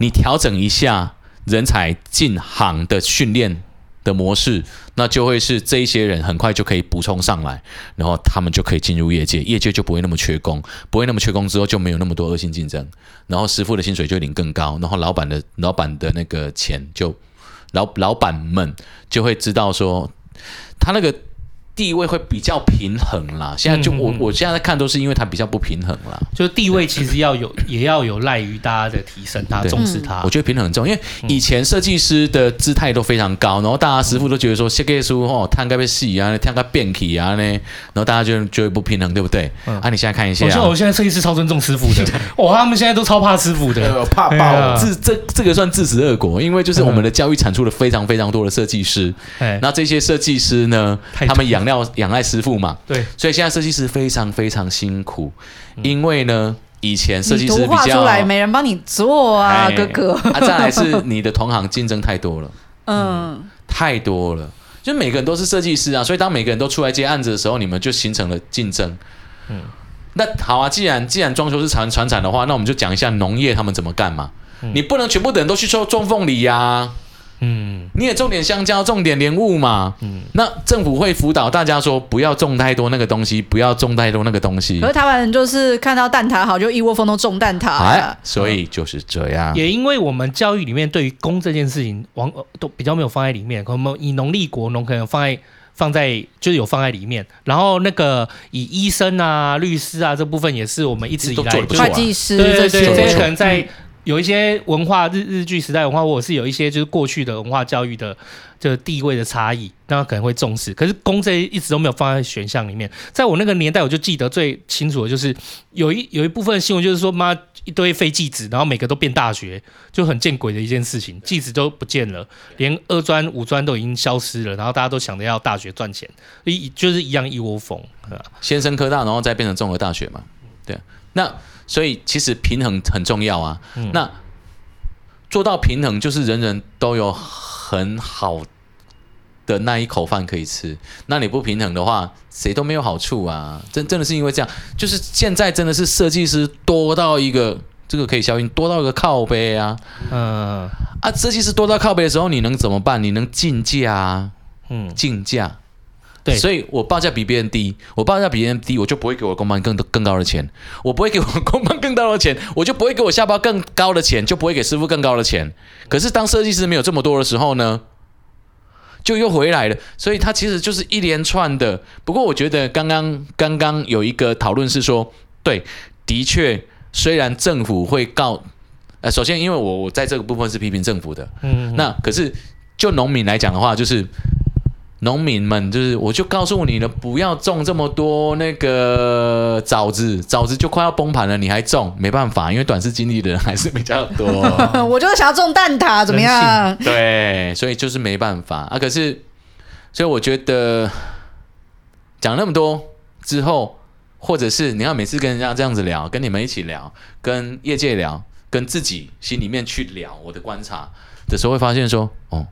你调整一下人才进行的训练。的模式，那就会是这一些人很快就可以补充上来，然后他们就可以进入业界，业界就不会那么缺工，不会那么缺工之后就没有那么多恶性竞争，然后师傅的薪水就领更高，然后老板的老板的那个钱就老老板们就会知道说他那个地位会比较平衡啦。现在就我我现在在看都是因为它比较不平衡啦，就是地位其实要有也要有赖于大家的提升，他重视它。我觉得平衡很重要，因为以前设计师的姿态都非常高，然后大家师傅都觉得说设计师吼摊个被细啊，摊个变体啊呢，然后大家就就会不平衡，对不对？嗯、啊，你现在看一下、啊，我说我现在设计师超尊重师傅的，哇、哦，他们现在都超怕师傅的，呃、怕爆、啊。这这这个算自食恶果，因为就是我们的教育产出了非常非常多的设计师，嗯、那这些设计师呢，他们养。要仰赖师傅嘛，对，所以现在设计师非常非常辛苦，嗯、因为呢，以前设计师比较你图画出来没人帮你做啊，哎、哥哥。啊，再来是你的同行竞争太多了，嗯，太多了，就每个人都是设计师啊，所以当每个人都出来接案子的时候，你们就形成了竞争。嗯，那好啊，既然既然装修是传传产的话，那我们就讲一下农业他们怎么干嘛。嗯、你不能全部的人都去做种凤梨呀、啊。嗯，你也种点香蕉，种点莲雾嘛。嗯，那政府会辅导大家说不要种太多那个东西，不要种太多那个东西。可是台湾人就是看到蛋挞好，就一窝蜂都种蛋挞、啊，所以就是这样。也因为我们教育里面对于工这件事情，往都比较没有放在里面，可能以农立国农可能放在。放在就是有放在里面，然后那个以医生啊、律师啊这部分也是我们一直以来就会计师对对对，这些可能在有一些文化日日据时代文化，或者是有一些就是过去的文化教育的这地位的差异，那可能会重视。可是公这一直都没有放在选项里面。在我那个年代，我就记得最清楚的就是有一有一部分新闻就是说妈一堆废技职，然后每个都变大学，就很见鬼的一件事情。技职都不见了，连二专、五专都已经消失了，然后大家都想着要大学赚钱，就是一样一窝蜂、啊。先升科大，然后再变成综合大学嘛。对，那所以其实平衡很重要啊。嗯、那做到平衡，就是人人都有很好的那一口饭可以吃，那你不平衡的话，谁都没有好处啊！真真的是因为这样，就是现在真的是设计师多到一个这个可以消音，多到一个靠背啊，嗯啊，设计师多到靠背的时候，你能怎么办？你能竞价啊，嗯，竞价，对，所以我报价比别人低，我报价比别人低，我就不会给我工班更更高的钱，我不会给我工班更高的钱，我就不会给我下包更高的钱，就不会给师傅更高的钱。可是当设计师没有这么多的时候呢？就又回来了，所以它其实就是一连串的。不过我觉得刚刚刚刚有一个讨论是说，对，的确，虽然政府会告，呃，首先因为我我在这个部分是批评政府的，嗯，那可是就农民来讲的话，就是农民们就是我就告诉你了，不要种这么多那个枣子，枣子就快要崩盘了，你还种，没办法，因为短视经济的人还是比较多。我就是想要种蛋挞，怎么样？对，所以就是没办法啊。可是，所以我觉得讲那么多之后，或者是你要每次跟人家这样子聊，跟你们一起聊，跟业界聊，跟自己心里面去聊，我的观察的时候会发现说，哦。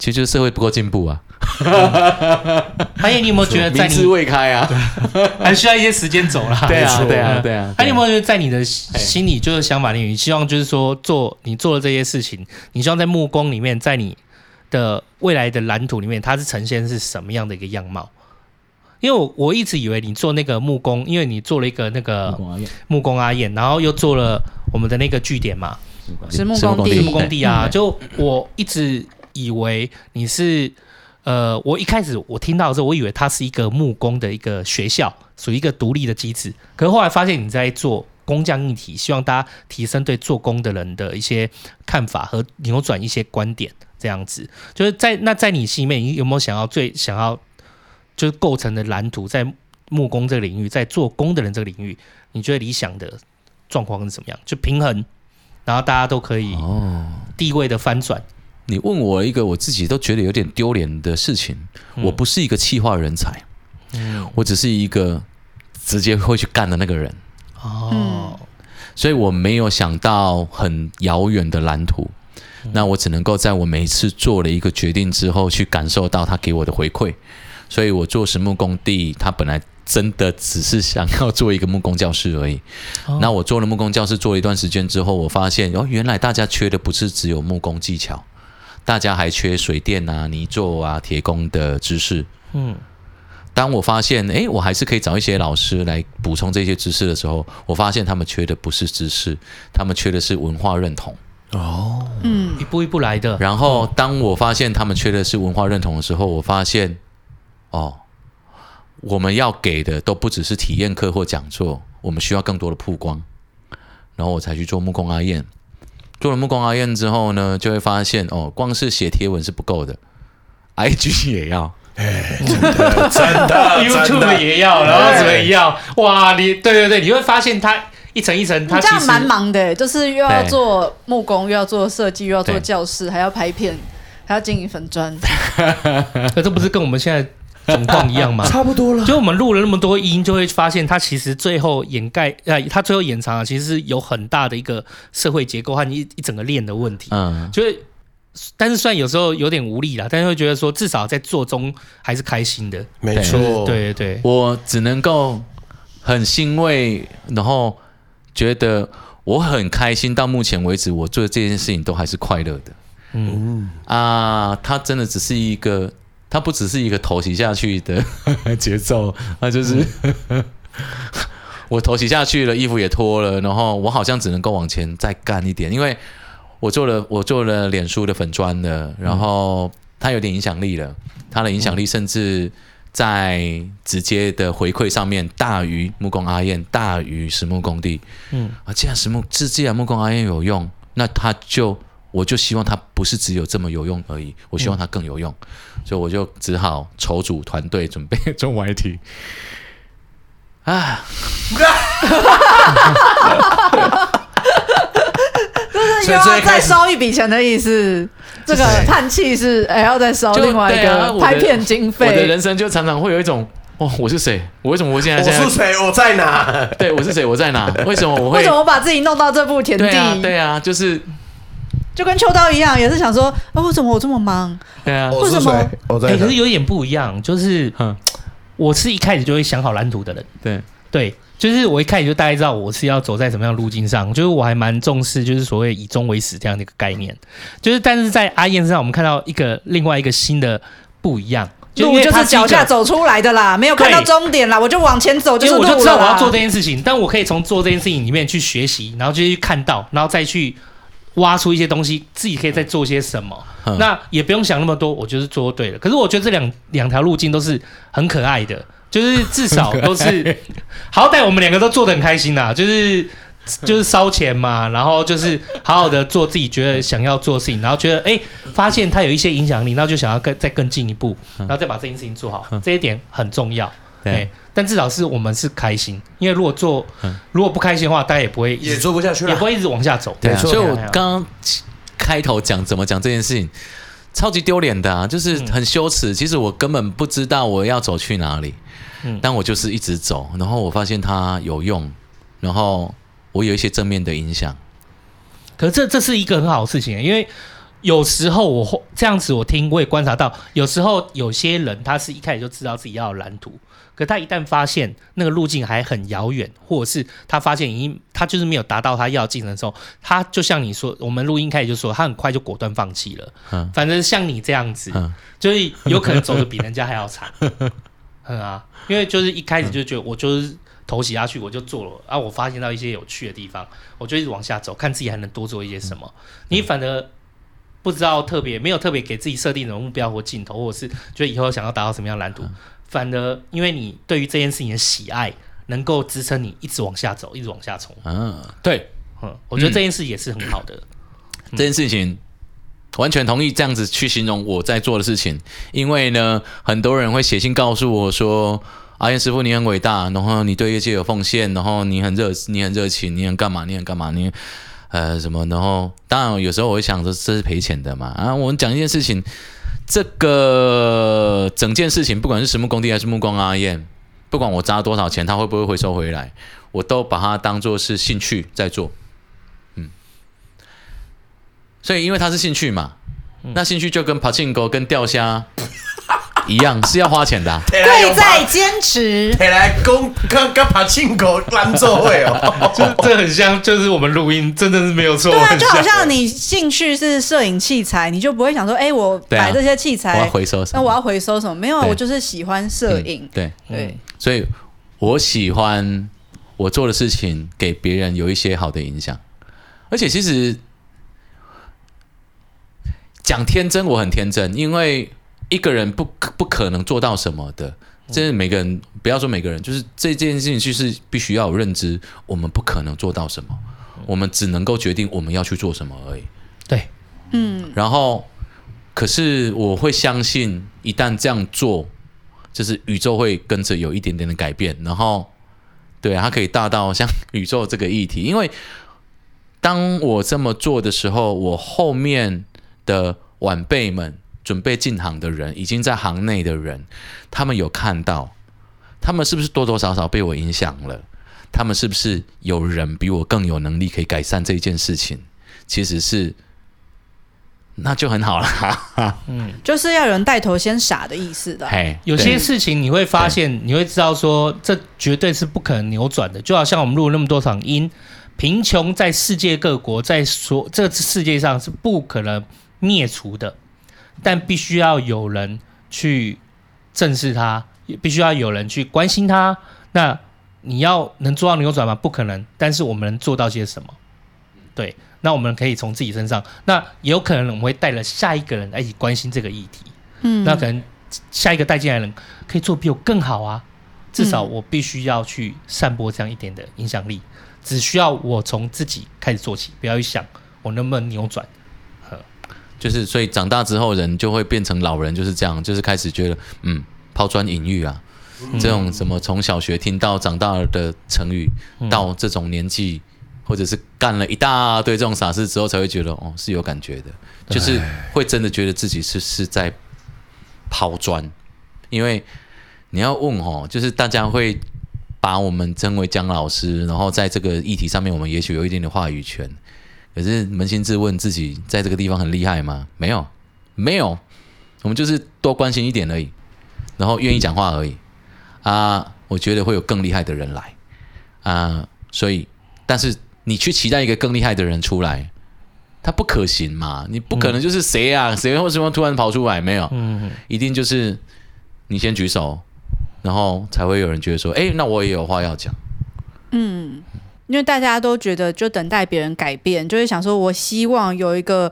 其实就是社会不够进步啊、嗯！阿燕，你有没有觉得在你明智未开啊？还需要一些时间走啦。对啊，对啊，对啊！阿、啊、你有没有觉得在你的心里就是想法里，你希望就是说做你做的这些事情，你希望在目光里面，在你的未来的蓝图里面，它是呈现是什么样的一个样貌？因为 我, 我一直以为你做那个木工，因为你做了一个那个木工阿燕，然后又做了我们的那个据点嘛，是木工地，木工地啊！就我一直。以为你是，呃，我一开始我听到的时候，我以为它是一个木工的一个学校，属于一个独立的机制。可是后来发现你在做工匠议题，希望大家提升对做工的人的一些看法和扭转一些观点，这样子。就是在那在你心里面，你有没有想要最想要就是构成的蓝图，在木工这个领域，在做工的人这个领域，你觉得理想的状况是怎么样？就平衡，然后大家都可以地位的翻转。哦，你问我一个我自己都觉得有点丢脸的事情，嗯、我不是一个企划人才、嗯，我只是一个直接会去干的那个人。哦，所以我没有想到很遥远的蓝图，嗯、那我只能够在我每一次做了一个决定之后，去感受到他给我的回馈。所以我做实木工地，他本来真的只是想要做一个木工教室而已。哦、那我做了木工教室做了一段时间之后，我发现哦，原来大家缺的不是只有木工技巧。大家还缺水电啊、泥作啊、铁工的知识。嗯，当我发现，哎，我还是可以找一些老师来补充这些知识的时候，我发现他们缺的不是知识，他们缺的是文化认同。哦，嗯，一步一步来的。然后，当我发现他们缺的是文化认同的时候，我发现，哦，我们要给的都不只是体验课或讲座，我们需要更多的曝光。然后我才去做木工阿燕。做了木工阿燕之后呢，就会发现哦，光是写贴文是不够的 ，I G 也要，哎、真的真的 ，YouTube 也要，然后什么也要，哇，你对对对，你会发现它一层一层，它其实这样蛮忙的，就是又要做木工，又要做设计，又要做教室，还要拍片，还要经营粉专，可这不是跟我们现在。总共一样嘛，差不多了。就我们录了那么多音，就会发现它其实最后掩盖，呃，它最后掩藏啊，其实是有很大的一个社会结构和一一整个链的问题。嗯，就是，但是虽然有时候有点无力啦，但是会觉得说，至少在做中还是开心的。没错，对对对，我只能够很欣慰，然后觉得我很开心。到目前为止，我做这件事情都还是快乐的。嗯啊，它真的只是一个，它不只是一个头洗下去的节奏，它就是、嗯、我头洗下去了，衣服也脱了，然后我好像只能够往前再干一点，因为我做了我做了脸书的粉专了，然后它有点影响力了，它的影响力甚至在直接的回馈上面大于木工阿燕，大于实木工地。嗯啊，既然实木，既然木工阿燕有用，那它就。我就希望它不是只有这么有用而已，我希望它更有用，嗯、所以我就只好筹组团队准备做 Y T。啊！就是又要再烧一笔钱的意思，这个叹气是还要再烧另外一个拍片经费、啊我。我的人生就常常会有一种。哦，我是谁？我为什么我现在？我是谁？我在哪？对，我是谁？我在哪？为什么我会？为什么我把自己弄到这步田地？对啊，对啊，就是。就跟秋刀一样，也是想说，啊，为什么我这么忙？对啊，为什么？哎、欸，可是有点不一样，就是，我是一开始就会想好蓝图的人。对对，就是我一开始就大概知道我是要走在什么样的路径上，就是我还蛮重视，就是所谓以终为始这样的一个概念。就是，但是在阿燕身上，我们看到一个另外一个新的不一样。路就是脚下走出来的啦，没有看到终点啦，我就往前走就是路了啦。因为我就知道我要做这件事情，但我可以从做这件事情里面去学习，然后就去看到，然后再去。挖出一些东西，自己可以再做些什么，嗯、那也不用想那么多，我就是做对了。可是我觉得这两两条路径都是很可爱的，就是至少都是，好歹我们两个都做得很开心啦，就是就是烧钱嘛，然后就是好好的做自己觉得想要做的事情，然后觉得哎、欸、发现它有一些影响力，然后就想要更再更进一步，然后再把这件事情做好，嗯、这一点很重要。对。欸但至少是我们是开心，因为如果做、嗯、如果不开心的话，大家也不会也做不下去了，也不会一直往下走。对、啊，所以我刚刚开头讲怎么讲这件事情，超级丢脸的啊，就是很羞耻。嗯、其实我根本不知道我要走去哪里，嗯、但我就是一直走，然后我发现它有用，然后我有一些正面的影响。可是这这是一个很好的事情，因为。有时候我这样子，我听我也观察到，有时候有些人他是一开始就知道自己要有蓝图，可他一旦发现那个路径还很遥远，或者是他发现已经他就是没有达到他要进程的时候，他就像你说，我们录音开始就说，他很快就果断放弃了。嗯、反正像你这样子，嗯、就是有可能走的比人家还要惨。嗯啊，因为就是一开始就觉得我就是头洗下去，我就做了啊，我发现到一些有趣的地方，我就一直往下走，看自己还能多做一些什么。嗯、你反而。不知道特别没有特别给自己设定的目标或镜头，或者是觉得以后想要达到什么样的蓝图，嗯、反而因为你对于这件事情的喜爱，能够支撑你一直往下走，一直往下冲。嗯、啊，对，嗯，我觉得这件事也是很好的。嗯、这件事情完全同意这样子去形容我在做的事情，因为呢，很多人会写信告诉我说：“阿燕师傅，你很伟大，然后你对业界有奉献，然后你很热，你很热情，你很干嘛，你很干嘛，你。”呃，什么？然后，当然，有时候我会想说，这是赔钱的嘛。啊，我们讲一件事情，这个整件事情，不管是实木工地还是木工阿燕，不管我砸多少钱，他会不会回收回来，我都把它当作是兴趣在做。嗯，所以因为它是兴趣嘛，嗯、那兴趣就跟 Pachinko 跟钓虾。一样是要花钱的、啊，贵在坚持。摕来公跟跟爬进口蓝座会哦，这很像，就是我们录音真的是没有错。对啊，就好像你兴趣是摄影器材，你就不会想说，哎、欸，我买这些器材，啊、我要回收什么？那我要回收什么？没有，我就是喜欢摄影。对、嗯、对，對嗯、所以我喜欢我做的事情给别人有一些好的影响，而且其实讲天真，我很天真，因为。一个人不不可能做到什么的，真的每个人不要说每个人，就是这件事情就是必须要有认知，我们不可能做到什么，我们只能够决定我们要去做什么而已。对，嗯。然后，可是我会相信，一旦这样做，就是宇宙会跟着有一点点的改变。然后，对、啊，它可以大到像宇宙这个议题，因为当我这么做的时候，我后面的晚辈们。准备进行的人，已经在行内的人，他们有看到，他们是不是多多少少被我影响了？他们是不是有人比我更有能力可以改善这一件事情？其实是，那就很好啦。嗯，就是要有人带头先傻的意思的、啊。Hey, 有些事情你会发现，你会知道说，这绝对是不可能扭转的。就好像我们录了那么多场音，贫穷在世界各国，在所这个世界上是不可能。灭除的，但必须要有人去正视它，也必须要有人去关心它。那你要能做到扭转吗？不可能，但是我们能做到些什么？对，那我们可以从自己身上，那也有可能我们会带了下一个人来一起关心这个议题。嗯，那可能下一个带进来的人可以做比我更好啊，至少我必须要去散播这样一点的影响力。嗯，只需要我从自己开始做起，不要去想我能不能扭转。就是所以长大之后人就会变成老人，就是这样，就是开始觉得嗯抛砖引玉啊，嗯，这种什么从小学听到长大的成语，嗯，到这种年纪或者是干了一大堆这种傻事之后才会觉得哦是有感觉的，就是会真的觉得自己 是, 是在抛砖。因为你要问哦，就是大家会把我们称为姜老师，然后在这个议题上面我们也许有一定的话语权，可是扪心自问自己在这个地方很厉害吗？没有没有，我们就是多关心一点而已，然后愿意讲话而已啊。我觉得会有更厉害的人来啊，所以但是你去期待一个更厉害的人出来，他不可行嘛，你不可能就是谁啊，嗯，谁为什么突然跑出来，没有，嗯，一定就是你先举手，然后才会有人觉得说，哎，那我也有话要讲。嗯，因为大家都觉得就等待别人改变，就是想说我希望有一个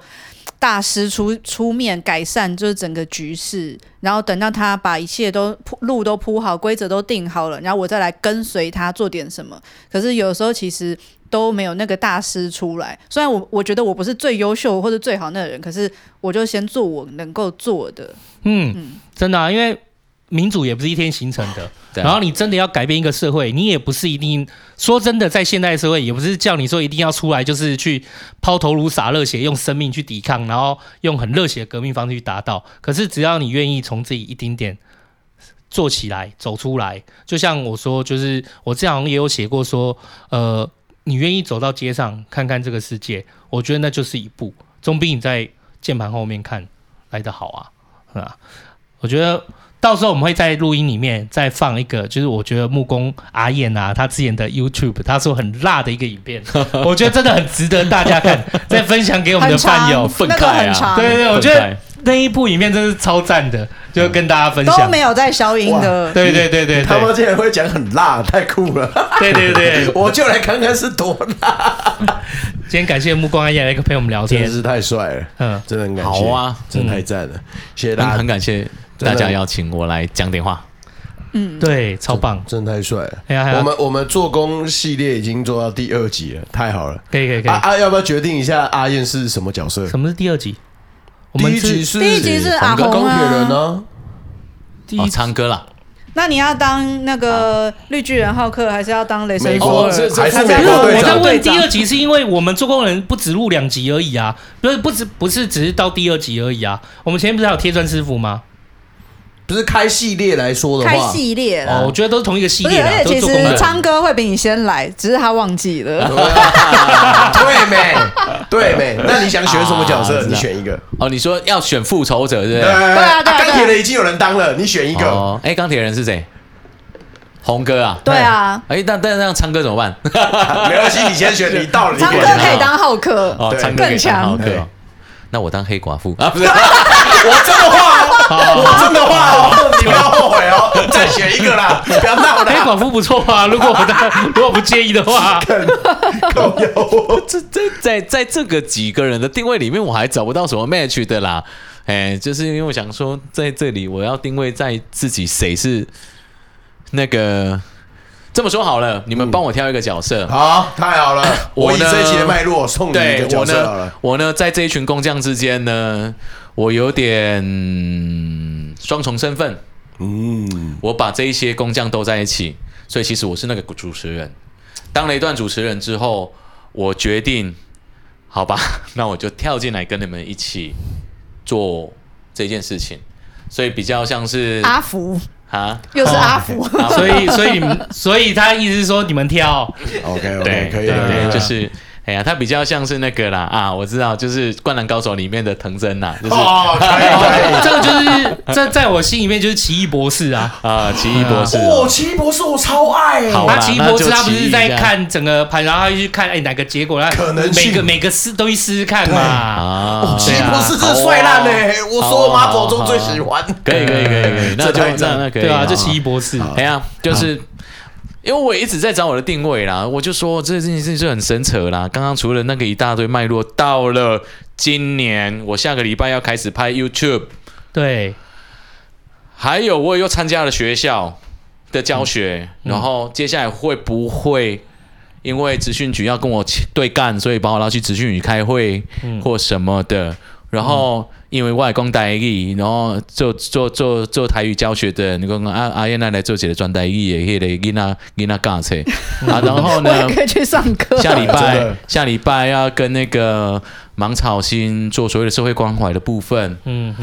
大师 出, 出面改善就是整个局势，然后等到他把一切都路都铺好，规则都定好了，然后我再来跟随他做点什么。可是有时候其实都没有那个大师出来，虽然 我, 我觉得我不是最优秀或者最好那个人，可是我就先做我能够做的。 嗯, 嗯真的啊，因为民主也不是一天形成的，然后你真的要改变一个社会，你也不是一定说真的，在现代社会也不是叫你说一定要出来就是去抛头颅洒热血，用生命去抵抗，然后用很热血的革命方式去达到。可是只要你愿意从自己一丁点做起来，走出来，就像我说，就是我这样也有写过说，呃，你愿意走到街上看看这个世界，我觉得那就是一步，总比你在键盘后面看来得好啊，嗯啊，我觉得。到时候我们会在录音里面再放一个，就是我觉得木工阿燕啊，他之前的 YouTube， 他说很辣的一个影片，我觉得真的很值得大家看，再分享给我们的饭友，愤慨啊！对对对，我觉得那一部影片真是超赞的，就跟大家分享。都没有在消音的，对对对 对, 對，他们竟然会讲很辣，太酷了！对对 对, 對，我就来看看是多辣。今天感谢木工阿燕来陪我们聊天，真是太帅了，嗯，真的很感谢，好啊，真的太赞了，嗯，谢谢大家，很感谢。大家邀请我来讲点话，嗯，对，超棒，真的太帅了。哎呀哎呀，我们我们做工系列已经做到第二集了，太好了，可以可以可以。啊, 啊要不要决定一下阿燕是什么角色？什么是第二集？我们第一集是第一集是阿公铁人呢，啊，哦，唱歌啦。那你要当那个绿巨人浩克，还是要当雷神索尔？还是美国队长？我在问第二集，是因为我们做工人不止录两集而已啊，不是不止不是只是到第二集而已啊。我们前面不是还有贴砖师傅吗？不是开系列来说的话，开系列啦，哦，我觉得都是同一个系列啦。而且其实昌哥会比你先来，只是他忘记了。对没？对没？那你想选什么角色？啊，你选一个。哦，你说要选复仇者，对不对？对啊，对啊。钢铁人已经有人当了，你选一个。哦，哎，钢铁人是谁？红哥啊，对啊，哎，但但那昌哥怎么办？没关系，你先选，你到了。昌哥可以当浩克，哦，昌哥更强。那我当黑寡妇啊，不是，我真的话哦，我真的话哦，你不要后悔哦，再选一个啦，不要闹了。黑寡妇不错啊，如果我当，如果不介意的话，够有。这这在在这个几个人的定位里面，我还找不到什么 match 的啦。哎，就是因为我想说，在这里我要定位在自己谁是那个。这么说好了，你们帮我挑一个角色。嗯，好，太好了！我以这一期的脉络送你一个角色好了。我呢，我呢在这一群工匠之间呢，我有点双重身份。嗯，我把这一些工匠都在一起，所以其实我是那个主持人。当了一段主持人之后，我决定，好吧，那我就跳进来跟你们一起做这件事情。所以比较像是阿福。啊，又是阿福，哦，所以所以所以他意思是说你们挑 ，OK OK 可以，对对，就是哎呀，他比较像是那个啦啊，我知道，就是《灌篮高手》里面的藤真啦，就是哦，这个就是在在我心里面就是奇异博士啊啊，奇异博士哦，奇异博士我超爱，好，他奇异博士他不是在看整个盘，然后他去看哎哪个结果，可能每个每个试都去试试看嘛啊，奇异博士真的帅烂嘞，我说我妈祖宗最喜欢，可以可以可以可以，那就那那可以，对啊，就奇异博士，哎呀，就是。因为我一直在找我的定位啦，我就说这件事就很神扯啦。刚刚除了那个一大堆脉络，到了今年，我下个礼拜要开始拍 YouTube， 对，还有我又参加了学校的教学，嗯、然后接下来会不会因为职训局要跟我对干，所以把我拉去职训局开会或什么的？嗯、然后因为我讲台语，然后做做做做台语教学的，你讲啊阿燕来做一个专台语的迄个囡仔囡仔教册啊，然后呢，我也可以去上课。下礼拜下礼拜要跟那个芒草心做所谓的社会关怀的部分，嗯，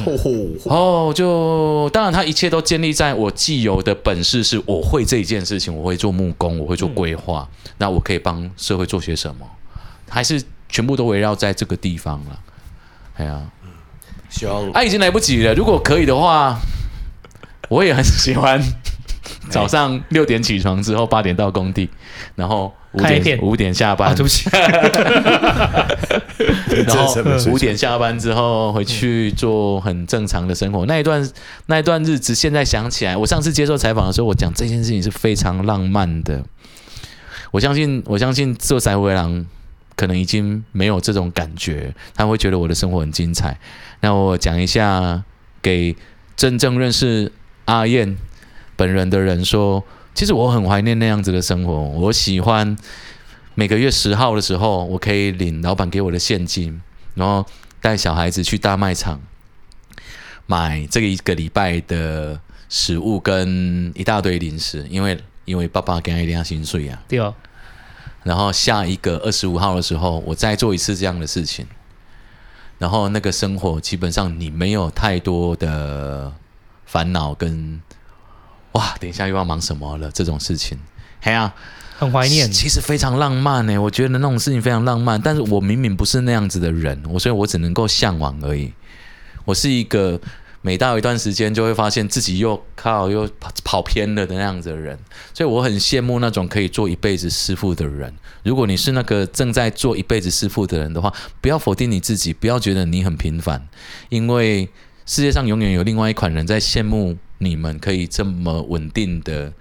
哦，就当然他一切都建立在我既有的本事是我会这一件事情，我会做木工，我会做规划，嗯、那我可以帮社会做些什么，还是全部都围绕在这个地方了，哎呀。啊，已经来不及了。如果可以的话，我也很喜欢早上六点起床之后八点到工地，然后五点五点下班。啊、对不起。然后五点下班之后回去做很正常的生活。嗯、那一段那一段日子，现在想起来，我上次接受采访的时候，我讲这件事情是非常浪漫的。我相信，我相信做宅回郎。可能已经没有这种感觉，他会觉得我的生活很精彩。那我讲一下给真正认识阿燕本人的人说，其实我很怀念那样子的生活。我喜欢每个月十号的时候，我可以领老板给我的现金，然后带小孩子去大卖场买这一个礼拜的食物跟一大堆零食，因为因为爸爸给他一点薪水啊。对哦。然后下一个二十五号的时候，我再做一次这样的事情。然后那个生活基本上你没有太多的烦恼跟哇，等一下又要忙什么了这种事情。哎呀、啊，很怀念。其实非常浪漫哎、欸，我觉得那种事情非常浪漫。但是我明明不是那样子的人，我所以我只能够向往而已。我是一个每到一段时间就会发现自己又靠又跑偏了的那样子的人，所以我很羡慕那种可以做一辈子师傅的人。如果你是那个正在做一辈子师傅的人的话，不要否定你自己，不要觉得你很平凡，因为世界上永远有另外一款人在羡慕你们可以这么稳定的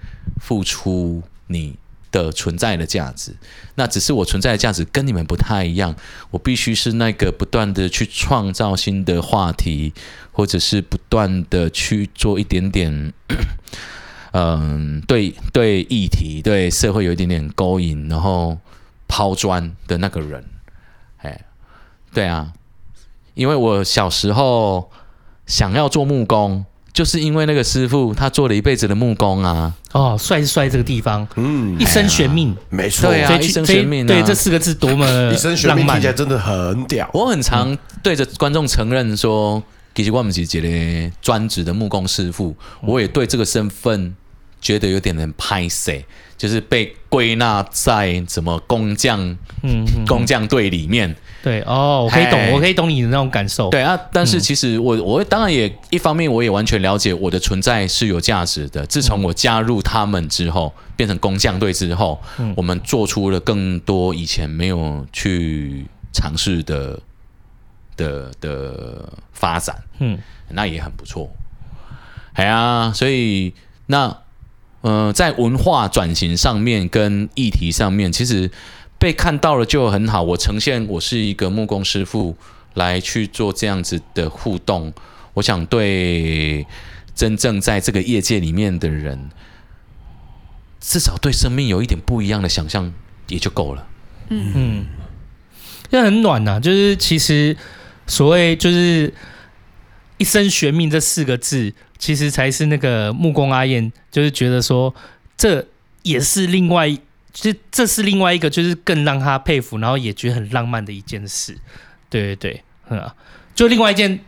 付出你的存在的价值。那只是我存在的价值跟你们不太一样，我必须是那个不断的去创造新的话题，或者是不断的去做一点点嗯，对对议题对社会有一点点勾引，然后抛砖的那个人。哎，对啊，因为我小时候想要做木工，就是因为那个师傅他做了一辈子的木工啊，哦，帅是帅这个地方，嗯，一生悬命，没错，对啊，一生悬命、啊，对这四个字多么浪漫，一生悬命听起来真的很屌。我很常对着观众承认说，嗯、其实我不是一个专职的木工师傅，我也对这个身份觉得有点很拍谁，就是被归纳在什么工匠，嗯嗯、工匠队里面。对哦，我可以懂，我可以懂你的那种感受。对啊，但是其实我我当然也一方面我也完全了解我的存在是有价值的。自从我加入他们之后，嗯、变成工匠队之后，嗯、我们做出了更多以前没有去尝试的的的发展。嗯，那也很不错。哎呀，所以那呃，在文化转型上面跟议题上面，其实。被看到了就很好，我呈现我是一个木工师傅来去做这样子的互动，我想对真正在这个业界里面的人，至少对生命有一点不一样的想象也就够了。嗯嗯，这很暖啊，就是其实所谓就是一生悬命这四个字，其实才是那个木工阿燕，就是觉得说这也是另外一这这是另外一个，就是更让他佩服，然后也觉得很浪漫的一件事，对对对，嗯、啊，就另外一件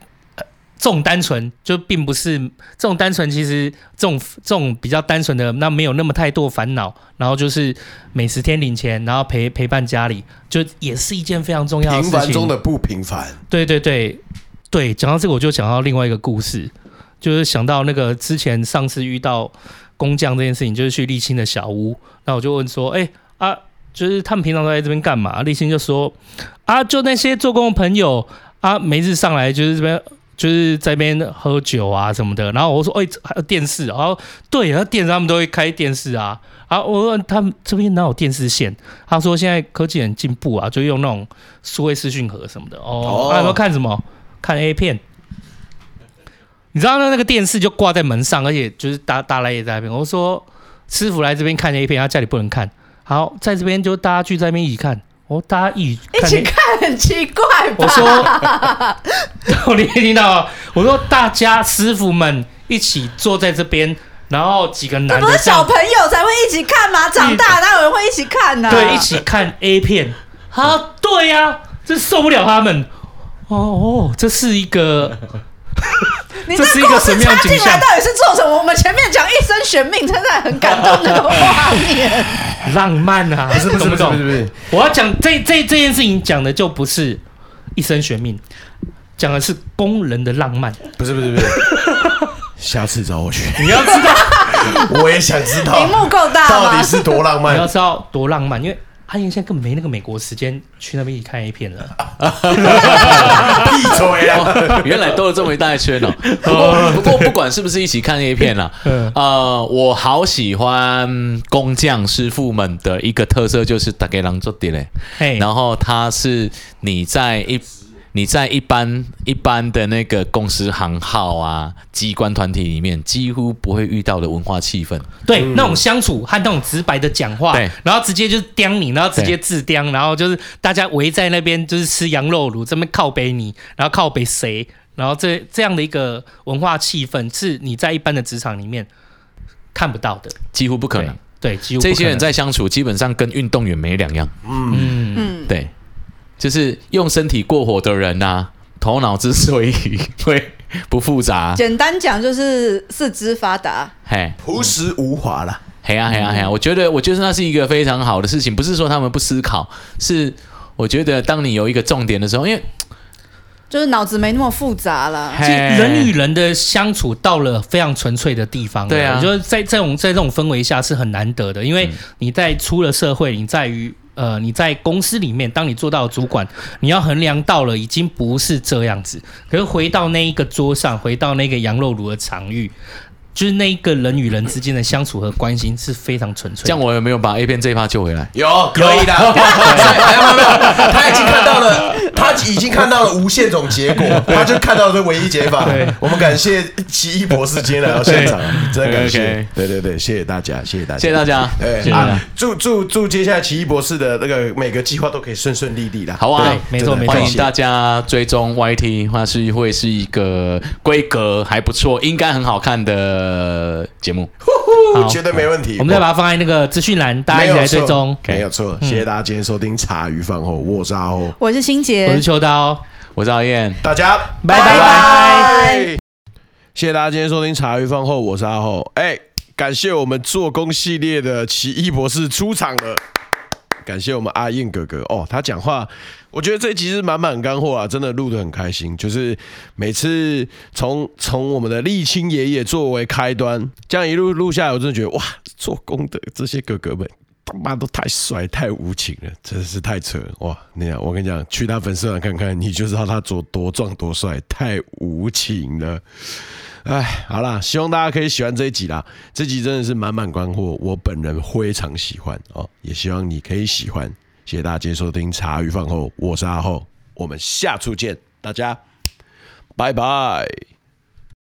重单纯就并不是这种单纯，其实这种这种比较单纯的，那没有那么太多烦恼，然后就是每十天领钱，然后陪陪伴家里，就也是一件非常重要的事情。平凡中的不平凡。对对对对，讲到这个我就讲到另外一个故事，就是想到那个之前上次遇到工匠这件事情，就是去立青的小屋，那我就问说，哎、欸、啊，就是他们平常都在这边干嘛？立青就说，啊，就那些做工的朋友啊，每日上来就是这边。就是在那边喝酒啊什么的，然后我说，哎、欸，还有电视，然后对，然后电视他们都会开电视啊，啊，我问他们这边哪有电视线？他说现在科技很进步啊，就用那种数位视讯盒什么的。哦，他、哦啊、有没有看什么？看 A 片？你知道那个电视就挂在门上，而且就是大大来也在那边。我说师傅来这边看 A 片，他家里不能看，好，在这边就大家聚在那边一起看。哦，大家一起看一起看很奇怪吧？我说，你听到吗？我说大家师傅们一起坐在这边，然后几个男的，不是小朋友才会一起看吗？长大哪有人会一起看呢、啊？对，一起看 A 片。啊，对呀、啊，这受不了他们。哦哦，这是一个。你这故事插进来到底是做什么？我们前面讲一生选命，真的很感动这个画面，浪漫啊！不是不是不是不是，我要讲这这这件事情讲的就不是一生选命，讲的是工人的浪漫。不是不是不是，下次找我去。你要知道，我也想知道，屏幕够大吗？到底是多浪漫？你要知道多浪漫，因为。阿燕现在根本没那个美国时间去那边一看 A 片了，闭嘴啊！原来兜了这么一大圈哦。不过，不过不管是不是一起看 A 片啦、啊，呃，我好喜欢工匠师傅们的一个特色就是大家人做的嘞，然后他是你在一。你在一般一般的那个公司行号啊、机关团体里面，几乎不会遇到的文化气氛。对，嗯、那种相处和那种直白的讲话，然后直接就是刁你，然后直接自刁，然后就是大家围在那边就是吃羊肉炉，这边靠北你，然后靠北谁，然后这这样的一个文化气氛是你在一般的职场里面看不到的，几乎不可能。对，对几乎不可能。这些人在相处基本上跟运动员没两样。嗯嗯，对。就是用身体过火的人啊，头脑之所以会不复杂，简单讲就是四肢发达，嘿，朴实无华啦。嘿啊嘿啊嘿啊！我觉得，我觉得那是一个非常好的事情，不是说他们不思考，是我觉得当你有一个重点的时候，因为就是脑子没那么复杂啦。人与人的相处到了非常纯粹的地方，对啊，我觉得在这种在这种氛围下是很难得的，因为你在出了社会，你在于。呃，你在公司里面，当你做到主管，你要衡量到了，已经不是这样子。可是回到那一个桌上，回到那个羊肉炉的场域，就是那一个人与人之间的相处和关心是非常纯粹的。这样我有没有把 A 片这一趴救回来？有，可以的。他已经看到了，他已经看到了无限种结果，他就看到了这唯一解法。我们感谢奇异博士今天来到现场，真的感谢。Okay. 对对对，谢谢大家，谢谢大家，谢谢大家。对啊，祝祝祝接下来奇异博士的那个每个计划都可以顺顺利利的。好啊，没错没错。欢迎大家追踪 Y T， 它是会是一个规格还不错，应该很好看的。呃，节目呼呼，绝对没问题。我们再把它放在那个资讯栏，大家一起来追踪。没有错，谢谢大家今天收听茶余饭后，我是阿厚，我是新杰，我是秋刀，我是阿燕，大家拜拜拜。谢谢大家今天收听茶余饭后，我是阿厚。哎、欸，感谢我们做工系列的奇异博士出场了。感谢我们阿燕哥哥哦，他讲话，我觉得这一集是满满干货啊，真的录得很开心。就是每次从从我们的立青爷爷作为开端，这样一路录下来，我真的觉得哇，做工的这些哥哥们，他妈都太帅太无情了，真的是太扯了哇！你讲，我跟你讲，去他粉丝团看看，你就知道他多多壮多帅，太无情了。哎，好啦，希望大家可以喜欢这一集啦。这集真的是满满干货，我本人非常喜欢哦，也希望你可以喜欢。谢谢大家收听茶余饭后，我是阿厚，我们下次见，大家拜拜。